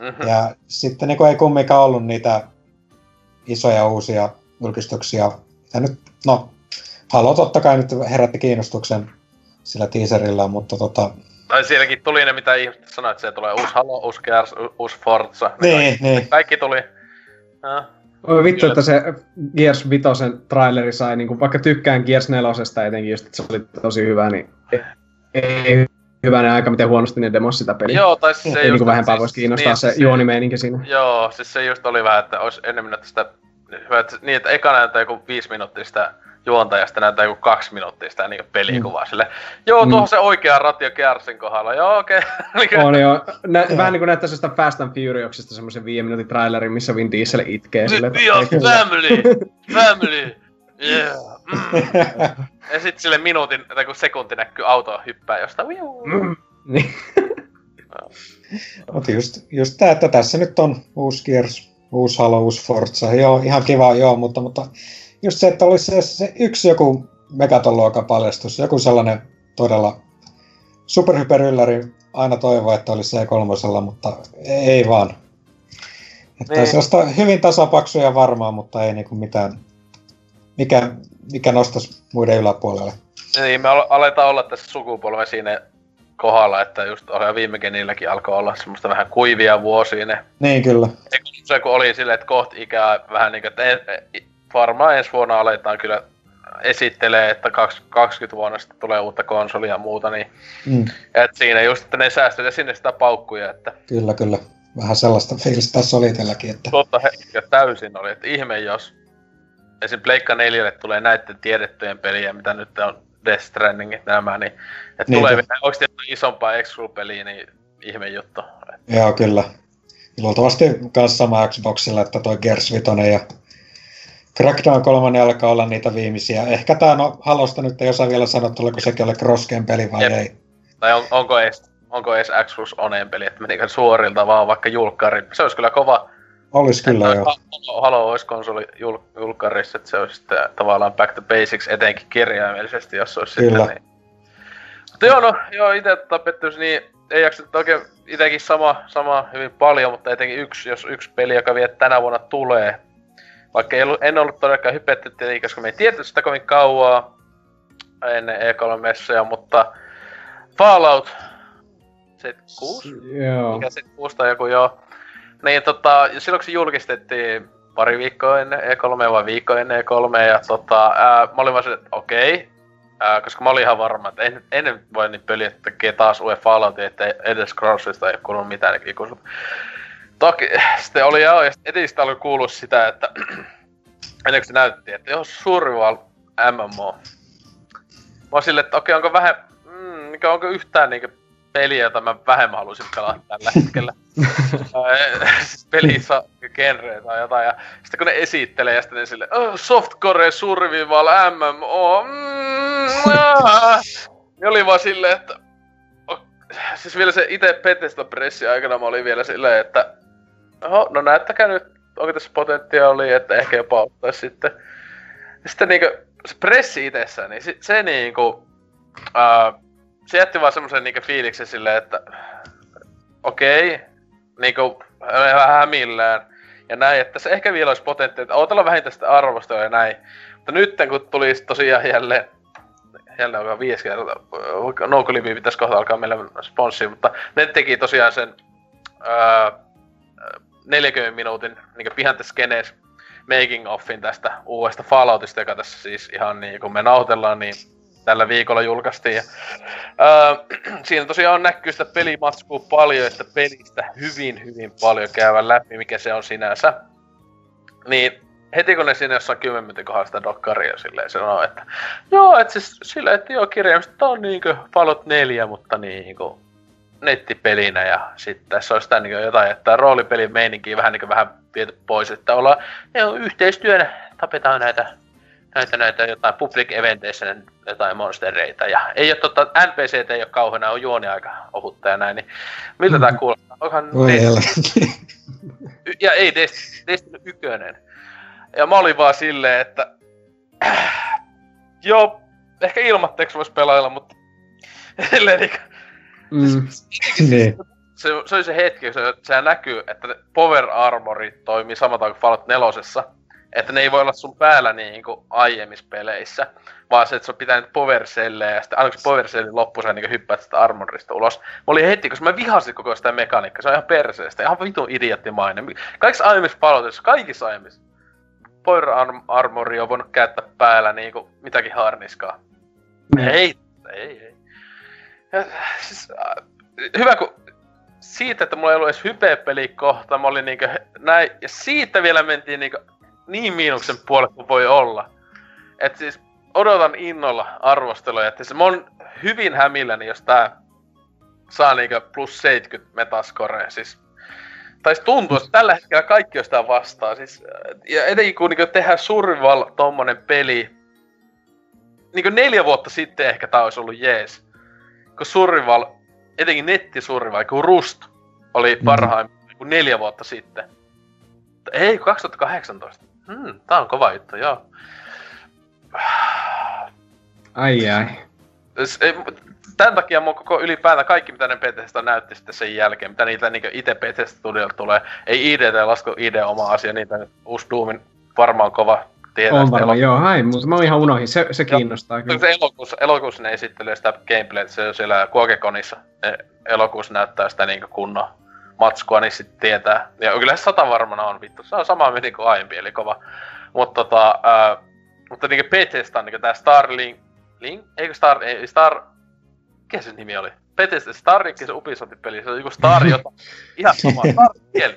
Mm-hmm. Ja sitten niinku ei kumminkaan ollut niitä isoja uusia julkistuksia. Ja nyt, no, Halo totta kai nyt herätti kiinnostuksen sillä teaserillä, mutta tota... Tai sielläkin tuli ne, mitä ihmiset sanoi, että se tulee uusi Halo, uusi Gears, uusi Forza. Niin, kaikki, niin. Kaikki tuli. Ja. Oi vittu, että se Gears vitosen traileri sai, niin kun vaikka tykkään Gears nelosesta etenkin, just, että se oli tosi hyvä, niin ei hyvänä aika, miten huonosti ne demos sitä peliä. Joo, tai se ei niin vähempää siis, voisi kiinnostaa niin, se, se juonimeininki siinä. Joo, siis se just oli vähän, että olisi enemmän näyttä sitä, että, niin, että eka näyttää joku viisi minuuttia sitä juonta ja sitten näyttää joku kaksi minuuttia sitä niin pelikuvaa mm. silleen. Joo, tuohon mm. se oikea ratio Gearsin kohdalla, joo okei. Okay. On joo, Nä, vähän niin kuin näyttää sitä Fast and Furiousista semmoisen viiden minuutin trailerin, missä Vin Diesel itkee silleen. Joo, family, family, yeah. Mm. Ja sit sille minuutin, tai kun sekunti näkyy autoa hyppää jostain. Mm. Niin. Mutta just, just tää, että tässä nyt on uusi Gears, uusi Halo, uusi Forza, joo ihan kiva joo, mutta, mutta just se, että olisi se, se yksi joku Megaton-luokan paljastus, joku sellainen todella superhyperylläri, aina toivoa, että olisi se kolmosella, mutta ei vaan. Että niin. Sellaista hyvin tasapaksuja varmaan, mutta ei niinku mitään, mikä, mikä nostaisi muiden yläpuolelle. Niin, me aletaan olla tässä sukupolven siinä kohdalla, että just viimekin niilläkin alkoi olla semmoista vähän kuivia vuosia ne. Niin kyllä. Se kun oli silleen, että kohti ikää vähän niinku, että en, varmaan ensi vuonna aletaan kyllä esittelee, että kaksikymmentä vuonna sitten tulee uutta konsolia ja muuta, niin mm. et siinä just, että ne säästetään sinne sitä paukkuja, että... Kyllä, kyllä. Vähän sellaista fiilistä tässä oli itselläkin, että... Totta he, täysin oli, että ihme jos esim. Pleikka neljälle tulee näiden tiedettyjen peliä, mitä nyt on Death Strandingit nämä, niin... Että niin, tulee vielä oikeasti isompaa exclu-peliä, niin ihme juttu. Että... Joo, kyllä. luultavasti myös sama Xboxilla, että toi Gears viisi ja Crackdown kolme alkaa olla niitä viimeisiä. Ehkä tää no, Halosta nyt ei osaa vielä sanoa, tuleeko sekin ole Crossgen peli vai Jep. ei. Tai on, onko ees, onko ees Xbox Onen peli, että menikö suorilta vaan vaikka julkkari. Se olisi kyllä kova. Olis kyllä jo. Halo, Halo olisi konsoli jul, julkkarissa, että se olisi sitä, tavallaan back to basics etenkin kirjaimellisesti, jos olisi kyllä. Sitten niin. Mutta joo, no, joo ite tapettuisi niin, ei jaksa oikein itekin sama, sama hyvin paljon, mutta etenkin yksi, jos yksi peli, joka vielä tänä vuonna tulee. Vaikka en ollut todellakaan hypetty tietenkin, koska me ei tietty sitä kovin kauaa ennen E kolme-messuja, mutta Fallout seitsemänkymmentäkuusi, yeah. Mikä seitsemänkymmentäkuusi tai joku joo. Niin tota, silloin kun se julkistettiin pari viikkoa ennen E kolme vai viikko ennen E kolme ja tota, ää, mä olin vaan silleen, että okei. Okay. Ää, koska mä olin ihan varma, että en, en voi niin peliä, että tekee taas uuden Falloutin, ettei edes Crossista ei kuulunut mitään ikuisuutta. Toki sitten oli joo, ja etenkin sitä alkoi kuulua sitä, että ennen kuin se näytti, että joo, survival M M O. Mä oon silleen, että okei, onko vähän, mm, onko yhtään niinku peliä, jota mä vähemmän haluaisin pelata tällä hetkellä. siis pelissä genreä tai jotain, ja sitten kun ne esittelee, ja sitten ne silleen, oh, softcore survival M M O, mm, aah. Niin oli vaan silleen, että siis vielä se ite Bethesda-pressi aikana mä olin vielä silleen, että oho, no näyttäkää nyt, onko tässä potentiaalia, että ehkä jopa ottais sitten. Ja sitten niinku, se pressi itessään, niin se, se niinku, ää, se jätti vaan semmosen niinku fiiliksen silleen, että okei, okay, niinku, vähän hämillään ja näin, että se ehkä vielä olisi potentiaalia, että ootella vähän tästä arvostelua ja näin. Mutta nytten kun tuli tosiaan jälleen, Jälleen alkaa viides kertaa, Noukoliviä pitäisi kohta alkaa meillä sponssiin, mutta ne teki tosiaan sen ää, neljänkymmenen minuutin niin behind the scenes making offin tästä uudesta Falloutista, joka tässä siis ihan niin kun me nauhoitellaan, niin tällä viikolla julkaistiin. Ja, ää, siinä tosiaan näkyy sitä pelimatskua paljon, että pelistä hyvin hyvin paljon käydään läpi, mikä se on sinänsä. Niin, heti kun ne siinä jossain kymmenen minuutin kohdalla sitä dokkaria silleen sanoo, että joo, et siis silleen, että joo, kirjaimisesti on niinkö Fallout neljä, mutta niinku nettipelinä ja sitten tässä on sitä niinku jotain, että roolipeli-meininkiä vähän niinku vähän viety pois, että ollaan joo, yhteistyönä tapetaan näitä, näitä, näitä jotain public eventeissä jotain monstereita ja ei oo tota, N P C:t ei oo kauheena, on juoni aika ohutta ja näin, niin miltä tää kuulostaa, onkohan ja ei Destiny ykönen. Ja mä olin vaan silleen, että äh, joo, ehkä ilmatteeksi vois pelailla, mutta silleen niinku mm. niin. se, se oli se hetki, se, se näkyy, että power armorit toimii samalta kuin Fallout nelosessa. Että ne ei voi olla sun päällä niinku aiemmissa peleissä, vaan se, että sun pitää nyt power sellejä ja sitten aina kun se power selli loppuu, sä niinku hyppäät sitä armorista ulos. Mä olin heti, koska mä vihasin koko sitä mekaniikkaa, se on ihan perseestä, ihan vitun idioottimainen. Kaikissa aiemmissa Falloutissa, kaikissa aiemmissa. Power armori on voinut käyttää päällä niinku mitäkin harniskaa. Mm. Ei, ei, ei. Ja, siis, äh, hyvä kun siitä, että mulla ei ollut edes hype-peliä kohta, mä olin niinku näin, ja siitä vielä mentiin niinku niin miinuksen puolelle kuin voi olla. Et siis odotan innolla arvosteluja, että siis mä oon hyvin hämilläni, jos tää saa niinku plus seitsemänkymmentä metascorea, siis. Taisi tuntua, että tällä hetkellä kaikki on sitä vastaan. Siis, ja etenkin kun niin tehdään survival tommonen peli, niin neljä vuotta sitten ehkä tää olisi ollut jees. Kun survival, etenkin nettisurvival, kun Rust oli parhaimmillaan niin neljä vuotta sitten. Ei, kaksituhattakahdeksantoista. Hmm, tää on kova juttu, joo. Ai ai. Tän takia mun koko ylipäätään kaikki mitä ne Bethesda näytti sitten sen jälkeen, mitä niitä niinku ite Bethesda-studiolta tulee. Ei I D lasku I D oma asia, niitä uusi Doomin varmaan kova tietää. On varmaan, joo, hai, mutta mä oon ihan unohin, se, se kiinnostaa kyllä. Se elokuussa, elokuussa ne esittelee sitä gameplaytä, se on siellä Quakeconissa. Elokuussa näyttää sitä niinku kunnon matskua, niin sit tietää. Ja kyllä se sata varmana on vittu, se on sama meni kuin aiempi, eli kova. Mut tota, äh, mutta niinku Bethesda, niinku tää Starlink, Link? Eikö Star, ei, Star... Mikä se nimi oli? Bethesda, Starlink, se Ubisoft-peli, se on joku Star jotain. Ihan sama, Starfield.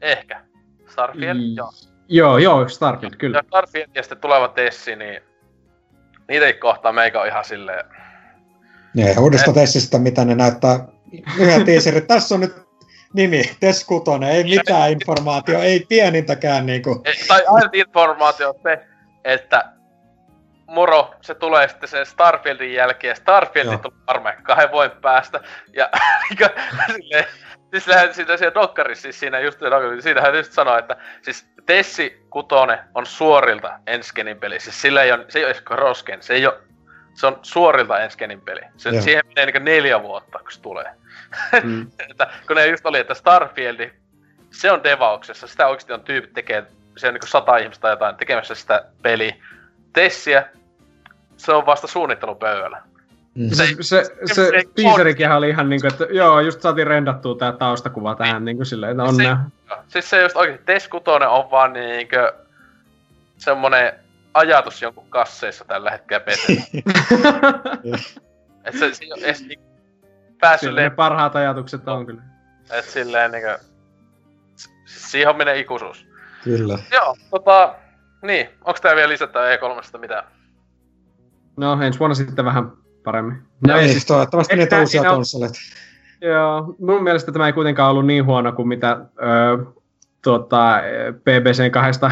Ehkä. Starfield, mm. joo. Joo, joo, Starfield, kyllä. Ja Starfield ja sitten tuleva Tessi, niin niitä ei kohtaa meikä on ihan silleen. Ja uudesta Tessistä, mitä ne näyttää yhden tiiserin. Tässä on nyt nimi, T E S kuusi, ei mitään informaatio, ei pienintäkään niinku. Tai ainut informaatio on se, että moro, se tulee sitten sen Starfieldin jälkeen, Starfieldin tulee varmaan kahden voin päästä, ja silleen, siis lähden siitä siellä dokkarissa, siis siinä just, siinähän just sanoo, että siis Tessi Kutonen on suorilta enskinin peli, siis sillä ei ole, se ei ole Rosken, se ei ole, se on suorilta enskinin peli, se, siihen menee niinku neljä vuotta, kun se tulee. Mm. Että, kun ne just oli, että Starfield, se on devauksessa, sitä oikeesti on tyypit tekee, se on niinku sata ihmistä tai jotain tekemässä sitä peliä. Tessiä, se on vasta suunnittelupöydällä. Mm. Se, se, se, se teaserikin oli ihan niinku, että joo, just saatiin rendattua tää taustakuva tähän niinku silleen, että onnea. Se, siis se just oikeesti, T E S kutonen on vaan niinku semmonen ajatus jonkun kasseissa tällä hetkellä petellä. Et se, se ei oo edes niinku päässyt le- ne parhaat ajatukset on kyllä. Et silleen niinku, siihen menee ikuisuus. Kyllä. Joo, tota... Niin, onks tää vielä lisätään E kolmesta mitään? No, ensi vuonna sitten vähän paremmin. No, no ei siis toivottavasti niitä uusia konsoleita. Joo, mun mielestä tämä ei kuitenkaan ollut niin huono kuin mitä öö, tuota, P B C:n kahdesta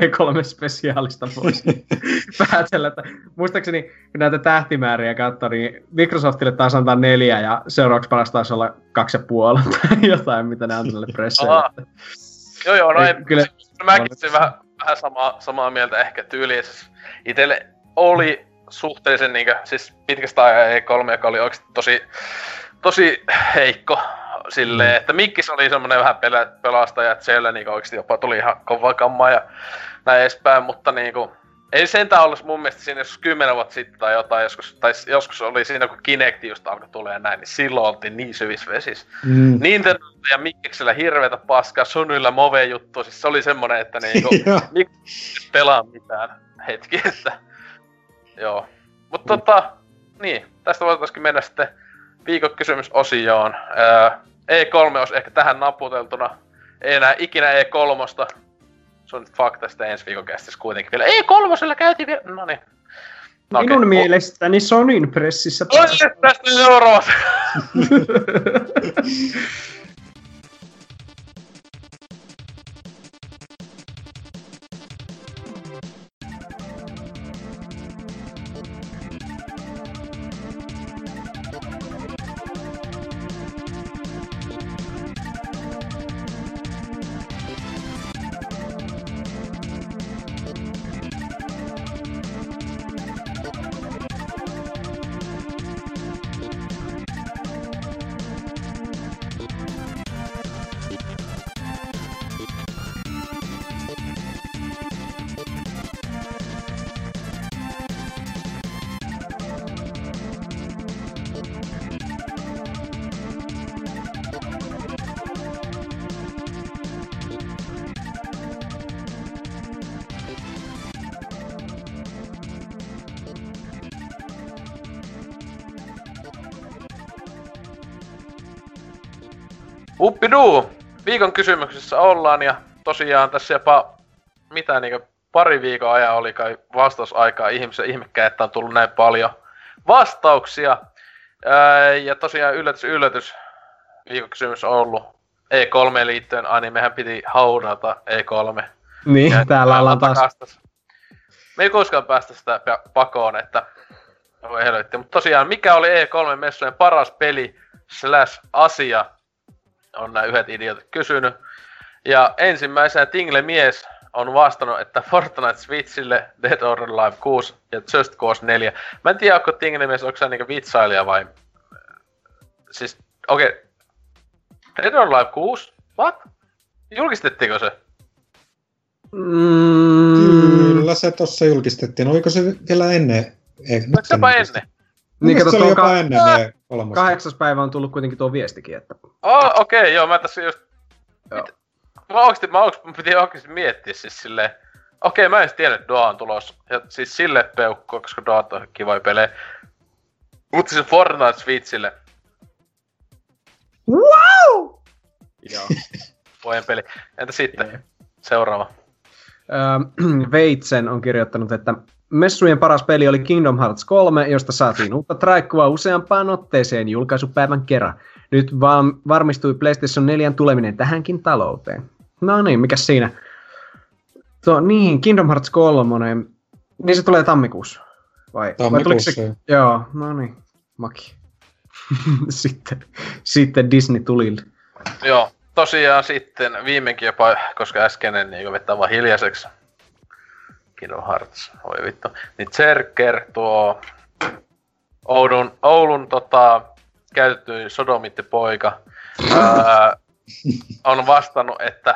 E kolme-spesiaalista voisi päätellä. Muistaakseni näitä tähtimääriä katsoo, niin Microsoftille taas antaa neljä ja seuraavaksi paras taisi olla kaksi ja puoli tai jotain, mitä ne antoi näille presseille. Joo joo, no ei, kyllä, mäkin se vähän... Vähän samaa, samaa mieltä ehkä tyyliin. Siis itelle oli suhteellisen niinkö, siis pitkästä aikaa E kolme, joka oli oikeesti tosi, tosi heikko silleen, että Mikkis oli semmonen vähän pelastaja, että siellä niinku oikeesti jopa tuli ihan kovaa kammaa ja näin edespäin, mutta niinku ei sentään ollut mun mielestä siinä joskus kymmenen vuotta sitten tai jotain, joskus, tai joskus oli siinä kun Kinecti just alkoi tulee näin, niin silloin oltiin niin syvissä vesissä. Mm. Nintendo ja Mikkiksellä hirveetä paskaa, Sonyllä Move juttu, siis se oli semmonen, että niinku, Mikkis pelaa mitään hetki, että joo. Mut mm. tota, niin, tästä voitaisiin mennä sitten viikon kysymysosioon. Öö, E kolme olisi ehkä tähän naputeltuna, ei enää ikinä E kolmosta. Se on nyt fakta sitä ensi viikon kästissä kuitenkin vielä. Ei, kolmosella käytiin vielä! Noniin. No minun okay. mielestäni Sonyn pressissä... Olet tästä seuraavassa! Uppiduu! Viikon kysymyksessä ollaan ja tosiaan tässä jopa mitä niinku pari viikon ajan oli kai vastausaikaa ihmisen ihmekään, että on tullut näin paljon vastauksia. Ää, ja tosiaan yllätys yllätys, viikon kysymys on ollut E kolmeen liittyen, ai niin mehän piti haudata E kolme. Niin, ja täällä ollaan taas. Kastas. Me ei koskaan päästä sitä pakoon, että voi helvetti. Mutta tosiaan, mikä oli E kolme-messujen paras peli slash asia? On nämä yhdet idiotit kysynyt. Ja ensimmäisenä Tingle-mies on vastannut, että Fortnite Switchille, Dead or Alive kuusi ja Just Cause neljä. Mä en tiedä, onko Tingle-mies, onko sä niinku vitsailija vai... Siis, okei. Okay. Dead or Alive kuusi? What? Julkistettiinko se? Mm. Kyllä se tossa julkistettiin. Oliko se vielä ennen? Ei, oliko se jopa ennen? Niin, kato, se oli jopa ennen ne kolmosta. Kahdeksas päivä on tullut kuitenkin tuo viestikin, että... Oh, okei, okay, joo, mä tässä just... Joo. Mit... Mä oikeesti, mä oikeesti, mun piti oikeesti miettiä siis silleen... Okei, okay, mä en tiedä, että Doa on tulossa. Ja siis sille peukkoa, koska Doa on kivoja pelejä. Mut siis Fortnite Switchille. Wow! Joo, pojen peli. Entä sitten? Seuraava. Veitsen on kirjoittanut, että messujen paras peli oli Kingdom Hearts kolme, josta saatiin uutta traikkua useampaan otteeseen julkaisupäivän kerran. Nyt vaan varmistui PlayStation neljä tuleminen tähänkin talouteen. No niin, mikäs siinä? Tuo, niin, Kingdom Hearts kolme, niin se tulee tammikuussa. Vai, tammikuussa. Vai se? Joo, no niin, maki. sitten, sitten Disney tulille. Joo, tosiaan sitten viimeinkin jopa, koska äskeinen niin vetää vaan hiljaiseksi. Kingdom Hearts, oi vittu. Niin Zerker, tuo Oulun, Oulun tota, käytetty sodomittipoika, ää, on vastannut, että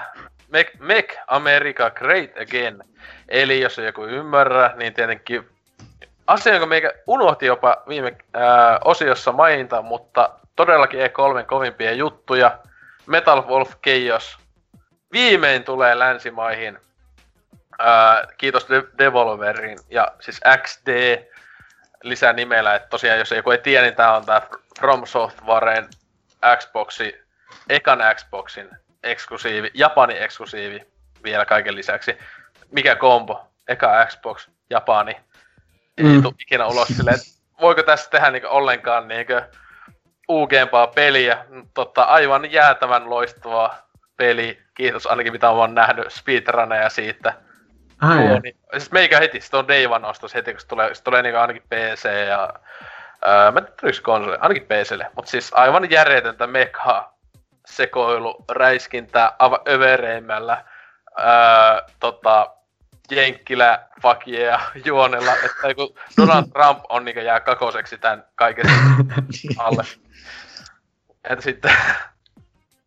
make, make America great again. Eli jos ei joku ymmärrä, niin tietenkin asia, jonka meikä unohti jopa viime ää, osiossa mainita, mutta todellakin E kolmen kovimpia juttuja. Metal Wolf Chaos viimein tulee länsimaihin. Ää, kiitos De- Devolverin ja siis X D lisänimellä, että tosiaan jos joku ei tiedä, niin tää on tää From Softwaren Xboxi, ekan Xboxin eksklusiivi, Japanin eksklusiivi vielä kaiken lisäksi. Mikä kombo? Eka Xbox, Japani. Ei mm. tule ikinä ulos silleen, voiko tässä tehdä niinku ollenkaan niinku uugeempaa peliä. Totta, aivan jäätävän loistava peli. Kiitos ainakin mitä olen nähnyt speedruneja siitä. Ai no, niin, siis meikä heti, sit on Day One ostos heti, kun se tulee, se tulee niinku ainakin P C ja... Öö, mä en tiedä, tuliko konsoli, ainakin P C:lle. Mut siis aivan järjetöntä mekaa sekoilu, räiskintää aivan övereimmällä öö, tota, jenkkilä fakiea juonella. Että kun Donald Trump on niinku jää kakoseksi tän kaiken alle. Entä sitten...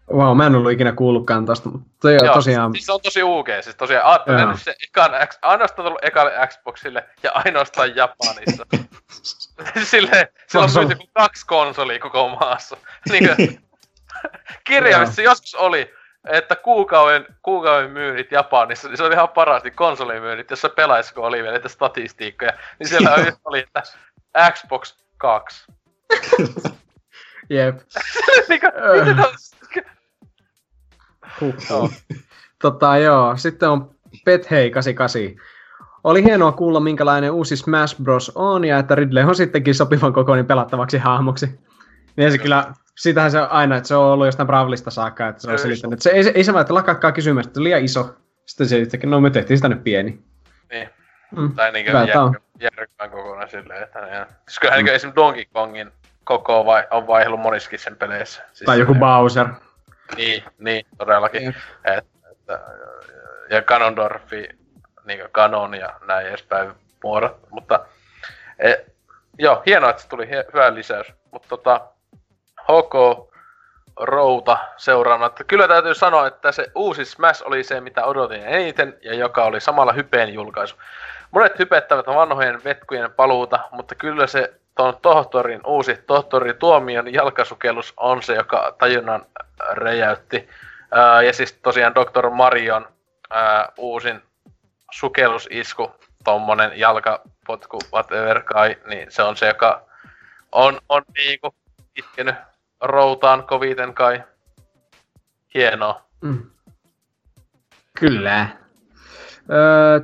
Vau, wow, mä en ollut ikinä kuullutkaan tosta, mutta joo, tosiaan... Siis se on tosi uukee, siis tosiaan ajattelen nyt se ekan, ainoastaan tullut ekalle Xboxille ja ainoastaan Japanissa. Silleen, silloin on kuitenkin kaksi konsolia koko maassa. Niin kirjaimissa joskus oli, että kuukauden, kuukauden myynnit Japanissa, niin se oli ihan parasti konsolimyynnit, jossa pelaisko oli vielä niitä statistiikkoja, niin siellä oli, että Xbox kaksi. Jep. Mikä, mitä tos? Huhtoa. Tota joo, sitten on Pethei kahdeksankymmentäkahdeksan. Oli hienoa kuulla, minkälainen uusi Smash Bros on ja että Ridley on sittenkin sopivan kokoinen pelattavaksi hahmoksi. Niin se kyllä, siitähän se on aina, että se on ollut jostain Bravlista saakka, että se on selittänyt. Se, ei, se, ei se vaan, että lakakkaa kysymästä, että liian iso. Sitten se itsekin, no me tehtiin sitä nyt pieni. Niin. Mm. Tai niinkö järkevän kokonaan silleen, että ne. Siis kyllähän mm. esimerkiksi Donkey Kongin koko vai, on vaihdellut monissakin sen peleissä. Siis tai joku ne, Bowser. Niin, niin todellakin. Yeah. Et, et, ja Ganondorfi, niin kuin Ganon ja näin edespäin muodot. Mutta et, joo, hienoa, että se tuli hie- hyvä lisäys. Mutta tota, H K Routa seuraavana. Kyllä täytyy sanoa, että se uusi Smash oli se, mitä odotin eniten ja joka oli samalla hypeen julkaisu. Monet hypettävät vanhojen vetkujen paluuta, mutta kyllä se tuon tohtorin uusi tohtori Tuomion jalkasukellus on se, joka tajunnan räjäytti. Ää, ja siis tosiaan doktor Marion ää, uusin sukellusisku, tommonen jalkapotku, whatever kai, niin se on se, joka on, on niinku itkenyt routaan koviten kai. Hienoa. Mm. Kyllä. Öö,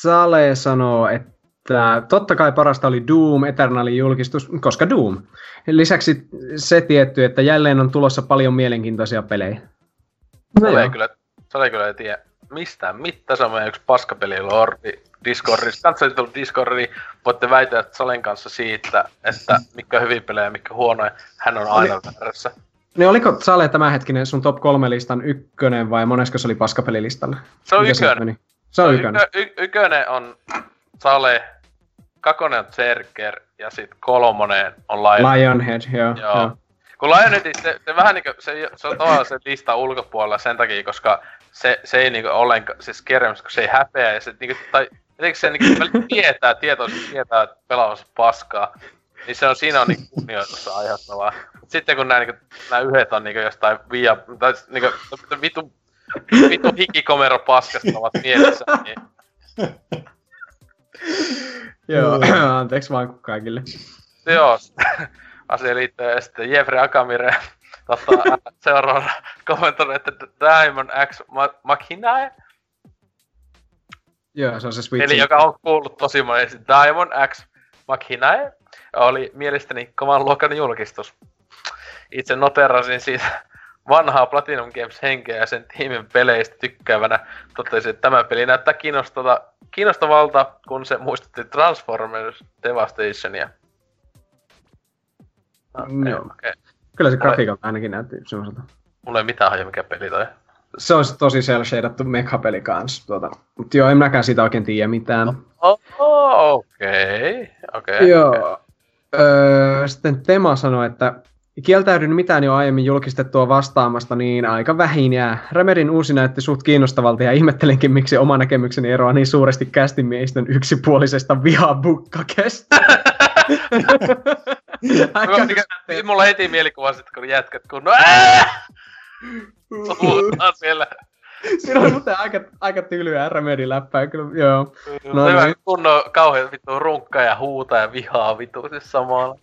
Sale sanoo, että Tää, totta kai parasta oli Doom, Eternalin julkistus, koska Doom. Lisäksi se tietty, että jälleen on tulossa paljon mielenkiintoisia pelejä. No se, ei kyllä, se ei kyllä tiedä mistään mitään. Se on meidän yksi paskapelilordi Discordissa. Katsoisit ollut Discordiin, voitte väitellä Salen kanssa siitä, että mitkä on hyviä pelejä ja mitkä huonoja. Hän on aina väärässä. Niin oliko Sale tämänhetkinen sun top kolme listan ykkönen vai monesko se oli paskapelilistalla? Se on ykkönen. Se on ykkönen. Ykkönen on... Sale, kakonen on Zerker ja sit kolmonen on Lion. Lionhead, joo. joo. joo. Kun Lionhead, se, se vähän niinku, se, se on tavallaan se lista ulkopuolella sen takia, koska se, se ei niinku ollenkaan, siis kerremmässä, kun se ei häpeä ja se niinku, tai jotenkin se niinku tietää, tietoisesti tietää, että pelaavansa paskaa. Niin se on, siinä on niinku kunnioitusta aiheuttavaa. Sitten kun nää niinku, nää yhdet on niinku jostain via, tai niinku, vitu, vitu hikikomero paskasta ovat mielessä, niin... Joo, anteeksi vaan kaikille. Joo, asia liittyy sitten Jeffrey Akamire tota, seuraavana kommentoinut, että Diamond X Machinae Joo, se on se Switch. Eli joka on kuullut tosi monesti. Diamond X Machinae oli mielestäni kovan luokan julkistus. Itse noterasin siitä vanhaa Platinum Games henkeä ja sen tiimin peleistä tykkäävänä. Totesin, että tämä peli näyttää kiinnostavalta, kun se muistutti Transformers Devastationia. No, mm, ei, okay. Kyllä se grafiikalta ainakin näytti semmoiselta. Mulla ei mitään hajua mikä peli toi. Se on tosi cel-shadattu mekapeli kans. Tuota. Mut joo, en mäkään siitä oikein tiedä mitään. Oh, oh, okei. Okay. Okay, joo. Okay. Öö, sitten Tema sanoi, että kieltäydyn mitään jo aiemmin julkistettua vastaamasta, niin aika vähin jää. Remedin uusi näytti suht kiinnostavalta ja ihmettelenkin, miksi oma näkemykseni eroaa niin suuresti kästimiehistön yksipuolisesta vihabukkakästä. Mulla heti mielikuva sit, kun jätkät kun no ää! Puhutaan siellä. Siinä on muuten aika, aika tylyä Remedy-läppää, kyllä, joo. No, se niin. Kunnon kauhean vittu runkkaa ja huutaa ja vihaa vittu siis samalla.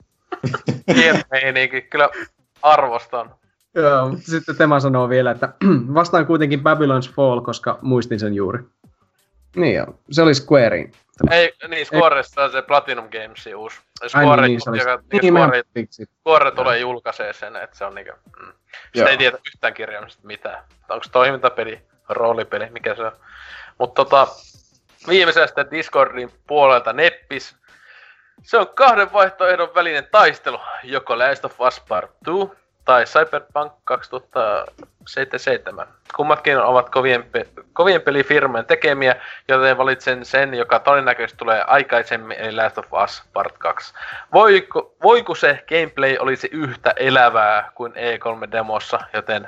Kiermeininkin, kyllä arvostan. Joo, sitten Tema sanoo vielä, että vastaan kuitenkin Babylon's Fall, koska muistin sen juuri. Niin joo, se oli Squareen. Ei, niin Squaressa on se Platinum Gamesin uusi. Square, niin, niin, joka, niin, Square, Square tulee julkaisee sen, että se on niinku... Mm. Sitä ei tiedä yhtään kirjaimista mitään. Onko toimintapeli, roolipeli, mikä se on. Mutta tota, viimeisestä Discordin puolelta neppis. Se on kahden vaihtoehdon välinen taistelu. Joko Last of Us Part kaksi tai Cyberpunk kaksituhattaseitsemänkymmentäseitsemän. Kummatkin ovat kovien, pe- kovien pelifirmojen tekemiä, joten valitsen sen, joka todennäköisesti tulee aikaisemmin, eli Last of Us Part kaksi. Voiko, voiko se gameplay olisi yhtä elävää kuin E kolme -demossa, joten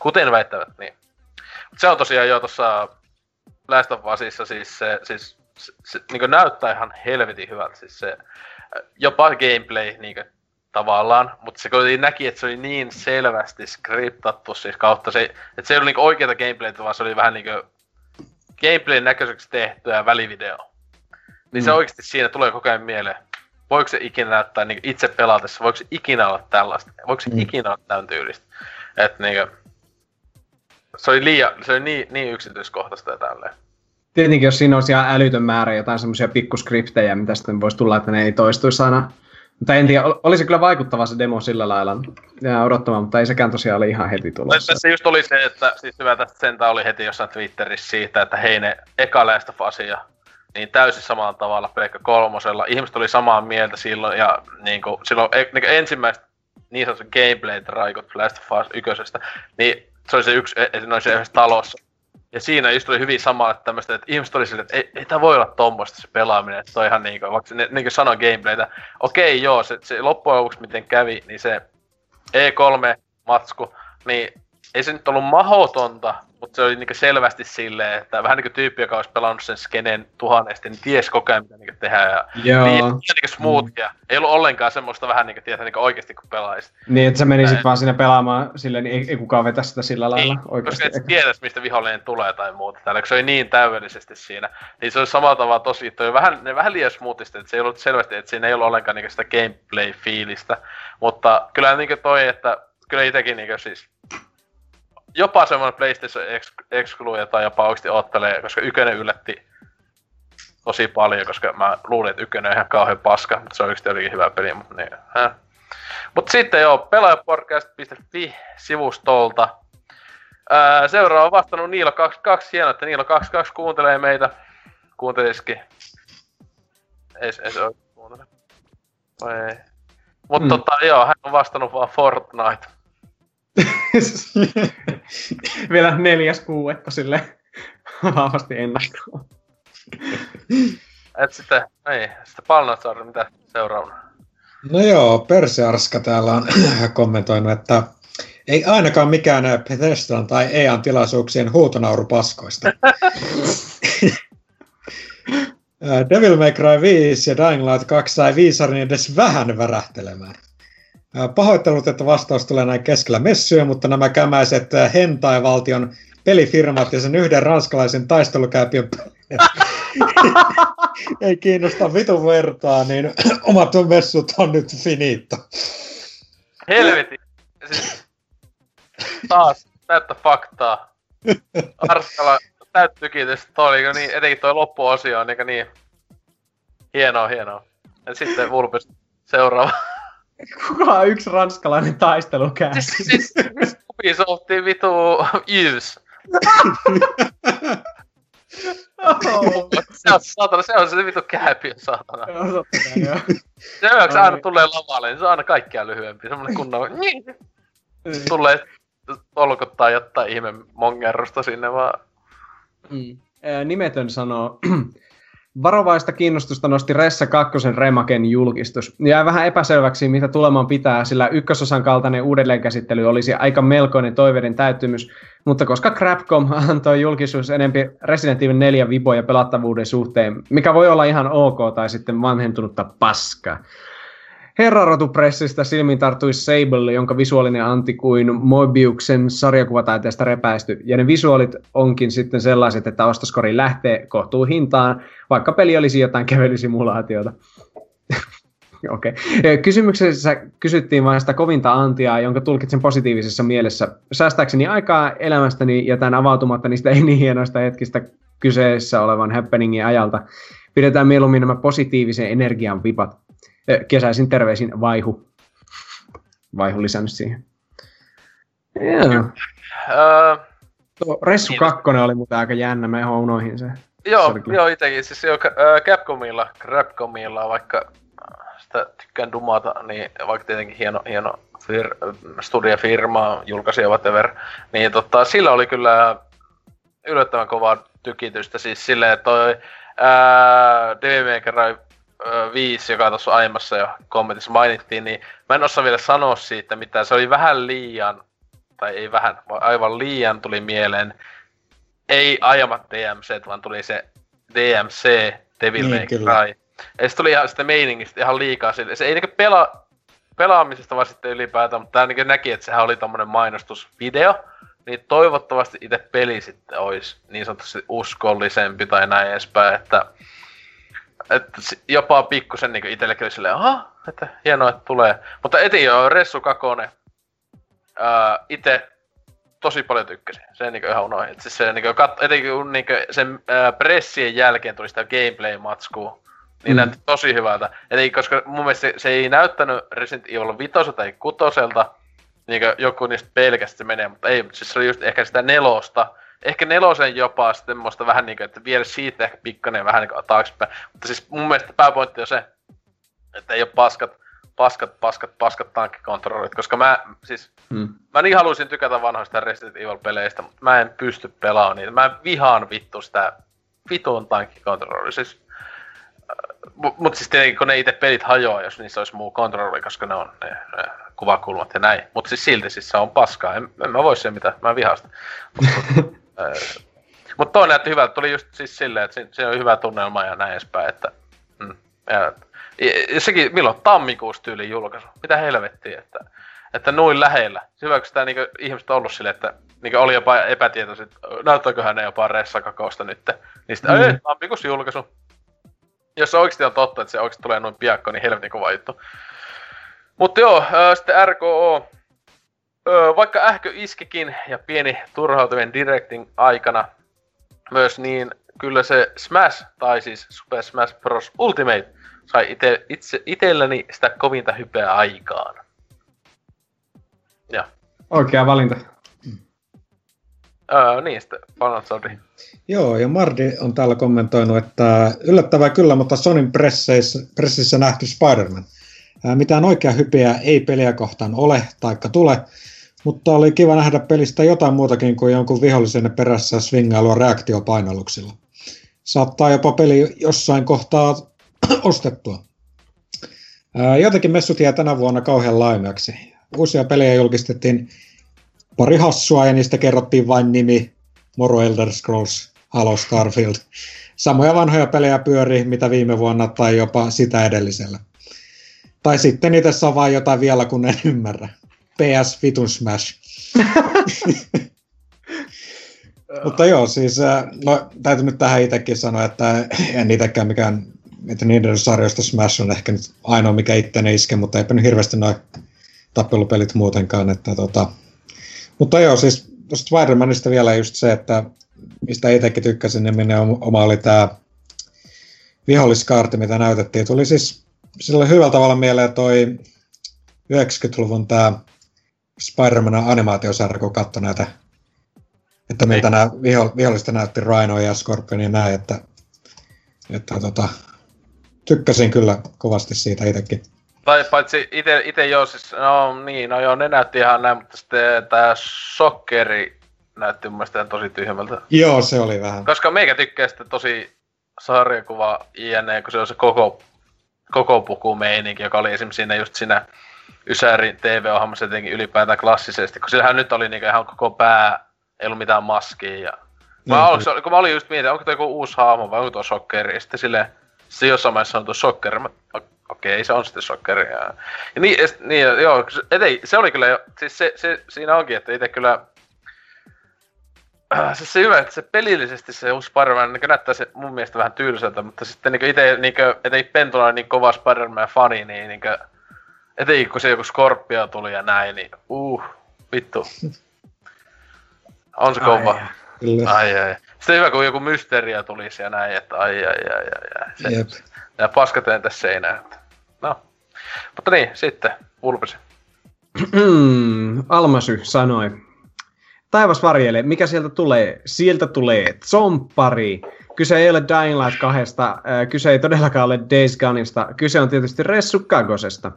kuten väittävät niin. Se on tosiaan jo tuossa Last of Usissa, siis se, siis, se, se niin näyttää ihan helvetin hyvältä, siis se, jopa gameplay niin kuin, tavallaan, mutta se kuitenkin näki, että se oli niin selvästi skriptattu siis kautta se, että se ei ollut niinku oikeeta gameplaytä, vaan se oli vähän niinku gameplayn näköiseksi tehtyä välivideo. Niin mm. se oikeesti siinä tulee koko ajan mieleen, voiko se ikinä näyttää niinku itse pelatessa, voiko se ikinä olla tällaista, voiko se mm. ikinä olla tämän tyylistä. Et niinku, se oli, liian, se oli niin, niin yksityiskohtaista ja tälleen. Tietenkin jos siinä olisi ihan älytön määrä jotain semmosia pikkuskriptejä, mitä sitten voisi tulla, että ne ei toistuisi aina. Mutta en tiedä, oli se kyllä vaikuttava se demo sillä lailla ja odottamaan, mutta ei sekään tosiaan ole ihan heti tulossa. Tässä just oli se, että siis hyvä tästä sentään oli heti jossain Twitterissä siitä, että hei ne eka Last of Usia, niin täysin samalla tavalla pelkkä kolmosella. Ihmiset oli samaa mieltä silloin ja niin kuin, silloin niin kuin ensimmäiset niin sanotut gameplay-traikot Last of Us ykkösestä, niin se oli se yksi, se oli se yhdessä talossa. Ja siinä just oli hyvin samaa tämmöistä, että ihmiset oli silleen, että ei, ei tää voi olla tommoista se pelaaminen, että se on ihan niinku, vaikka ne niinku sanoi gameplaytä, okei okay, joo, se, se loppujen lopuksi miten kävi, niin se E kolme -matsku, niin ei se nyt ollut mahdotonta, mutta se oli niinku selvästi silleen, että vähän niinku tyyppi, joka olisi pelannut sen skenen tuhannesti, niin ties koko ajan mitä niinku tehdään ja niin, niinku smoothia. Mm. Ei ollut ollenkaan semmoista vähän niinku tietää niinku oikeesti kun pelaisit. Niin, että sä menisit näin vaan sinne pelaamaan silleen, niin ei, ei kukaan vetä sitä sillä lailla niin, oikeesti. Koska et tiedäs mistä vihollinen tulee tai muuta täällä, kun se oli niin täydellisesti siinä. Niin se oli samalla tavalla tosi, toi vähän, ne vähän liian smoothista, että se ei ollut selvästi, että siinä ei ollut ollenkaan niinku sitä gameplay-fiilistä. Mutta kyllä niinku toi, että kyllä itekin niinku siis jopa semmoinen PlayStation Excluja tai jopa oikeesti ottelee, koska ykönen yllätti tosi paljon, koska mä luulin, että ykönen on ihan kauhean paska, mutta se on oikeesti jotenkin hyvä peli, mutta niin. Hä? Mut sitten joo, pelaajapodcast piste fi-sivustolta. Ää, seuraava on vastannut Niilo kaksikymmentäkaksi, hienoa, että Niilo kaksikymmentäkaksi kuuntelee meitä. Kuuntelisikin. Ei se oo kuuntele. Ei. Mut mm. tota joo, hän on vastannut vaan Fortnite. Vielä neljäs kuuetta silleen vahvasti ennakkoon. Et sitten, ei, sitten Palnazar, mitä seuraavana? No joo, Persearska täällä on kommentoinut, että ei ainakaan mikään Bethesdan tai E A:n tilaisuuksien huutonaurupaskoista. Devil May Cry viisi ja Dying Light kaksi sai viisarin edes vähän värähtelemään. Pahoittelut, että vastaus tulee näin keskellä messyä, mutta nämä kämäiset hentai-valtion pelifirmat ja sen yhden ranskalaisen taistelukääpiön ei kiinnosta vitun vertaa, niin omat messut on nyt finito. Helveti. Siis taas näyttä faktaa. Arskala täyt tykitys. Toi oli niin, etenkin toi loppuosio on niin, niin hienoa, hienoa. Ja sitten Vulpes seuraava. Kuka on yksi ranskalainen taistelu käy? Siis, siis, siis Ubisoftin vituu Yves. Oh. Se on saatana, se on se vitu kääpiö saatana. Se yöksi aina tulee lavalle, niin se on aina kaikkea lyhyempi. Semmoinen kunnon tulee tolkottaa jotain ihme mongerrusta sinne vaan. Mm. Nimetön sanoo... Varovaista kiinnostusta nosti Ressa kakkosen remaken julkistus. Jää vähän epäselväksi, mitä tulemaan pitää, sillä ykkösosan kaltainen uudelleenkäsittely olisi aika melkoinen toiveiden täyttymys, mutta koska Crapcom antoi julkisuus enempi Resident Evil neljä viboja pelattavuuden suhteen, mikä voi olla ihan ok tai sitten vanhentunutta paskaa. Herrarotupressistä silmiin tarttui Sable, jonka visuaalinen anti kuin Moebiuksen sarjakuvataiteesta repäisty, ja ne visuaalit onkin sitten sellaiset, että ostoskori lähtee kohtuu hintaan, vaikka peli olisi jotain kävelysimulaatiota. Okei. Okay. Kysymyksessä kysyttiin vain sitä kovinta antiaa, jonka tulkitsen positiivisessa mielessä. Säästääkseni aikaa elämästäni jätän avautumatta niistä ei niin hienoista hetkistä kyseessä olevan happeningin ajalta. Pidetään mieluummin nämä positiivisen energian vipat. Kesäisin terveisin Vaihu. Vaihu lisännyt siihen. Joo. Uh, Tuo Ressu kakkonen oli muuten aika jännä, mä ihan unoihin sen. Joo, se joo itekin. Siis jo äh, Capcomilla, Crapcomilla, vaikka sitä tykkään dumata, niin vaikka tietenkin hieno, hieno fir- studiofirma, julkaisija, whatever, niin tota, sillä oli kyllä yllättävän kovaa tykitystä. Siis silleen toi äh, Devil May Cry viisi, joka tuossa aiemmassa jo kommentissa mainittiin, niin mä en osaa vielä sanoa siitä mitään. Se oli vähän liian, tai ei vähän, vaan aivan liian tuli mieleen. Ei aiemmat D M C, vaan tuli se D M C, Devil May Cry. Ja se tuli ihan sitä meiningistä ihan liikaa sille. Se ei niinku pela, pelaamisesta vaan sitten ylipäätään, mutta tää niinku näki, että sehän oli tommonen mainostusvideo. Niin toivottavasti itse peli sitten olisi niin sanotusti uskollisempi tai näin edespäin, että että jopa pikkusen niinku itsellekin oli silleen, aha, että hienoa, että tulee. Mutta eti joo, Ressu Kakone, ää, ite tosi paljon tykkäsin. Se niinku ihan unohdin. Siis se niinku, kat- eti kun niinku sen ää, pressien jälkeen tuli sitä gameplay-matskua, niin mm. näytti tosi hyvältä. Eli koska mun mielestä se, se ei näyttänyt Resident Evil vitoselta tai kutoselta, niinku joku niistä pelkästään menee, mutta ei, mutta siis se oli just ehkä sitä nelosta. Ehkä nelosen jopa semmoista vähän niinku, että vielä siitä ehkä pikkainen vähän niinku taaksepäin. Mutta siis mun mielestä pääpointti on se, että ei oo paskat, paskat, paskat, paskat tankkikontrollit. Koska mä siis, hmm. mä niin haluaisin tykätä vanhoista Resident Evil-peleistä, mutta mä en pysty pelaamaan niitä. Mä vihaan vittu sitä vitun tankkikontrollia. Siis, äh, mutta siis tietenkin kun ne itse pelit hajoaa, jos niissä olisi muu kontrolli, koska ne on ne, ne kuvakulmat ja näin. Mutta siis silti siis se on paskaa. En, en mä voi siihen mitään, mä vihaan sitä. Mutta toi näytti hyvältä, tuli just siis silleen, että siinä on hyvä tunnelma ja näin edespäin, että mm, ja, ja sekin milloin tammikuussa tyyliin julkaisu, mitä helvettiä, että, että noin lähellä. Hyvä, kun sitä niinku, ihmiset on ollut silleen, että niinku, oli jopa epätietoiset, näyttääköhän ne jopa ressakakosta nyt, niin sitten mm. tammikuussa julkaisu. Jos se oikeesti on totta, että se oikeesti tulee noin piakkoon, niin helvetin kova juttu. Mutta joo, äh, sitten R K O. Öö, vaikka ähkö iskikin ja pieni turhautuminen Directin aikana myös, niin kyllä se Smash, tai siis Super Smash Bros. Ultimate, sai ite, itse, itselläni sitä kovinta hypeä aikaan. Ja. Oikea valinta. Mm. Öö, niin, sitten Palnazari. Joo, ja Mardi on täällä kommentoinut, että yllättävää kyllä, mutta Sonyn pressissä nähty Spider-Man. Ää, mitään oikea hypeä ei peliä kohtaan ole, taikka tule. Mutta oli kiva nähdä pelistä jotain muutakin kuin jonkun vihollisen perässä swingailua reaktiopainalluksilla. Saattaa jopa peli jossain kohtaa ostettua. Ää, jotenkin messut jää tänä vuonna kauhean laimeaksi. Uusia pelejä julkistettiin pari hassua ja niistä kerrottiin vain nimi. Moro Elder Scrolls, Halo Starfield. Samoja vanhoja pelejä pyörii mitä viime vuonna tai jopa sitä edellisellä. Tai sitten itse saa vaan jotain vielä kun en ymmärrä. P S vitun smash. Mutta joo, siis no, täytyy nyt tähän itsekin sanoa, että en itekään mikään, että niiden sarjoista Smash on ehkä nyt ainoa, mikä itteni iske, mutta eipä nyt hirveästi noin tappelupelit muutenkaan. Että, tota. Mutta joo, siis Spider-Manista vielä just se, että mistä itsekin tykkäsin, niin minne oma oli tämä viholliskaarti, mitä näytettiin. Tuli siis silloin hyvällä tavalla mieleen toi yhdeksänkymmentäluvun tämä Spider-Manin animaatiosarja, kun katsoi näitä, että miltä nämä viho- vihollista näytti Rhino ja Scorpion ja näin, että, että tota, tykkäsin kyllä kovasti siitä itsekin. Tai paitsi ite, ite joo, siis, no niin, no joo, ne näytti ihan näin, mutta sitten tää Sokkeri näytti mun mielestä tosi tyhmältä. Joo, se oli vähän. Koska meikä tykkää sitä tosi sarjakuva jne, kun se on se koko, koko pukumeininki, joka oli esimerkiksi siinä just siinä Ysärin T V-ohjelmassa jotenkin ylipäätään klassisesti, kun sillähän nyt oli niinku ihan koko pää, ei ollut mitään maskia. Ja... Mä mm-hmm. aluksi, kun mä olin just mietin, onko toi joku uusi hahmo vai onko tuo Sokkeri, ja sitten silleen, se jossain vaiheessa on tuo Sokkeri, mä... Okei, se on sitten Sokkeri. Ja niin, niin, joo, eten, se oli kyllä jo, siis se, se, siinä onkin, että itse kyllä... Äh, siis se hyvä, että se pelillisesti se uusi Spider-Man niin näyttää se mun mielestä vähän tylsältä, mutta sitten niin itse, niin etenkin Pentula on niin kova Spider-Man-fani, niin, niin etenkin kun se joku Scorpio tuli ja näin, niin uh, vittu. On se kova. Ai, ai. Sitten hyvä, kun joku Mysteria tulisi ja näin, että ai, ai, ai, ai, ai. Se, jep. Ja paskateen tässä seinään. No. Mutta niin, sitten Vulpes. Almasy sanoi. Taivas varjele, mikä sieltä tulee? Sieltä tulee zomppari. Kyse ei ole Dying Light kahdesta, kyse ei todellakaan ole Days Goneista. Kyse on tietysti Ressu Kagosesta.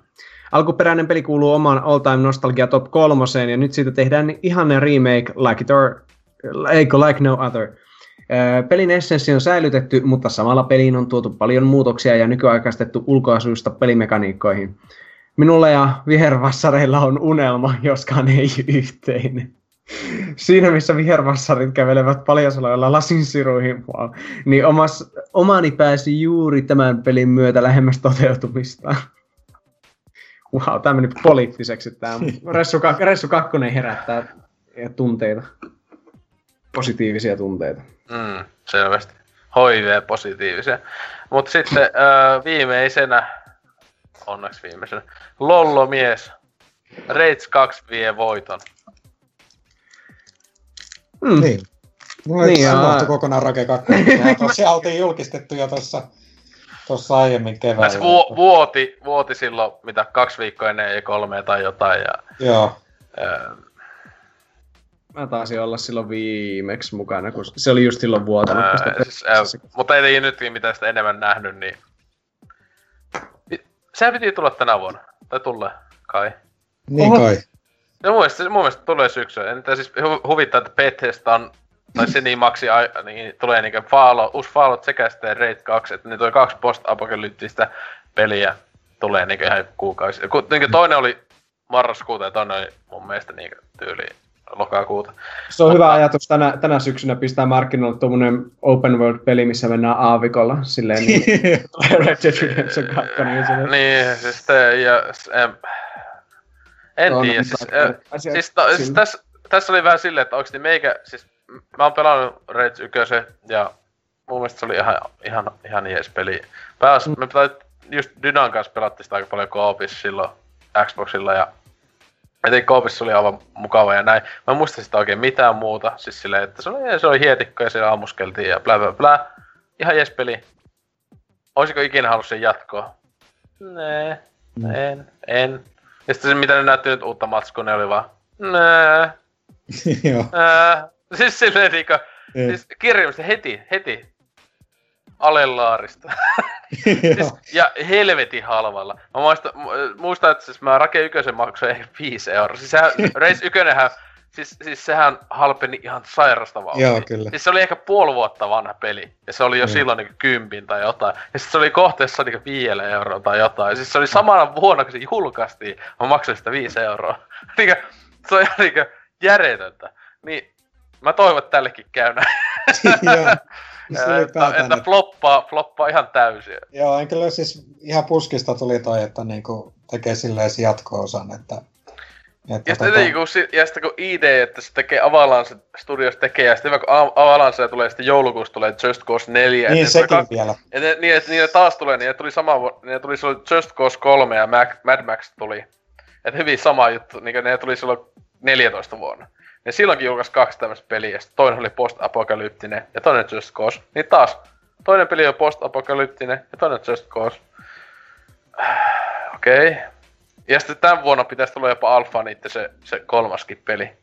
Alkuperäinen peli kuuluu omaan all-time nostalgia top kolmoseen ja nyt siitä tehdään ihanen remake like it or eikö like no other. Pelin essenssi on säilytetty, mutta samalla peliin on tuotu paljon muutoksia ja nykyaikaistettu ulkoasuista pelimekaniikkoihin. Minulla ja vihervassareilla on unelma, joskaan ei yhteinen. Siinä missä vihervassarit kävelevät paljasaloilla lasinsiruihin, wow, niin omas, omani pääsi juuri tämän pelin myötä lähemmäs toteutumista. Wow, tämä meni poliittiseksi. Tämä Ressu, Ressu Kakkonen herättää tunteita. Positiivisia tunteita. Mm, selvästi. H I V-positiivisia. Mutta sitten öö, viimeisenä, onneksi viimeisenä, Lollomies. Rage kaksi vie voiton. Mm. Niin. Mulla niin, ei unohtu kokonaan Rage kaksi. Se oltiin julkistettuja tuossa, tuossa aiemmin keväällä. Se vu- vuoti, vuoti silloin, mitä kaksi viikkoa ennen ja kolme tai jotain. Ja, joo. Öö, Mä taisin olla silloin viimeksi mukana, kun se oli just silloin vuotanut. Mutta ei nytkin mitään sitä enemmän nähnyt, niin... Sehän piti tulla tänä vuonna. Tai tulee, kai. Niin oho. Kai. Ja mun mielestä, mun mielestä tulee syksyä. Entä siis hu- huvittaa, että Bethesda on... Tai Senimaxi niin tulee niinkö faalo, uusi Fallout sekä sitten Raid kaksi. Että niin toi kaksi post-apokalyptistä peliä tulee niinkö ihan kuukausi. Niinkö toinen oli marraskuuta ja toinen oli mun mielestä niinkö tyyliin. Lokakuuta. Se on Mutta... hyvä ajatus tänä, tänä syksynä pistää markkinoille tuommoinen open world-peli, missä mennään aavikolla. Silleen niin... Red Dead Redemption kaksi. Niin, siis te... Ja, em, en no, tiedä. Siis, äh, siis, no, siis tässä täs oli vähän silleen, että oikeasti meikä... Siis, mä oon pelannut Rage ykösen ja mun mielestä se oli ihan, ihan, ihan jees peli. Pääs, mm. Me just Dynan kanssa pelattiin sitä aika paljon co-opissa silloin Xboxilla ja... Etenkin Koopissa oli aivan mukava ja näin. Mä en muista sitä oikein mitään muuta. Siis silleen, että se oli, se oli hietikko ja siellä ammuskeltiin ja blä blä blä. Ihan jes peli. Olisiko ikinä halunnut sen jatkoa? Nee, en, en. Ja sitten se mitä ne näytti nyt uutta matskua, ne oli vaan... Nää. Nää. Siis silleen niinku... Siis kirjallista heti, heti. Alelaarista. Siis, ja helvetin halvalla. Mä muistan, muistan että siis mä Rake Ykösen maksoin ehkä viisi euroa. Siis sehän, Race Ykönenhän, siis, siis sehän halpeni ihan sairasta vauhtia. Joo, kyllä. Siis se oli ehkä puoli vuotta vanha peli. Ja se oli jo mm. silloin niinku kympin tai jotain. Ja sit se oli kohteessa niinku viisi euroa tai jotain. Ja siis se oli samana vuonna, kun se julkaistiin, mä maksoin sitä viisi euroa. Niinkö, se on ihan niinku järjetöntä. Niin, mä toivon, että tällekin käy näin. Joo. Että, että floppaa, floppaa ihan täysin. Joo, en kyllä siis ihan puskista tuli toi, että niinku tekee silleen jatko-osan, että... että ja, tota... niinku, ja sitten kun idea, että se tekee Avalanche Studios tekee, ja sitten kun Avalanche tulee, sitten joulukuussa tulee Just Cause neljä. Niin, sekin kak... vielä. Ja ne, niin, että niille taas tulee, niin ne tuli sama, ne tuli silloin Just Cause kolme ja Mad Max tuli. Että hyvin sama juttu, niin ne tuli silloin neljätoista vuonna. Ja silloinkin julkaisi kaksi tämmöistä peliä, toinen oli post-apokalyptinen ja toinen Just Cause. Niin taas, toinen peli on post-apokalyptinen ja toinen Just Cause. Okei. Okay. Ja sitten tän vuonna pitäisi tulla jopa alfaan itse se, se kolmaskin peli.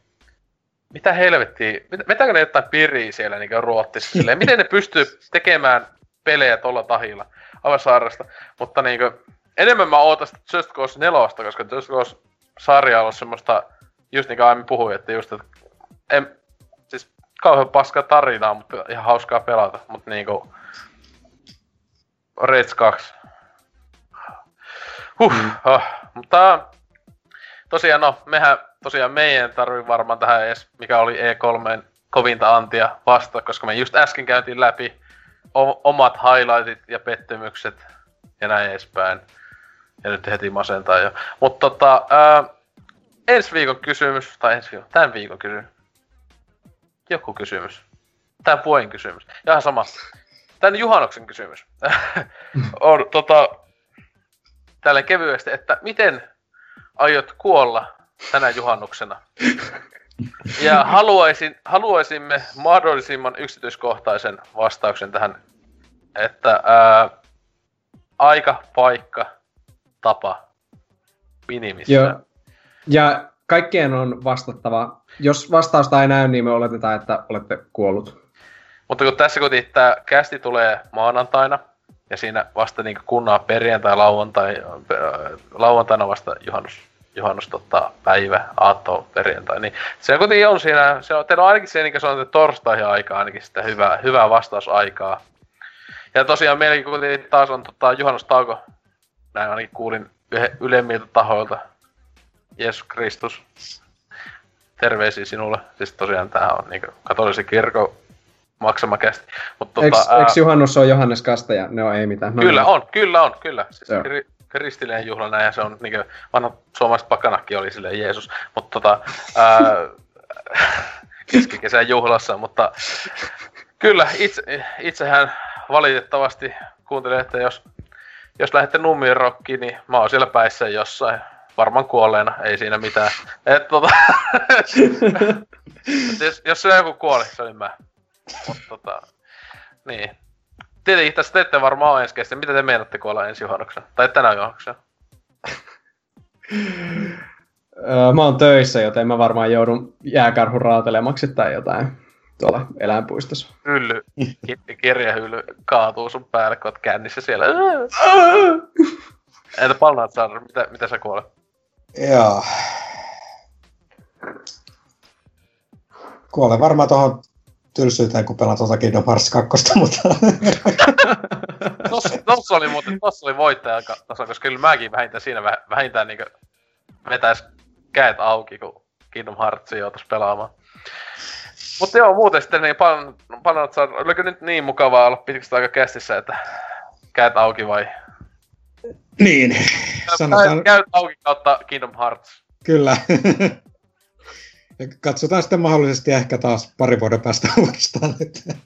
Mitä helvettiä? Vetääkö ne jotain piriä siellä niinku Ruotsissa? Silleen? Miten ne pystyy tekemään pelejä tolla tahilla? Aivan sairasta. Mutta niinku, enemmän mä ootan sitä Just Cause nelosta, koska Just Cause sarja on ollut semmoista, just niin kuin aiemmin puhuin, että just, että en, siis kauhean paskaa tarinaa, mutta ihan hauskaa pelata, mutta niinku Rage kaksi. Huh, mm. oh. Mutta tosiaan no, mehän tosiaan meidän tarvii varmaan tähän edes, mikä oli E kolmen kovinta antia vastata, koska me just äsken käytiin läpi o- omat highlightit ja pettymykset ja näin edespäin. Ja nyt heti masentaa jo. Mutta tota, ää, ensi viikon kysymys, tai ensi viikon, tämän viikon kysymys. Joku kysymys. Tämän vuoden kysymys. Ihan sama. Tän juhannuksen kysymys. On tota, tälleen kevyesti, että miten aiot kuolla tänä juhannuksena? Ja haluaisin, haluaisimme mahdollisimman yksityiskohtaisen vastauksen tähän, että ää, aika, paikka, tapa, minimissä. Joo. Ja kaikkien on vastattava. Jos vastausta ei näy, niin me oletetaan, että olette kuollut. Mutta kun tässä kotiin tämä kästi tulee maanantaina, ja siinä vasta niin kunnan perjantai, lauantai, lauantaina vasta juhannus, juhannus tota, päivä, aatto, perjantai, niin se kotiin on siinä, se on, teillä on ainakin se, niin se on torstaihin aikaa ainakin sitä hyvää, hyvää vastausaikaa. Ja tosiaan meilläkin kotiin taas on tota, juhannustauko, näin ainakin kuulin yhe, ylemmiltä tahoilta. Jeesus Kristus, terveisiä sinulle. Siis tosiaan tää on niinku katolisen kirkon maksama kästi. Mutta Eks, tota, eks juhannus on Johannes Kastaja? Ne on ei mitään. No, kyllä on, kyllä on, kyllä. Siis kri, kristillinen juhla näin ja se on niinku vanha suomalaiset pakanakki oli silleen Jeesus. Mutta tota keskikesän juhlassa, mutta kyllä itse, itsehän valitettavasti kuuntelin, että jos, jos lähdette Nummiin Rockiin, niin mä oon siellä päissä jossain. Varmaan kuolleena, ei siinä mitään. Et tota... jos, jos se joku kuoli, se oli mä. Mut tota... Niin. Tietenkin tässä te ette varmaan ole ensi kestä. Mitä te meinatte kuolla ensi juhannuksena? Tai tänä juhannuksena? Mä oon töissä, joten mä varmaan joudun jääkarhun raatelemaksi tai jotain. Tuolla eläinpuistossa. Hylly. Kirjahylly kaatuu sun päälle, kun oot kännissä siellä. Entä Palnazar, mitä, mitä sä kuolet? Joo. Kuolen varmaan tohon tylsyyteen, kun pelaan tuota Kingdom Hearts kakkosta, mutta... tossa, tossa oli muuten, tossa oli voittaja, koska kyllä mäkin vähintään siinä vähintään niinku vetäis käet auki, kun Kingdom Heartsia joutais pelaamaan. Mutta joo, muuten sitten niin Palnazar, oliko nyt niin mukavaa olla pitkästä aika käsissä, että käet auki vai... Niin, sanotaan... Käyt auki kautta Kingdom Hearts. Kyllä. Ja katsotaan sitten mahdollisesti ehkä taas pari vuoden päästä uudestaan, että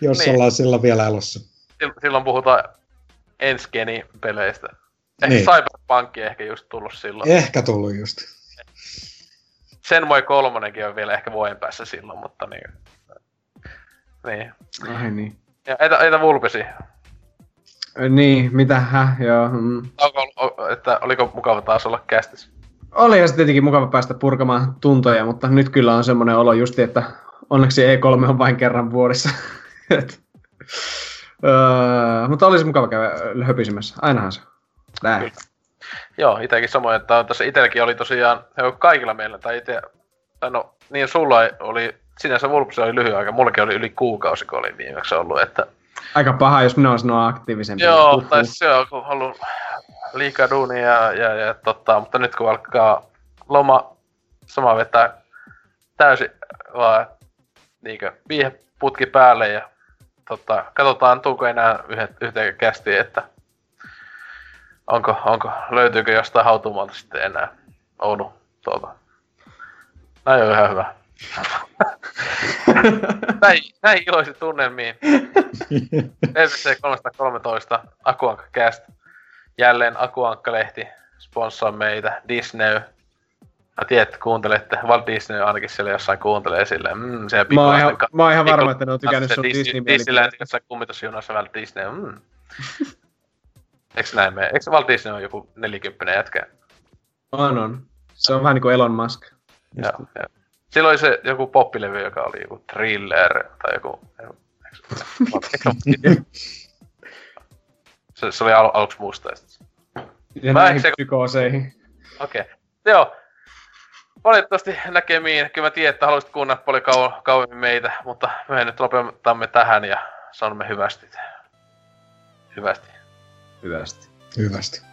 jos niin. Ollaan silloin vielä elossa. Silloin puhutaan enskeni-peleistä. Ehkä niin. Cyberpunkki ehkä just tullut silloin. Ehkä tullut just. Sen voi kolmonenkin on vielä ehkä vuoden päässä silloin, mutta niin. Niin. Ai niin. Ja etä, etä Vulpesi. Niin, mitähän, joo. Mm. Onko, että oliko mukava taas olla kästis? Oli ja se tietenkin mukava päästä purkamaan tuntoja, mutta nyt kyllä on semmoinen olo justi, että onneksi E kolme on vain kerran vuodessa. Et, öö, mutta olisi mukava käydä höpisemässä, ainahan se. Näin. Joo, itsekin samoin, että tässä itselläkin oli tosiaan, kaikilla meillä, tai itse, tai no niin sulla oli, sinänsä Vulpsilla oli lyhyen aika, mullakin oli yli kuukausi, kun oli viimeksi ollut, että aika paha, jos minä olen sanoa aktiivisempi. Joo, uh-huh. Tai se on ollut liikaa duunia, ja, ja, ja, tota, mutta nyt kun alkaa loma, sama vetää täysin vaan niinkö viiheputki päälle, ja tota, katsotaan, tuuko enää yhteen kästiin, että onko, onko, löytyykö jostain hautumalta sitten enää Oulu tuolta. Näin on ihan hyvä. näin, näin iloisin tunnelmiin. E kolmesataakolmetoista Aku Ankka Cast. Jälleen Aku Ankka-lehti sponssaa meitä. Disney. Mä tiedän, että kuuntelette. Walt Disney ainakin siellä jossain kuuntelee silleen. Mm, mä oon ihan, ka- ihan varma, ka- että ne on tykännyt sun Disney-mielikirjasta. Disneyland jossain kummitusjunassa Walt Disney. Mm. Eiks näin mene? Eiks Walt Disney on joku nelikymppinen jätkä? On, on. Se on vähän niin kuin Elon Musk. Joo, joo. Silloin oli se joku poppilevy, joka oli joku Thriller tai joku... se, se oli al- aluksi musta. Ja näihin se... psykooseihin. Okei. Okay. Joo. Valitettavasti näkemiin. Kyllä mä tiedän, että haluaisit kuunnella paljon kau- kauemmin meitä, mutta me nyt lopetamme tähän ja sanomme hyvästi. Hyvästi. Hyvästi. Hyvästi.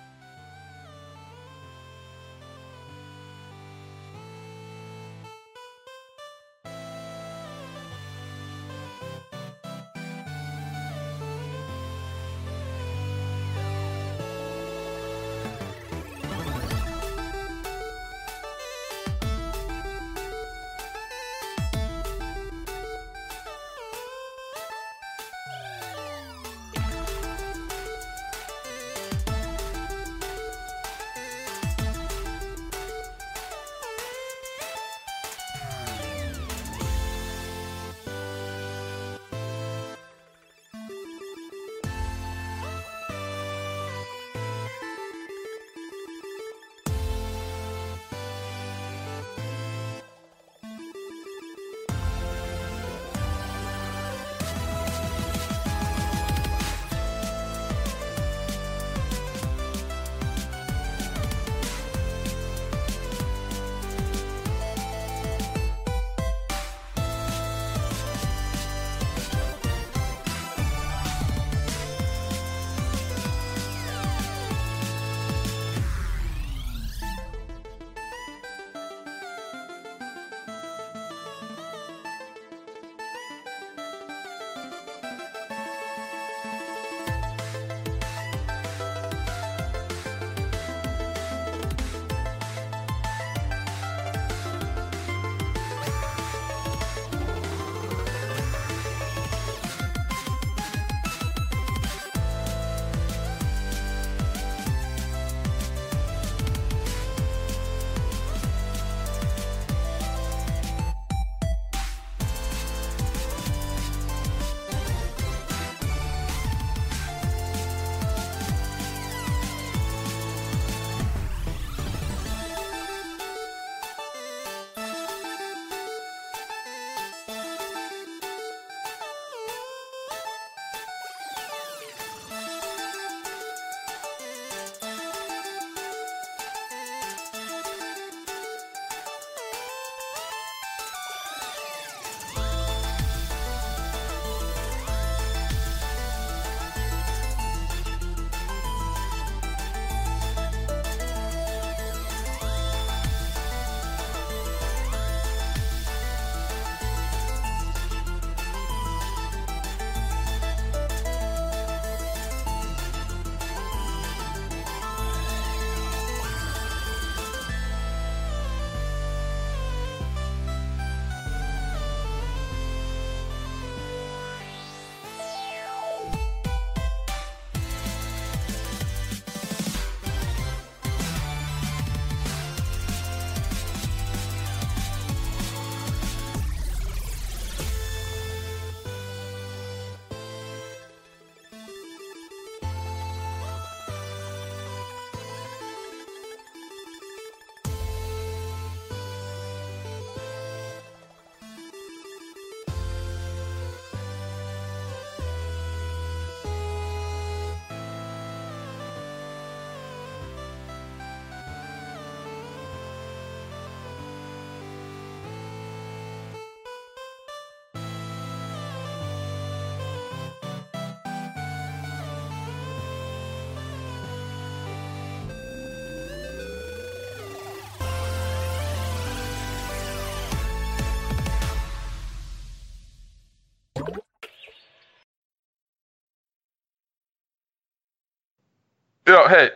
Joo, hei.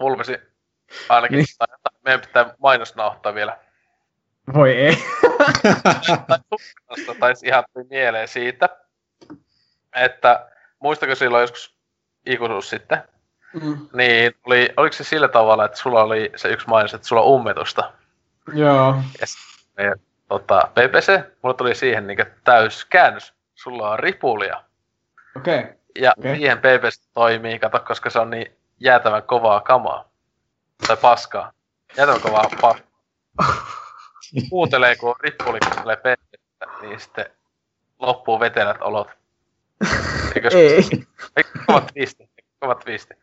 Vulpesi. Ainakin niin. Taitaa. Meidän pitää mainosnauhtaa vielä. Voi ei. Taisi tais ihan mieleen siitä, että muistako silloin joskus ikuisuus sitten, mm. niin oli, oliko se sillä tavalla, että sulla oli se yksi mainos, että sulla on ummetusta. Joo. Ja, tota, V P C, mulla tuli siihen niin täyskäännös. Sulla on ripulia. Okei. Okay. Ja okay. Siihen V P C toimii, kato, koska se on niin jäätävän kovaa kamaa. Tai paskaa. Jäätävän kovaa paskaa. Kuuntelee, kun ripuli kuuntelee V P C:tä, niin sitten loppuu vetelät olot. Eikös? Ei. Kovat viisti. Kovat viisti.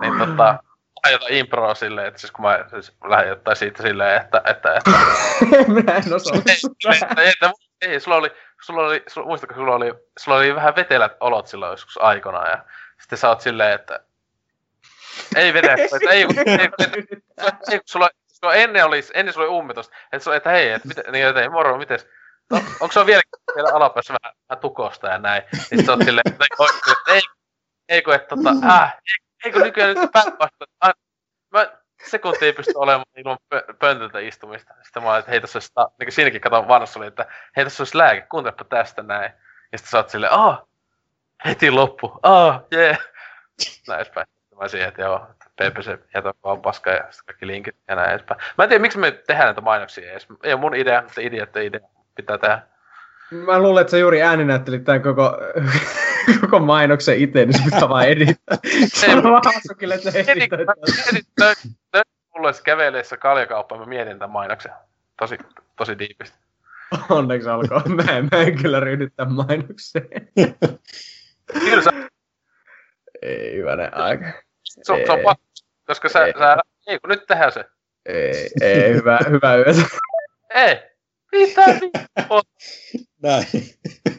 Niin tota... Ajota improa silleen, että siis kun mä siis lähdin jotain siitä silleen, että... että, että minä en osaa. Ei, ei, ei, ei, sulla oli, sulla oli, sulla, muistatko, sulla oli, sulla oli vähän vetelät olot silloin joskus aikanaan ja sitten sä oot silleen, että... Ei vetelät, että ei, kun, ei, ei, kun sulla, sulla ennen oli, ennen sulla oli ummitusta, että, että hei, että miten, niin joten, moro, mites, on, onko se on vieläkin siellä alapäässä vähän, vähän tukosta ja näin, niin sitten sä oot silleen, että ei, ei, ei, kun, että tota, äh, eikö nykyään nyt päinvastoin? Mä sekuntia ei pysty olemaan ilman pöntöltä istumista. Sitten mä olin, että hei tässä olisi, niin kuin siinäkin katon vanhassa oli, että hei tässä olisi lääke, kuuntelepa tästä näin. Ja sitten sä oot silleen, aah, heti loppu, aah, jee. Yeah. Näin edespäin. Mä siihen, että joo, P P C jätä vaan paskaa ja sitten kaikki linkit ja näin edespäin. Mä en tiedä, miksi me tehdään näitä mainoksia edes. Ei ole mun idea, mutta ideaiden idea pitää tehdä. Mä luulen, että sä juuri ääninäyttelit tämän koko, koko mainoksen itse, niin se pitää vaan edittää. Se on vaan asukille, että se edittää. Töin mulle käveleessä kaljakauppaan, mä mietin tämän mainoksen. Tosi, tosi diipisti. Onneksi alkaa. Mä en, mä en kyllä ryhdy tämän mainokseen. Kyllä sä... Ei hyvänä aika. Se on pakko, koska sä... Ei kun nyt tehdään se. Ei, ei hyvä, hyvä yötä. Ei. Mitä? Näin.